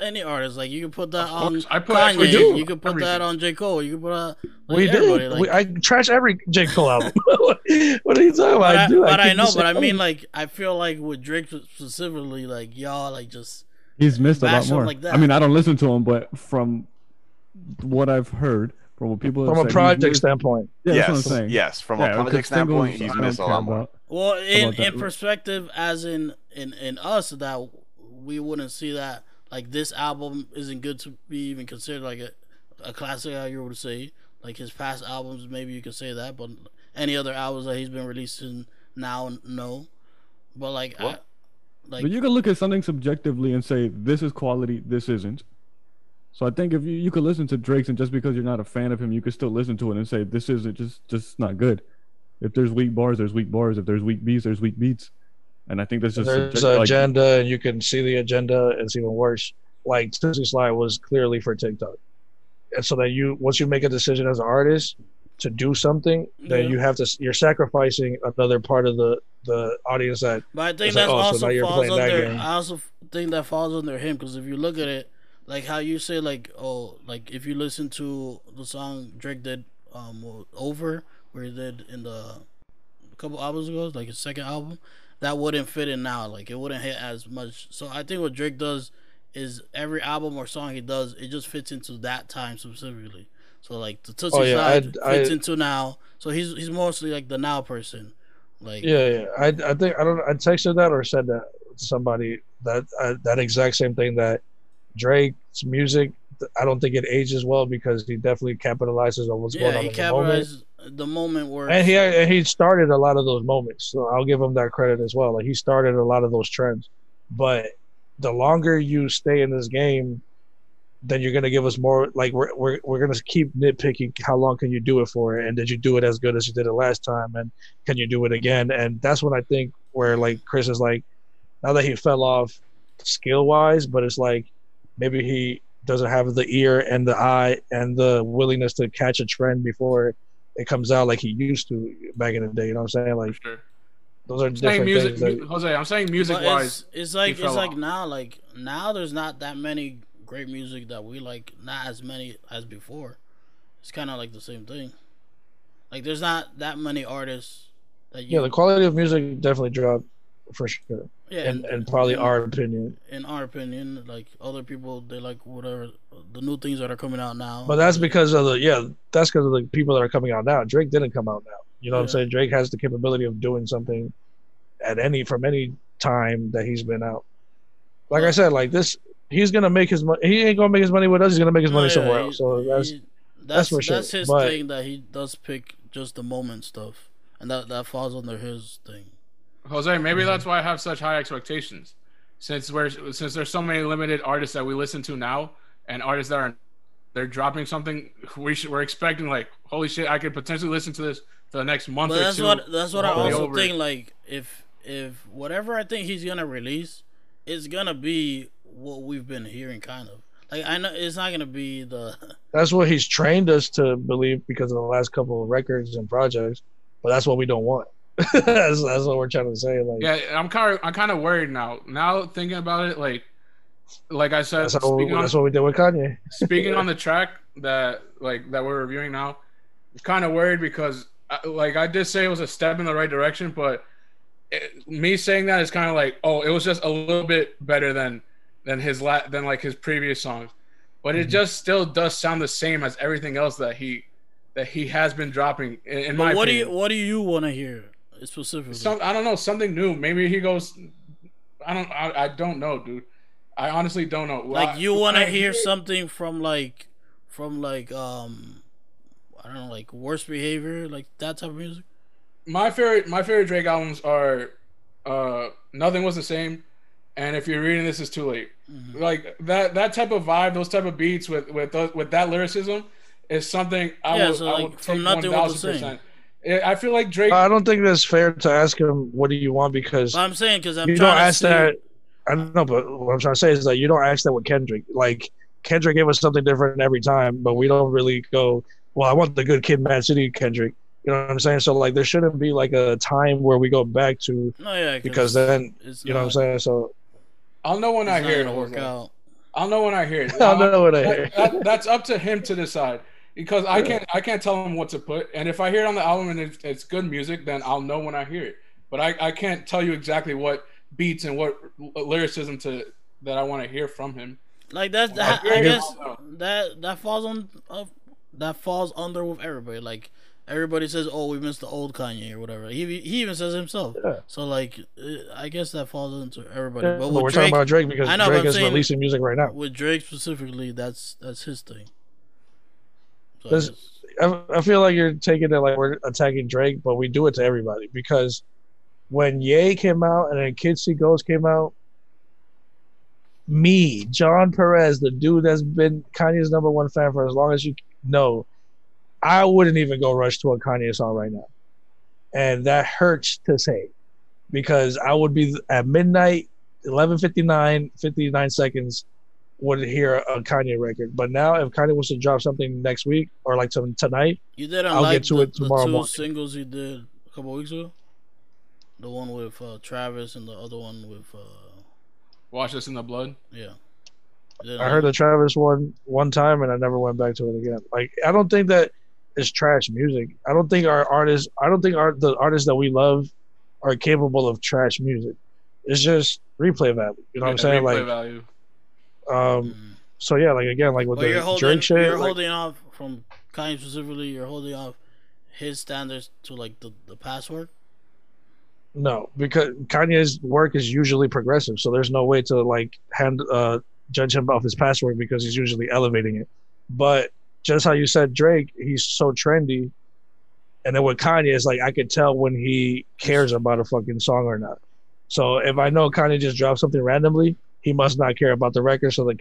any artist. Like, you can put that on Kanye. You can put that on J. Cole. You can put that. Like, we do. Like, I trash every J. Cole album. What are you talking about? But I mean, like, I feel like with Drake specifically, like, y'all, like, just. He's missed a lot more. Like that. I mean, I don't listen to him, but from what I've heard, from what people have said, a project standpoint. Yeah, yes. That's what I'm saying. Yes, from a project standpoint, he's missed a lot more. Well, in perspective, as in us, that we wouldn't see that. Like, this album isn't good to be even considered like a classic, how you would say. Like, his past albums, maybe you could say that, but any other albums that he's been releasing now, no. But like, but you can look at something subjectively and say this is quality, this isn't. So I think if you could listen to Drake's, and just because you're not a fan of him, you could still listen to it and say this isn't just not good. If there's weak bars, there's weak bars. If there's weak beats, there's weak beats. And I think that's just there's an agenda, and you can see the agenda. It's even worse. Like, Tuesday Slide was clearly for TikTok, and so that once you make a decision as an artist to do something, then you have to. You're sacrificing another part of the audience that. But I think that also falls under. I also think that falls under him, because if you look at it, like how you say, like, oh, like if you listen to the song Drake did, Over, where he did in a couple albums ago, like his second album. That wouldn't fit in now. Like, it wouldn't hit as much. So I think what Drake does is every album or song he does, it just fits into that time specifically. So like the Tootsie Slide fits into now. So he's mostly like the now person. Like I think I texted that or said that to somebody that exact same thing, that Drake's music, I don't think it ages well, because he definitely capitalizes on what's going on in the moment. The moment where, and he started a lot of those moments, so I'll give him that credit as well. Like, he started a lot of those trends, but the longer you stay in this game, then you're gonna give us more. Like, we're gonna keep nitpicking. How long can you do it for? And did you do it as good as you did it last time? And can you do it again? And that's when I think where, like, Chris is like, now that he fell off skill wise, but it's like maybe he doesn't have the ear and the eye and the willingness to catch a trend before it comes out like he used to back in the day. You know what I'm saying? Like, those are different music, things. Jose, I'm saying music-wise. It's like now. Like, now there's not that many great music that we like. Not as many as before. It's kind of like the same thing. Like, there's not that many artists. The quality of music definitely dropped, for sure. Yeah, and probably our opinion. In our opinion, like, other people, they like whatever the new things that are coming out now. But that's because of the people that are coming out now. Drake didn't come out now. You know what I'm saying? Drake has the capability of doing something from any time that he's been out. Like I said, like this, he's gonna make his money. He ain't gonna make his money with us. He's gonna make his money somewhere else. So that's for sure. That's his thing, that he does pick just the moment stuff, and that falls under his thing. Jose, maybe that's why I have such high expectations, since there's so many limited artists that we listen to now, and artists that they're dropping something. We're expecting, like, holy shit, I could potentially listen to this for the next month or two. That's what I also think. Like, if whatever I think he's gonna release, it's gonna be what we've been hearing, kind of. Like, I know it's not gonna be the. That's what he's trained us to believe because of the last couple of records and projects, but that's what we don't want. That's what we're trying to say. Like, yeah, I'm kind of worried now. Now thinking about it, like I said, that's what we did with Kanye. Speaking on the track that we're reviewing now, I'm kind of worried because, like I did say, it was a step in the right direction, but me saying that is kind of like, oh, it was just a little bit better than like his previous songs, but it just still does sound the same as everything else that he has been dropping. In my opinion, what do you want to hear? Specifically, I don't know, something new. Maybe he goes. I don't know, dude. I honestly don't know. Like, you want to hear something from I don't know, like Worst Behavior, like that type of music. My favorite Drake albums are Nothing Was the Same, and If You're Reading This Is Too Late. Mm-hmm. Like that type of vibe, those type of beats with that lyricism is something I would take 1000%. I feel like Drake. I don't think that's fair to ask him what do you want, because I'm saying, because I'm you trying don't ask to that. I don't know, but what I'm trying to say is that you don't ask that with Kendrick. Like, Kendrick gave us something different every time, but we don't really go, well, I want the Good Kid, Mad City Kendrick. You know what I'm saying? So like, there shouldn't be like a time where we go back to because then you know what I'm saying. So I'll know when I hear it. I'll know when I hear it. I'll know when I hear it. That's up to him to decide, because I can't tell him what to put. And if I hear it on the album and it's good music, then I'll know when I hear it. But I can't tell you exactly what beats and what lyricism that I want to hear from him. Like I guess that falls under with everybody. Like everybody says, "Oh, we missed the old Kanye" or whatever. He even says himself. Yeah. So like I guess that falls into everybody. Yeah, but we're talking about Drake because Drake is releasing music right now. With Drake specifically, that's his thing. So I feel like you're taking it like we're attacking Drake, but we do it to everybody, because when Ye came out and then Kids See Ghosts came out, me, John Perez, the dude that's been Kanye's number one fan for as long as you know, I wouldn't even go rush to a Kanye song right now. And that hurts to say, because I would be at midnight, 11:59, 59 seconds, would hear a Kanye record. But now, if Kanye was to drop something next week or like some tonight, I'll get to it tomorrow morning. Singles you did a couple weeks ago, the one with Travis and the other one with "Wash Us in the Blood." Yeah, I heard the Travis one time and I never went back to it again. Like, I don't think that is trash music. I don't think the artists that we love are capable of trash music. It's just replay value. You know what I'm saying? Replay value. So yeah, like again, like with the Drake shit, you're holding off from Kanye specifically. You're holding off his standards to like the past work. No, because Kanye's work is usually progressive, so there's no way to like judge him off his past work, because he's usually elevating it. But just how you said Drake, he's so trendy, and then with Kanye, it's like I could tell when he cares about a fucking song or not. So if I know Kanye just dropped something randomly, he must not care about the record, so it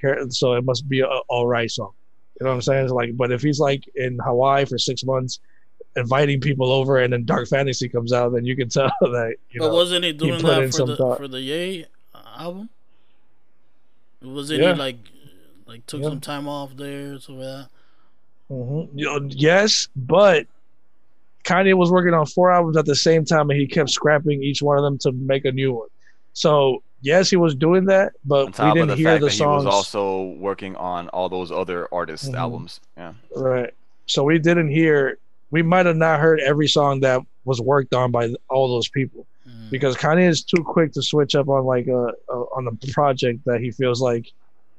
must be an alright song. You know what I'm saying? It's like, but if he's like in Hawaii for 6 months, inviting people over, and then Dark Fantasy comes out, then you can tell that. But wasn't he doing that for the Ye album? Wasn't he like took some time off there, so that? Mm-hmm. Yes, but Kanye was working on 4 albums at the same time, and he kept scrapping each one of them to make a new one. So yes, he was doing that, but we didn't hear the songs. He was also working on all those other artists' albums. Yeah, right. So we didn't hear. We might have not heard every song that was worked on by all those people, because Kanye is too quick to switch up on like on a project that he feels like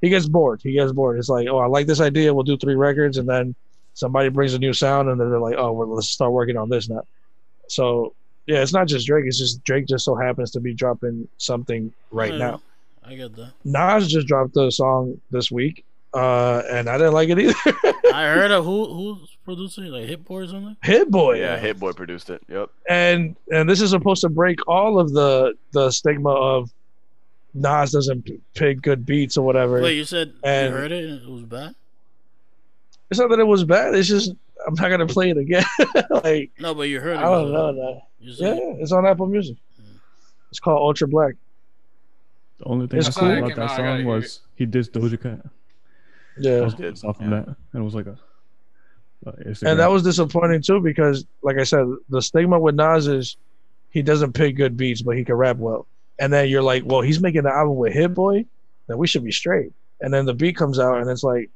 he gets bored. It's like, oh, I like this idea. We'll do 3 records, and then somebody brings a new sound, and then they're like, oh, well, let's start working on this now. So. Yeah, it's not just Drake. It's just Drake just so happens to be dropping something right now. I get that. Nas just dropped a song this week, and I didn't like it either. I heard of who's producing, like Hit Boy or something? Hit Boy. Yeah, Hit Boy produced it. Yep. And this is supposed to break all of the stigma of Nas doesn't pick good beats or whatever. Wait, you said you heard it and it was bad? It's not that it was bad. It's just I'm not gonna play it again. Like, no, but you heard it. I don't know that. Yeah, it's on Apple Music. It's called Ultra Black. The only thing that's cool about that song was he dissed Doja Cat. Yeah, that and it was like a. And that was disappointing too, because, like I said, the stigma with Nas is he doesn't pick good beats, but he can rap well. And then you're like, well, he's making an album with Hit Boy, then we should be straight. And then the beat comes out, and it's like,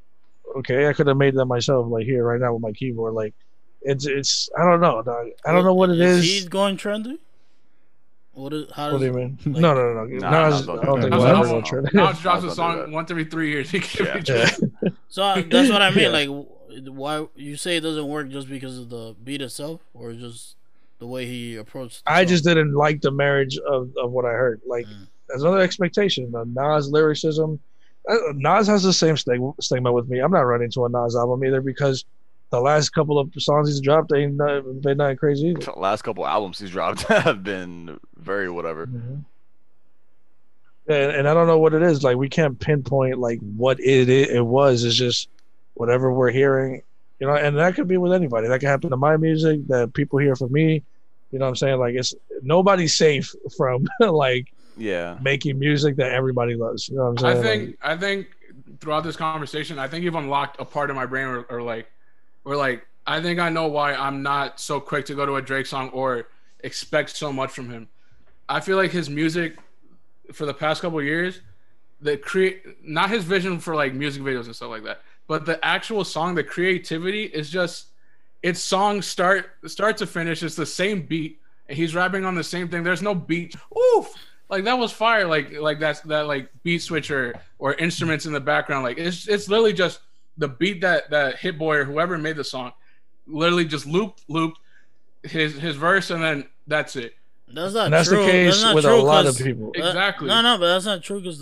okay, I could have made that myself, like here right now with my keyboard, like. It's I don't know, dog. I don't know what it is. He's going trendy. What do you mean? Like, no. I don't think Nas drops a song once every 3 years. He can't be trendy. So that's what I mean. Like, why you say it doesn't work just because of the beat itself, or just the way he approached? I just didn't like the marriage of what I heard. Like, there's another expectation. The Nas lyricism. Nas has the same stigma with me. I'm not running to a Nas album either, because. The last couple of songs he's dropped ain't been nothing crazy either. The last couple albums he's dropped have been very whatever. Mm-hmm. And I don't know what it is. Like, we can't pinpoint like what it was. It's just whatever we're hearing, you know. And that could be with anybody. That could happen to my music. That people hear from me. You know what I'm saying? Like, it's nobody's safe from making music that everybody loves. You know what I'm saying? I think throughout this conversation, I think you've unlocked a part of my brain, or I think I know why I'm not so quick to go to a Drake song or expect so much from him. I feel like his music for the past couple of years not his vision for like music videos and stuff like that, but the actual song, the creativity is just, it's song start to finish. It's the same beat. And he's rapping on the same thing. There's no beat. Oof. Like that was fire. Like that's that like beat switcher or instruments in the background. Like it's literally just the beat that Hit Boy or whoever made the song literally just looped his verse and then that's it. That's not true. That's the case with a lot of people. Exactly. No, but that's not true because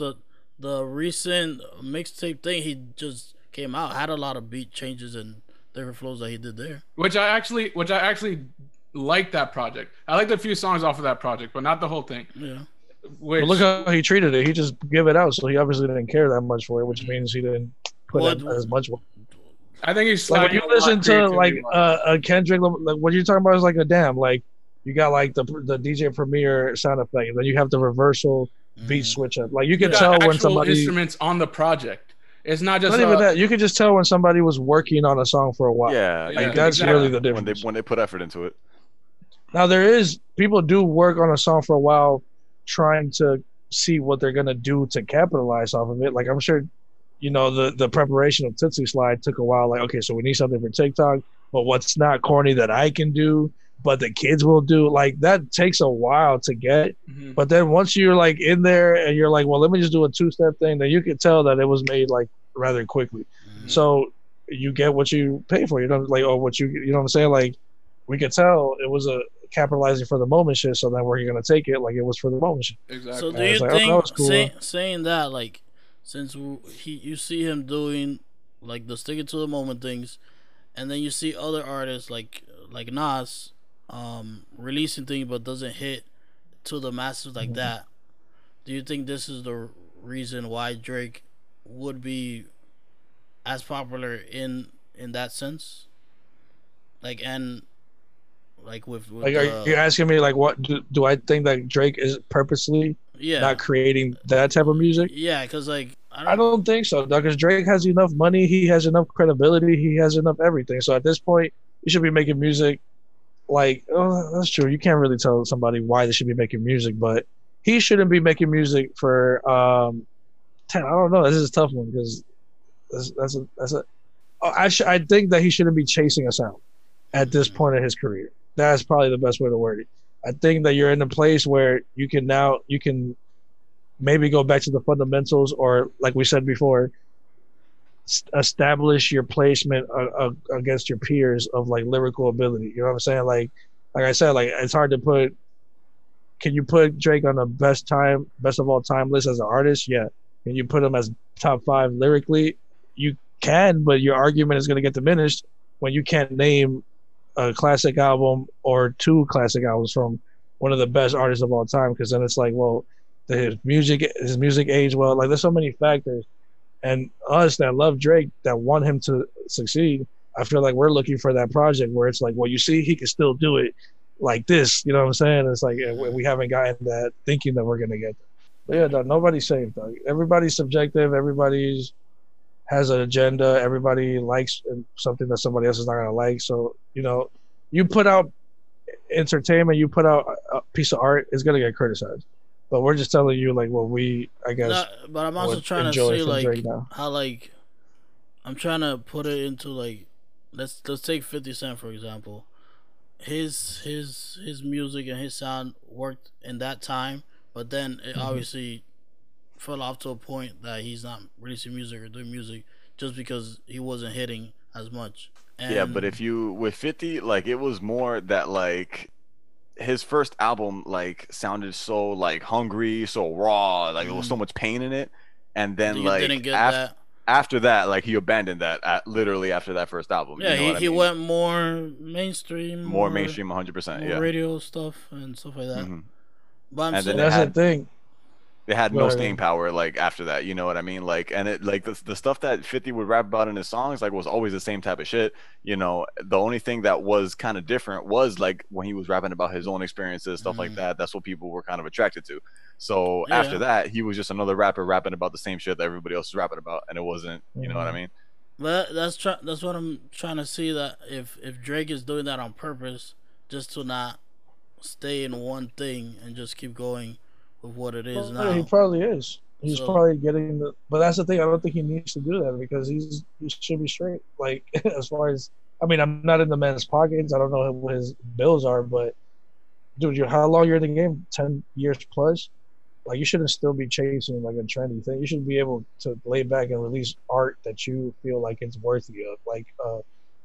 the recent mixtape thing he just came out had a lot of beat changes and different flows that he did there. Which I actually like that project. I liked a few songs off of that project, but not the whole thing. Yeah. Which, well, look how he treated it. He just gave it out, so he obviously didn't care that much for it, which means he didn't put in as much. I think he's like when you listen to like a Kendrick, like, what you're talking about is like a damn like. You got like the DJ Premier sound effect, and then you have the reversal beat switch up. Like you can tell when somebody instruments on the project. It's not just even that. You can just tell when somebody was working on a song for a while. Yeah, like that's really the difference when they put effort into it. Now people do work on a song for a while, trying to see what they're gonna do to capitalize off of it. Like I'm sure, you know, the preparation of Tootsie Slide took a while. Like okay, so we need something for TikTok, but what's not corny that I can do. But the kids will do like that takes a while to get. Mm-hmm. But then once you're like in there and you're like, well, let me just do a 2-step thing, then you can tell that it was made like rather quickly. Mm-hmm. So you get what you pay for. You know, like you know what I'm saying? Like we could tell it was a capitalizing for the moment shit. So then we're gonna take it like it was for the moment shit. Exactly. So do you think that was cool, saying that like since you see him doing like the sticking to the moment things, and then you see other artists like Nas. Releasing things but doesn't hit to the masses like that. Do you think this is the reason why Drake would be as popular in that sense? Like and like with like are you asking me like what do I think that Drake is purposely not creating that type of music? Yeah, because like I don't think so, because Drake has enough money, he has enough credibility, he has enough everything. So at this point, he should be making music. Like, oh, that's true. You can't really tell somebody why they should be making music, but he shouldn't be making music for. I don't know. This is a tough one because that's a. I think that he shouldn't be chasing a sound at this point in his career. That's probably the best way to word it. I think that you're in a place where you can maybe go back to the fundamentals, or like we said before, establish your placement against your peers of like lyrical ability. You know what I'm saying? Like I said, like it's hard to put. Can you put Drake on the best of all time list as an artist? Yeah. Can you put him as top 5 lyrically? You can, but your argument is going to get diminished when you can't name a classic album or 2 classic albums from one of the best artists of all time. Because then it's like, well, his music aged well. Like there's so many factors. And us that love Drake, that want him to succeed, I feel like we're looking for that project where it's like, well, you see, he can still do it like this. You know what I'm saying? It's like we haven't gotten that thinking that we're going to get that. But yeah, dog, nobody's safe, dog. Everybody's subjective. Everybody's has an agenda. Everybody likes something that somebody else is not going to like. So, you know, you put out entertainment, you put out a piece of art, it's going to get criticized. But we're just telling you, like, what we, I guess. No, but I'm also trying to say, like, how, like, I'm trying to put it into, like, let's take 50 Cent for example. His music and his sound worked in that time, but then it obviously fell off to a point that he's not releasing music or doing music just because he wasn't hitting as much. And yeah, but with 50, like, it was more that, like. His first album like sounded so like hungry, so raw, like there was so much pain in it, and then like after that, like he abandoned that literally after that first album. Yeah, you know he went more mainstream, 100%, yeah, radio stuff and stuff like that. Mm-hmm. But I'm saying that's the thing. They had no staying power like after that, you know what I mean? Like, and it like the stuff that 50 would rap about in his songs like was always the same type of shit, you know. The only thing that was kind of different was like when he was rapping about his own experiences, stuff like that. That's what people were kind of attracted to. So after that, he was just another rapper rapping about the same shit that everybody else is rapping about, and it wasn't, you know what I mean? But that's what I'm trying to see, that if Drake is doing that on purpose just to not stay in one thing and just keep going of what it is now. He probably is. He's probably getting the, but that's the thing. I don't think he needs to do that because he should be straight. Like as far as, I mean, I'm not in the man's pockets. I don't know what his bills are, but dude, how long you're in the game? 10 years plus. Like you shouldn't still be chasing like a trendy thing. You should be able to lay back and release art that you feel like it's worthy of,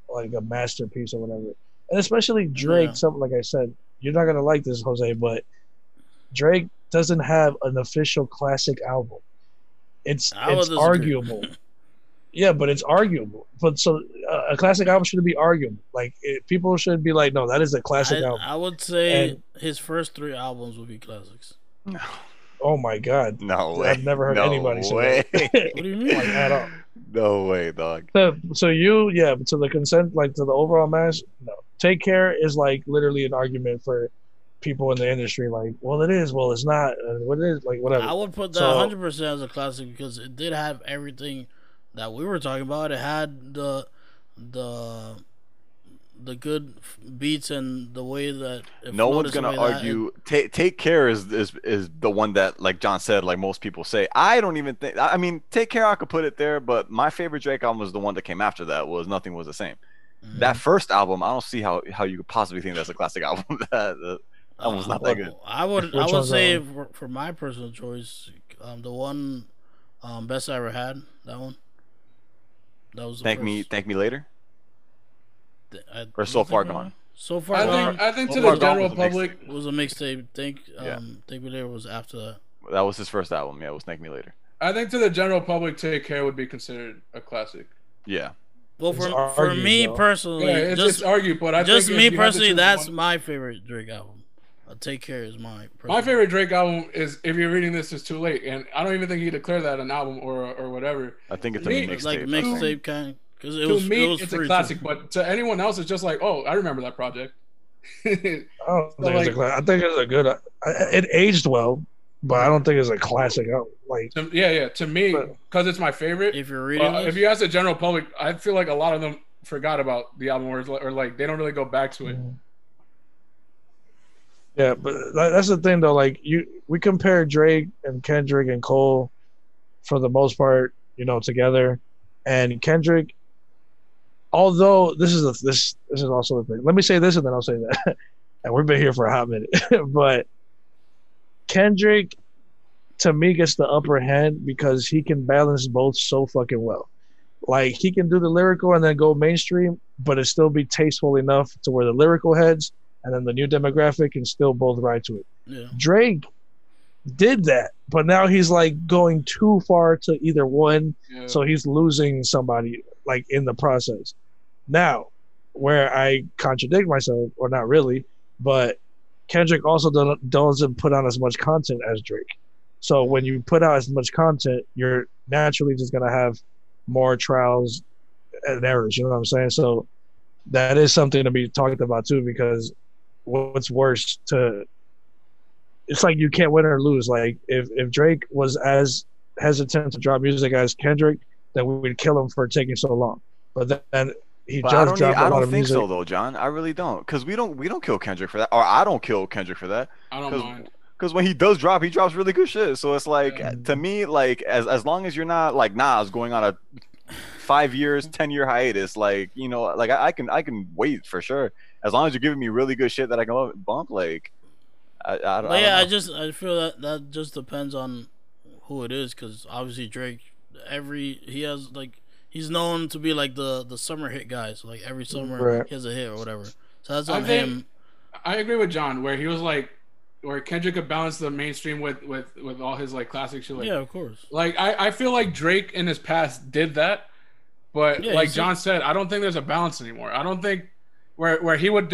like a masterpiece or whatever. And especially Drake, something like I said, you're not gonna like this, Jose, but Drake doesn't have an official classic album. It's arguable. Yeah, but it's arguable. But so a classic album shouldn't be arguable. Like people should be like, no, that is a classic album. I would say his first three albums would be classics. Oh my God! No way! I've never heard anybody say that. What do you mean? Like, at all? No way, dog. So the consent, like to the overall mass. No, Take Care is like literally an argument for people in the industry. Like, well, it is. Well, it's not. What it is, like whatever. I would put that 100% as a classic because it did have everything that we were talking about. It had the good beats and the way that no one's gonna argue. Take Care is the one that, like John said, like most people say. I don't even think. I mean, Take Care, I could put it there, but my favorite Drake album was the one that came after that. Was Nothing Was the Same. Mm-hmm. That first album, I don't see how you could possibly think that's a classic album. That album's not that good. I would say for my personal choice, the one Best I Ever Had. That one. That was Thank Me Later. Or So Far Gone. So Far Gone. I think to the general public was a mixtape. Thank Me Later was after that. That was his first album. Yeah, it was Thank Me Later. I think to the general public, Take Care would be considered a classic. Yeah. Well, for me personally, it's argued, but that's my favorite Drake album. Take Care is my favorite Drake album is If You're Reading This, It's Too Late, and I don't even think he declared that an album or whatever. I think it's a mixtape, like mixtape kind of. It's a classic, but to anyone else, it's just like, oh, I remember that project. I think it's a good. It aged well, but I don't think it's a classic. To me, because it's my favorite. If you're reading, if you ask the general public, I feel like a lot of them forgot about the album, or like they don't really go back to it. Yeah, but that's the thing though. Like we compare Drake and Kendrick and Cole, for the most part, together. And Kendrick, although this is also the thing. Let me say this and then I'll say that. And we've been here for a hot minute. But Kendrick, to me, gets the upper hand because he can balance both so fucking well. Like he can do the lyrical and then go mainstream, but it still be tasteful enough to where the lyrical heads and then the new demographic can still both ride to it. Yeah. Drake did that, but now he's like going too far to either one, so he's losing somebody like in the process. Now, where I contradict myself, or not really, but Kendrick also doesn't put out as much content as Drake. So when you put out as much content, you're naturally just gonna have more trials and errors. You know what I'm saying? So that is something to be talked about too, because what's worse to it's like you can't win or lose. Like if Drake was as hesitant to drop music as Kendrick, then we'd kill him for taking so long. But then he just dropped a lot of music. I don't think so though, John. I really don't, because we don't kill Kendrick for that, or I don't kill Kendrick for that. I don't mind. Because when he does drop, he drops really good shit. So it's like to me, like as long as you're not like Nas going on a 5 years, 10-year hiatus, like like I can wait for sure. As long as you're giving me really good shit that I can bump, like. I just I feel that just depends on who it is, because obviously Drake, he's known to be like the summer hit guy, so like every summer he has a hit or whatever. So that's on him. I agree with John where he was like, where Kendrick could balance the mainstream with all his like classic shit. Like, yeah, of course. Like I feel like Drake in his past did that, but like John said, I don't think there's a balance anymore. I don't think. Where he would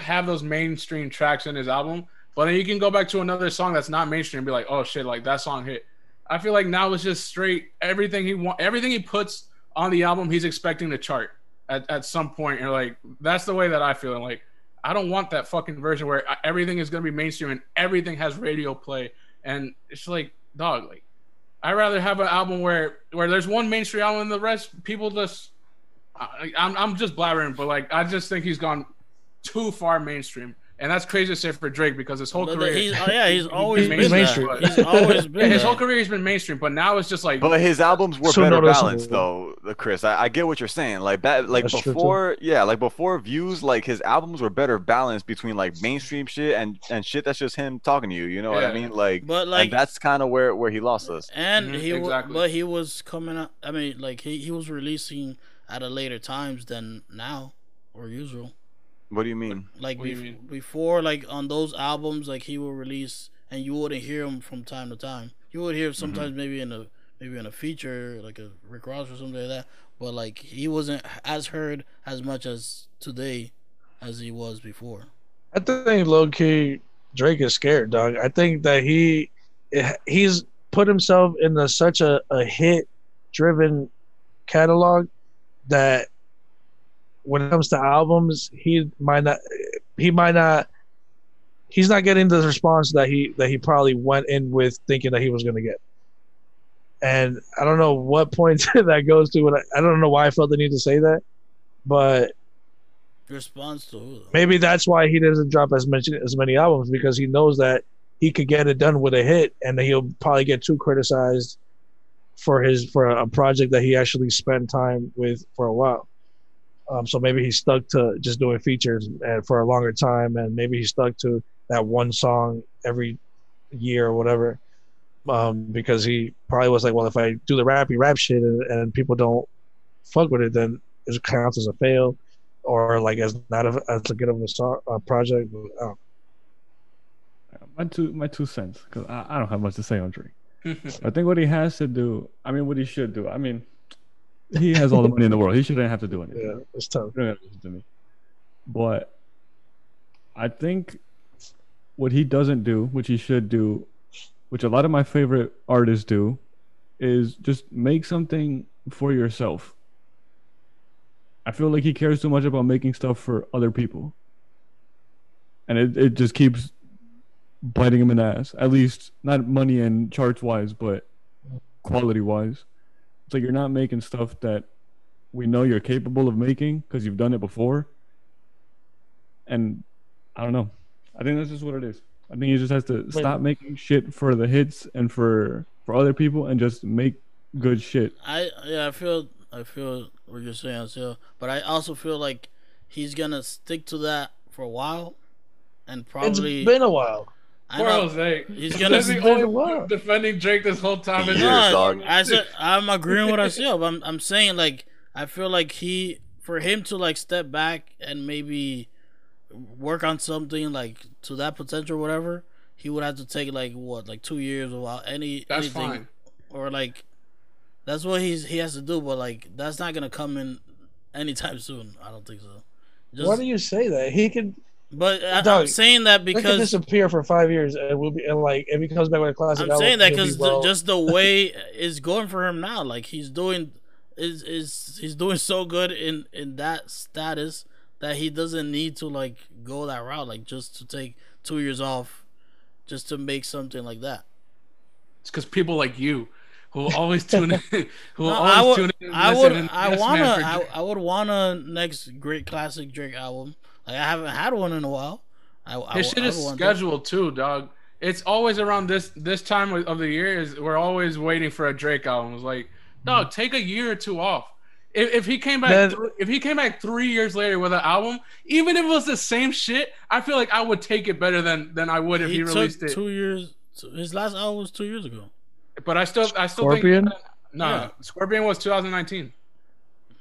have those mainstream tracks in his album, but then you can go back to another song that's not mainstream and be like, oh shit, like that song hit. I feel like now it's just straight everything he puts on the album, he's expecting to chart at some point. And like that's the way that I feel. And like I don't want that fucking version where everything is gonna be mainstream and everything has radio play. And it's like, dog, like I'd rather have an album where there's one mainstream album and the rest people just. I'm just blabbering, but like I just think he's gone too far mainstream And that's crazy to say for Drake because his whole career... He's always been mainstream. His whole career he's been mainstream, but now it's just like... But his albums were so better balanced, though, Chris. I get what you're saying. Like, that, like before... Yeah, like, before Views, like, his albums were better balanced between, like, mainstream shit and shit that's just him talking to you. You know what I mean? Like, but, like, and that's kind of where he lost us. And but he was coming up... I mean, like, he was releasing at a later times than now or usual. What do you mean? Like before, like on those albums, like he would release, and you wouldn't hear him from time to time. You would hear sometimes maybe in a feature, like a Rick Ross or something like that. But like he wasn't as heard as much as today as he was before. I think low key Drake is scared, dog. I think that he's put himself in such a hit driven catalog that. When it comes to albums, he's not getting the response that he probably went in with thinking that he was going to get. And I don't know what point that goes to. I don't know why I felt the need to say that, but response to who? Maybe that's why he doesn't drop as many albums, because he knows that he could get it done with a hit, and he'll probably get too criticized for a project that he actually spent time with for a while. So maybe he's stuck to just doing features for a longer time, and maybe he's stuck to that one song every year or whatever, because he probably was like, well, if I do the rap shit and people don't fuck with it, then it counts as a fail, or like as not as a good of a song, project. My two cents, because I don't have much to say on Drake. I think what he has to do, I mean, what he should do, I mean. He has all the money in the world. He shouldn't have to do anything. Yeah, it's tough. He shouldn't have to listen to me. But I think what he doesn't do, which he should do, which a lot of my favorite artists do, is just make something for yourself. I feel like he cares too much about making stuff for other people. And it just keeps biting him in the ass. At least, not money and charts-wise, but quality-wise. It's like you're not making stuff that we know you're capable of making because you've done it before. And I don't know. I think that's just what it is. I think he just has to stop making shit for the hits and for other people and just make good shit. I feel what you're saying, so, but I also feel like he's gonna stick to that for a while, and probably it's been a while. He's gonna be defending Drake this whole time. I'm agreeing with myself. I'm saying, like, I feel like for him to like step back and maybe work on something like to that potential, or whatever, he would have to take like 2 years without anything. Fine. Or like that's what he has to do. But like that's not gonna come in anytime soon. I don't think so. Why do you say that? He can. But I'm saying that because it could disappear for 5 years and we'll be and like if he comes back with a classic. I'm saying that because just the way it's going for him now, like he's doing so good in that status that he doesn't need to like go that route, like just to take 2 years off, just to make something like that. It's because people like you who always tune in, I would wanna next great classic Drake album. Like, I haven't had one in a while. This shit is scheduled too, dog. It's always around this time of the year. We're always waiting for a Drake album. It's like, dog, take a year or two off. If he came back, if he came back 3 years later with an album, even if it was the same shit, I feel like I would take it better than I would if he released it. 2 years. His last album was 2 years ago. But I still Scorpion? Think no, yeah. Scorpion was 2019.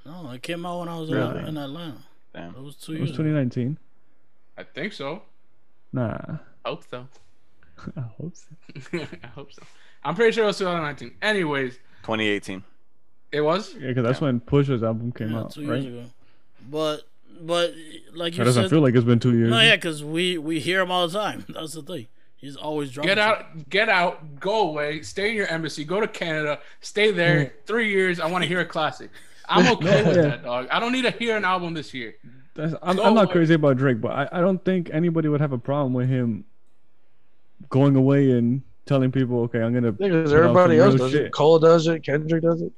No, it came out when I was in Atlanta. Damn. It was 2 years. It was 2019. I think so. Nah. I hope so. I hope so. I hope so. I'm pretty sure it was 2019. Anyways. 2018. It was? Yeah, because that's when Pusha's album came out, 2 years right? ago. But like you said. It doesn't feel like it's been 2 years. No, yeah, because we hear him all the time. That's the thing. He's always dropping. Get out. Go away. Stay in your embassy. Go to Canada. Stay there. 3 years. I want to hear a classic. I'm okay with that, dog. I don't need to hear an album this year. I'm not crazy about Drake, but I don't think anybody would have a problem with him going away and telling people, okay, I'm gonna. Because everybody else does it. Cole does it. Kendrick does it,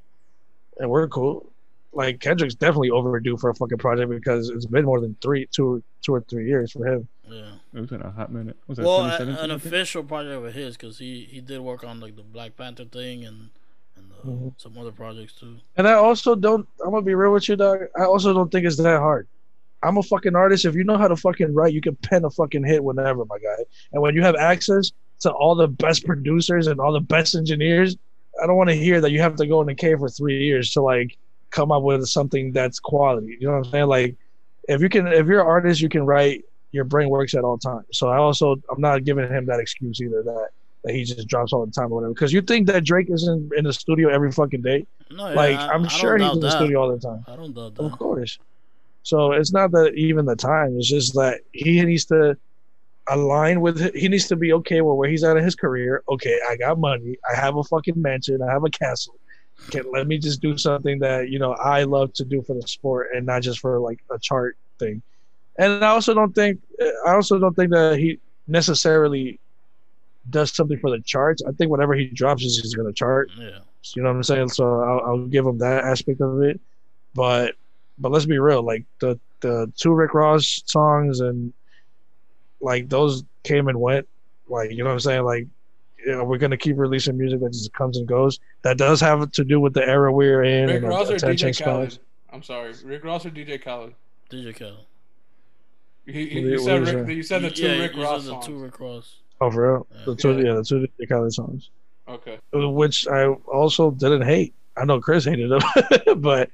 and we're cool. Like Kendrick's definitely overdue for a fucking project because it's been more than two or 3 years for him. Yeah, it was in a hot minute. Was that an official project of his? Because he did work on like the Black Panther thing and some other projects too. And I also don't. I'm gonna be real with you, dog. I also don't think it's that hard. I'm a fucking artist. If you know how to fucking write, you can pen a fucking hit whenever, my guy. And when you have access to all the best producers and all the best engineers, I don't want to hear that you have to go in the cave for 3 years to like come up with something that's quality. You know what I'm saying? Like, if you're an artist, you can write. Your brain works at all times. So I'm not giving him that excuse either that he just drops all the time or whatever. Because you think that Drake isn't in the studio every fucking day? No, yeah, like I'm sure he's in the studio all the time. I don't doubt that. Of course. So it's not that even the time. It's just that he needs to align with. He needs to be okay with where he's at in his career. Okay, I got money. I have a fucking mansion. I have a castle. Okay, let me just do something that I love to do for the sport and not just for like a chart thing. And I also don't think that he necessarily does something for the charts. I think whatever he drops is he's gonna chart. Yeah, you know what I'm saying. So I'll give him that aspect of it. But let's be real. Like the two Rick Ross songs and like those came and went. Like, you know what I'm saying. Like, we're gonna keep releasing music that just comes and goes. That does have to do with the era we're in. Rick Ross or DJ Khaled? I'm sorry, Rick Ross or DJ Khaled? DJ Khaled. You said the two Rick Ross songs. The two Rick Ross. Oh, for real? Yeah. The two Dick Allen songs. Okay. Which I also didn't hate. I know Chris hated them, but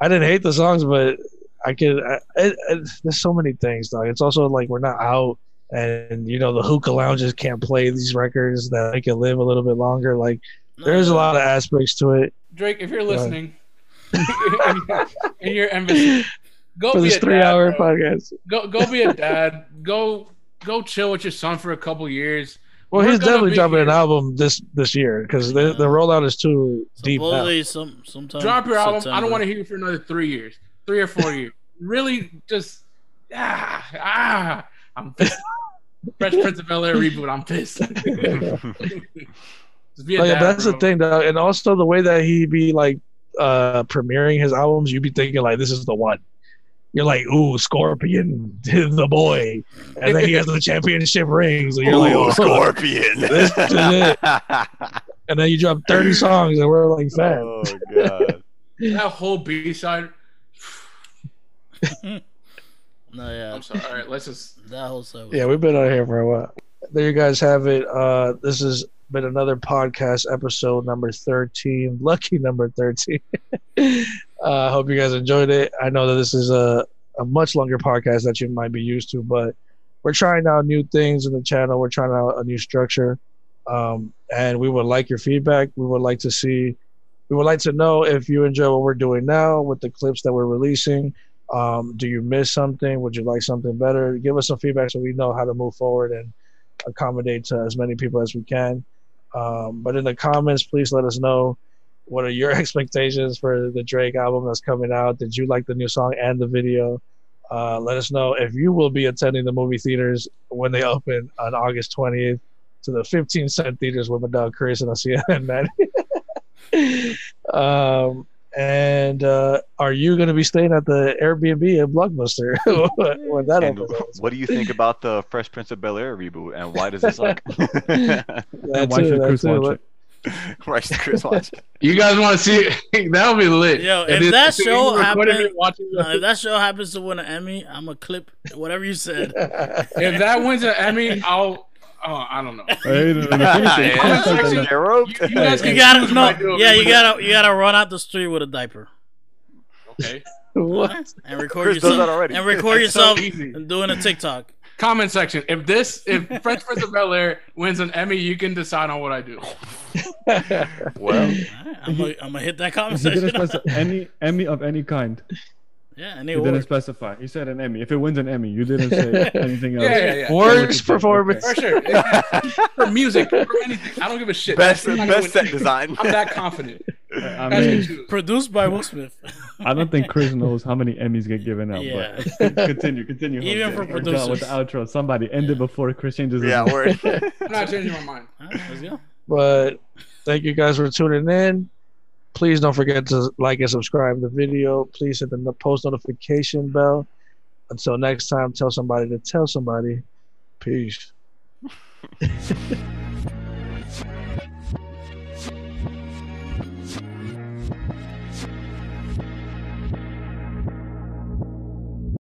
I didn't hate the songs. But there's so many things, dog. It's also like we're not out, and the hookah lounges can't play these records that they can live a little bit longer. Like there's a lot of aspects to it. Drake, if you're listening, in your embassy. Go for be this a 3-hour podcast. Go be a dad. Go chill with your son for a couple years. Well, he's definitely dropping an album this year because the rollout is too deep. Drop your album. September. I don't want to hear you for another 3 years, 3 or 4 years. Really, just I'm pissed. Fresh Prince of Bel-Air reboot. I'm pissed. Just be a dad, that's the thing, though, and also the way that he be like premiering his albums, you'd be thinking like this is the one. You're like, ooh, Scorpion, the boy. And then he has the championship rings. And you're like, oh, Scorpion. This is it. And then you drop 30 songs and we're like, fam. Oh, God. That whole B-side. No, yeah. I'm sorry. All right, let's just. That whole side. Yeah, we've been on here for a while. There you guys have it. This has been another podcast, episode number 13. Lucky number 13. I hope you guys enjoyed it. I know that this is a much longer podcast that you might be used to, but we're trying out new things in the channel. We're trying out a new structure, and we would like your feedback. We would like to know if you enjoy what we're doing now with the clips that we're releasing. Do you miss something? Would you like something better? Give us some feedback so we know how to move forward and accommodate to as many people as we can. But in the comments, please let us know. What are your expectations for the Drake album that's coming out? Did you like the new song and the video? Let us know if you will be attending the movie theaters when they open on August 20th to the 15-cent theaters with my dog Chris and Asiya and Manny. Are you going to be staying at the Airbnb at Blockbuster when that opens? What do you think about the Fresh Prince of Bel-Air reboot, and why does it suck? And why should Chris watch it? Chris watch. You guys want to see it? That'll be lit. Yo, if that show happens to win an Emmy, I'm gonna clip whatever you said. If that wins an Emmy, I don't know. You gotta run out the street with a diaper. Okay. What? And record Chris yourself. Does that already. And record yourself and doing a TikTok. Comment section. If Fresh Prince of Bel-Air wins an Emmy, you can decide on what I do. Well, I'm gonna hit that comment section. He didn't specify Emmy of any kind. Yeah, any award. He didn't specify. He said an Emmy. If it wins an Emmy, you didn't say anything else. Yeah. Worst performance. For sure. For music, for anything. I don't give a shit. Best set design. I'm that confident. I mean, produced by Will Smith. I don't think Chris knows how many Emmys get given out. Yeah. But continue. Even for producers. With the outro, somebody end it before Chris changes. Yeah, word. I'm not changing my mind. Let's go. But thank you guys for tuning in. Please don't forget to like and subscribe to the video. Please hit the post notification bell. Until next time, tell somebody to tell somebody. Peace.